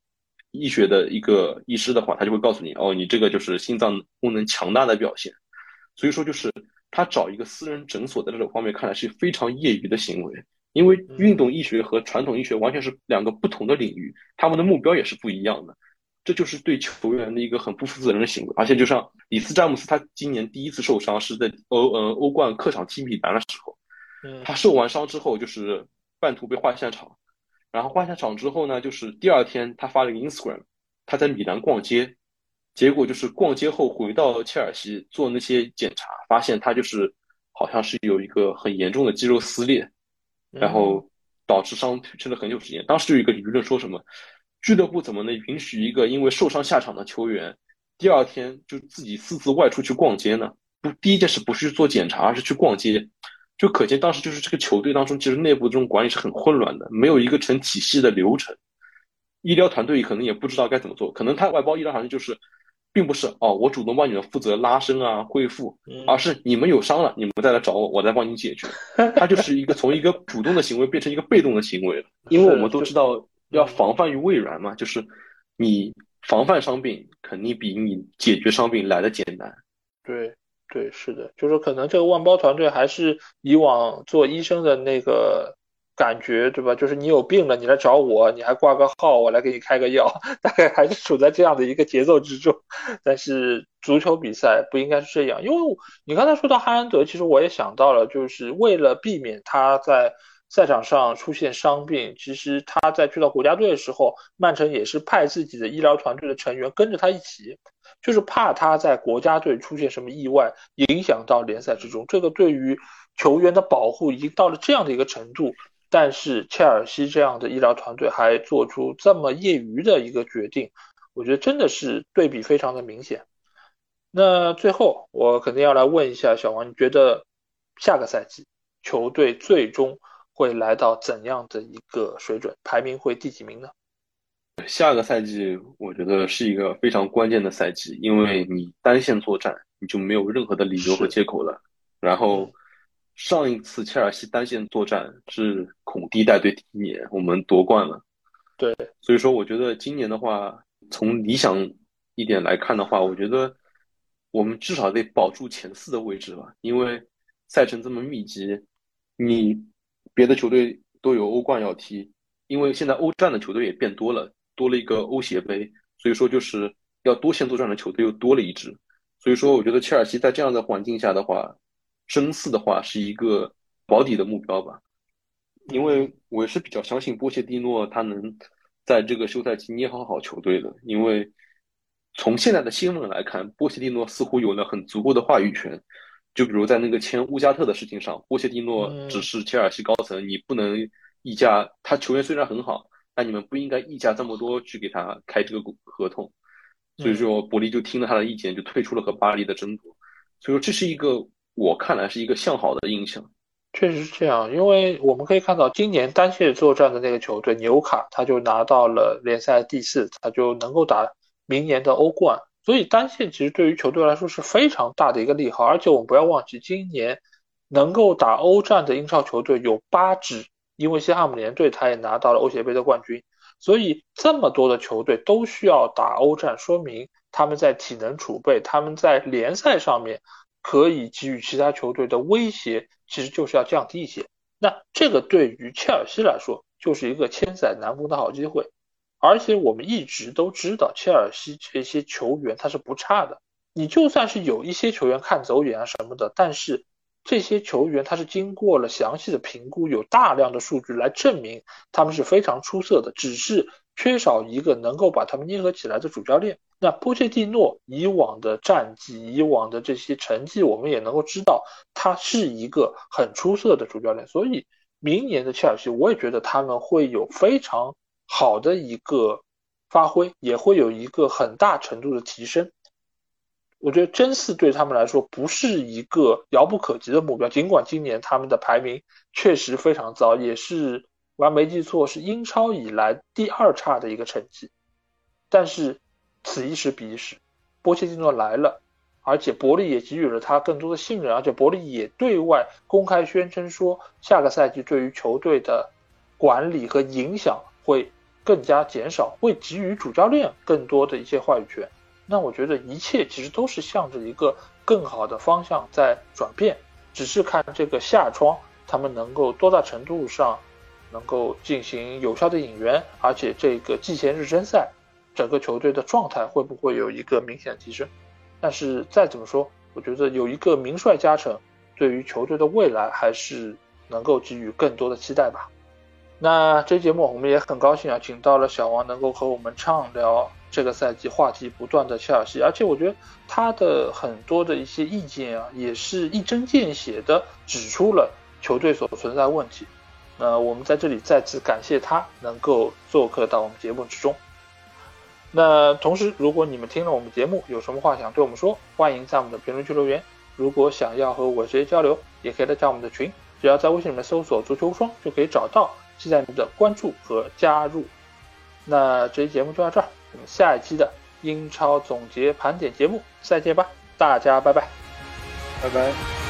医学的一个医师的话，他就会告诉你哦，你这个就是心脏功能强大的表现。所以说就是他找一个私人诊所在这种方面看来是非常业余的行为，因为运动医学和传统医学完全是两个不同的领域，他们的目标也是不一样的，这就是对球员的一个很不负责任的行为。而且就像里斯詹姆斯，他今年第一次受伤是在 欧,、呃、欧冠客场踢米兰的时候，他受完伤之后就是半途被换下场，然后换下场之后呢，就是第二天他发了一个 Instagram， 他在米兰逛街，结果就是逛街后回到切尔西做那些检查，发现他就是好像是有一个很严重的肌肉撕裂，然后导致伤缺了很久时间。当时就有一个舆论说什么，俱乐部怎么能允许一个因为受伤下场的球员第二天就自己私自外出去逛街呢？不，第一件事不是去做检查，而是去逛街。就可见当时就是这个球队当中其实内部这种管理是很混乱的，没有一个成体系的流程，医疗团队可能也不知道该怎么做。可能他外包医疗团队就是并不是哦，我主动帮你们负责拉伸啊恢复，而是你们有伤了你们再来找我，我再帮你解决。他就是一个从一个主动的行为变成一个被动的行为了，因为我们都知道要防范于未然嘛，就是你防范伤病肯定比你解决伤病来的简单。对对，是的，就是可能这个万包团队还是以往做医生的那个感觉，对吧？就是你有病了，你来找我，你还挂个号，我来给你开个药，大概还是处在这样的一个节奏之中。但是足球比赛不应该是这样，因为你刚才说到哈兰德，其实我也想到了，就是为了避免他在赛场上出现伤病，其实他在去到国家队的时候，曼城也是派自己的医疗团队的成员跟着他一起，就是怕他在国家队出现什么意外影响到联赛之中。这个对于球员的保护已经到了这样的一个程度，但是切尔西这样的医疗团队还做出这么业余的一个决定，我觉得真的是对比非常的明显。那最后我肯定要来问一下小王，你觉得下个赛季球队最终会来到怎样的一个水准，排名会第几名呢？下个赛季我觉得是一个非常关键的赛季，因为你单线作战你就没有任何的理由和借口了。然后上一次切尔西单线作战是孔蒂带队第一年我们夺冠了，对，所以说我觉得今年的话从理想一点来看的话，我觉得我们至少得保住前四的位置吧，因为赛程这么密集，你别的球队都有欧冠要踢，因为现在欧战的球队也变多了，多了一个欧协杯，所以说就是要多线作战的球队又多了一支。所以说我觉得切尔西在这样的环境下的话，争四的话是一个保底的目标吧。因为我是比较相信波切蒂诺他能在这个休赛期捏好好球队的，因为从现在的新闻来看，波切蒂诺似乎有了很足够的话语权。就比如在那个签乌加特的事情上，波切蒂诺只是切尔西高层、嗯、你不能溢价，他球员虽然很好，但你们不应该溢价这么多去给他开这个合同。所以说伯利就听了他的意见，就退出了和巴黎的争夺。所以说这是一个我看来是一个向好的印象。确实是这样，因为我们可以看到今年单线作战的那个球队纽卡，他就拿到了联赛第四，他就能够打明年的欧冠。所以单线其实对于球队来说是非常大的一个利好，而且我们不要忘记今年能够打欧战的英超球队有八支，因为西汉姆联队他也拿到了欧协杯的冠军，所以这么多的球队都需要打欧战，说明他们在体能储备，他们在联赛上面可以给予其他球队的威胁其实就是要降低一些。那这个对于切尔西来说就是一个千载难逢的好机会。而且我们一直都知道切尔西这些球员他是不差的，你就算是有一些球员看走眼啊什么的，但是这些球员他是经过了详细的评估，有大量的数据来证明他们是非常出色的，只是缺少一个能够把他们捏合起来的主教练。那波切蒂诺以往的战绩，以往的这些成绩，我们也能够知道他是一个很出色的主教练，所以明年的切尔西我也觉得他们会有非常好的一个发挥，也会有一个很大程度的提升。我觉得争四对他们来说不是一个遥不可及的目标，尽管今年他们的排名确实非常糟，也是我没记错是英超以来第二差的一个成绩，但是此一时彼一时，波切蒂诺来了，而且伯利也给予了他更多的信任，而且伯利也对外公开宣称说下个赛季对于球队的管理和影响会更加减少，会给予主教练更多的一些话语权。那我觉得一切其实都是向着一个更好的方向在转变，只是看这个夏窗他们能够多大程度上能够进行有效的引援，而且这个季前热身赛整个球队的状态会不会有一个明显的提升。但是再怎么说，我觉得有一个名帅加成对于球队的未来还是能够给予更多的期待吧。那这节目我们也很高兴啊，请到了小王能够和我们畅聊这个赛季话题不断的切尔西，而且我觉得他的很多的一些意见啊，也是一针见血的指出了球队所存在问题。那我们在这里再次感谢他能够做客到我们节目之中。那同时，如果你们听了我们节目有什么话想对我们说，欢迎在我们的评论区留言。如果想要和我直接交流，也可以来加我们的群，只要在微信里面搜索足球无双就可以找到，期待你们的关注和加入。那这期节目就到这儿，我们下一期的英超总结盘点节目再见吧，大家拜拜，拜拜。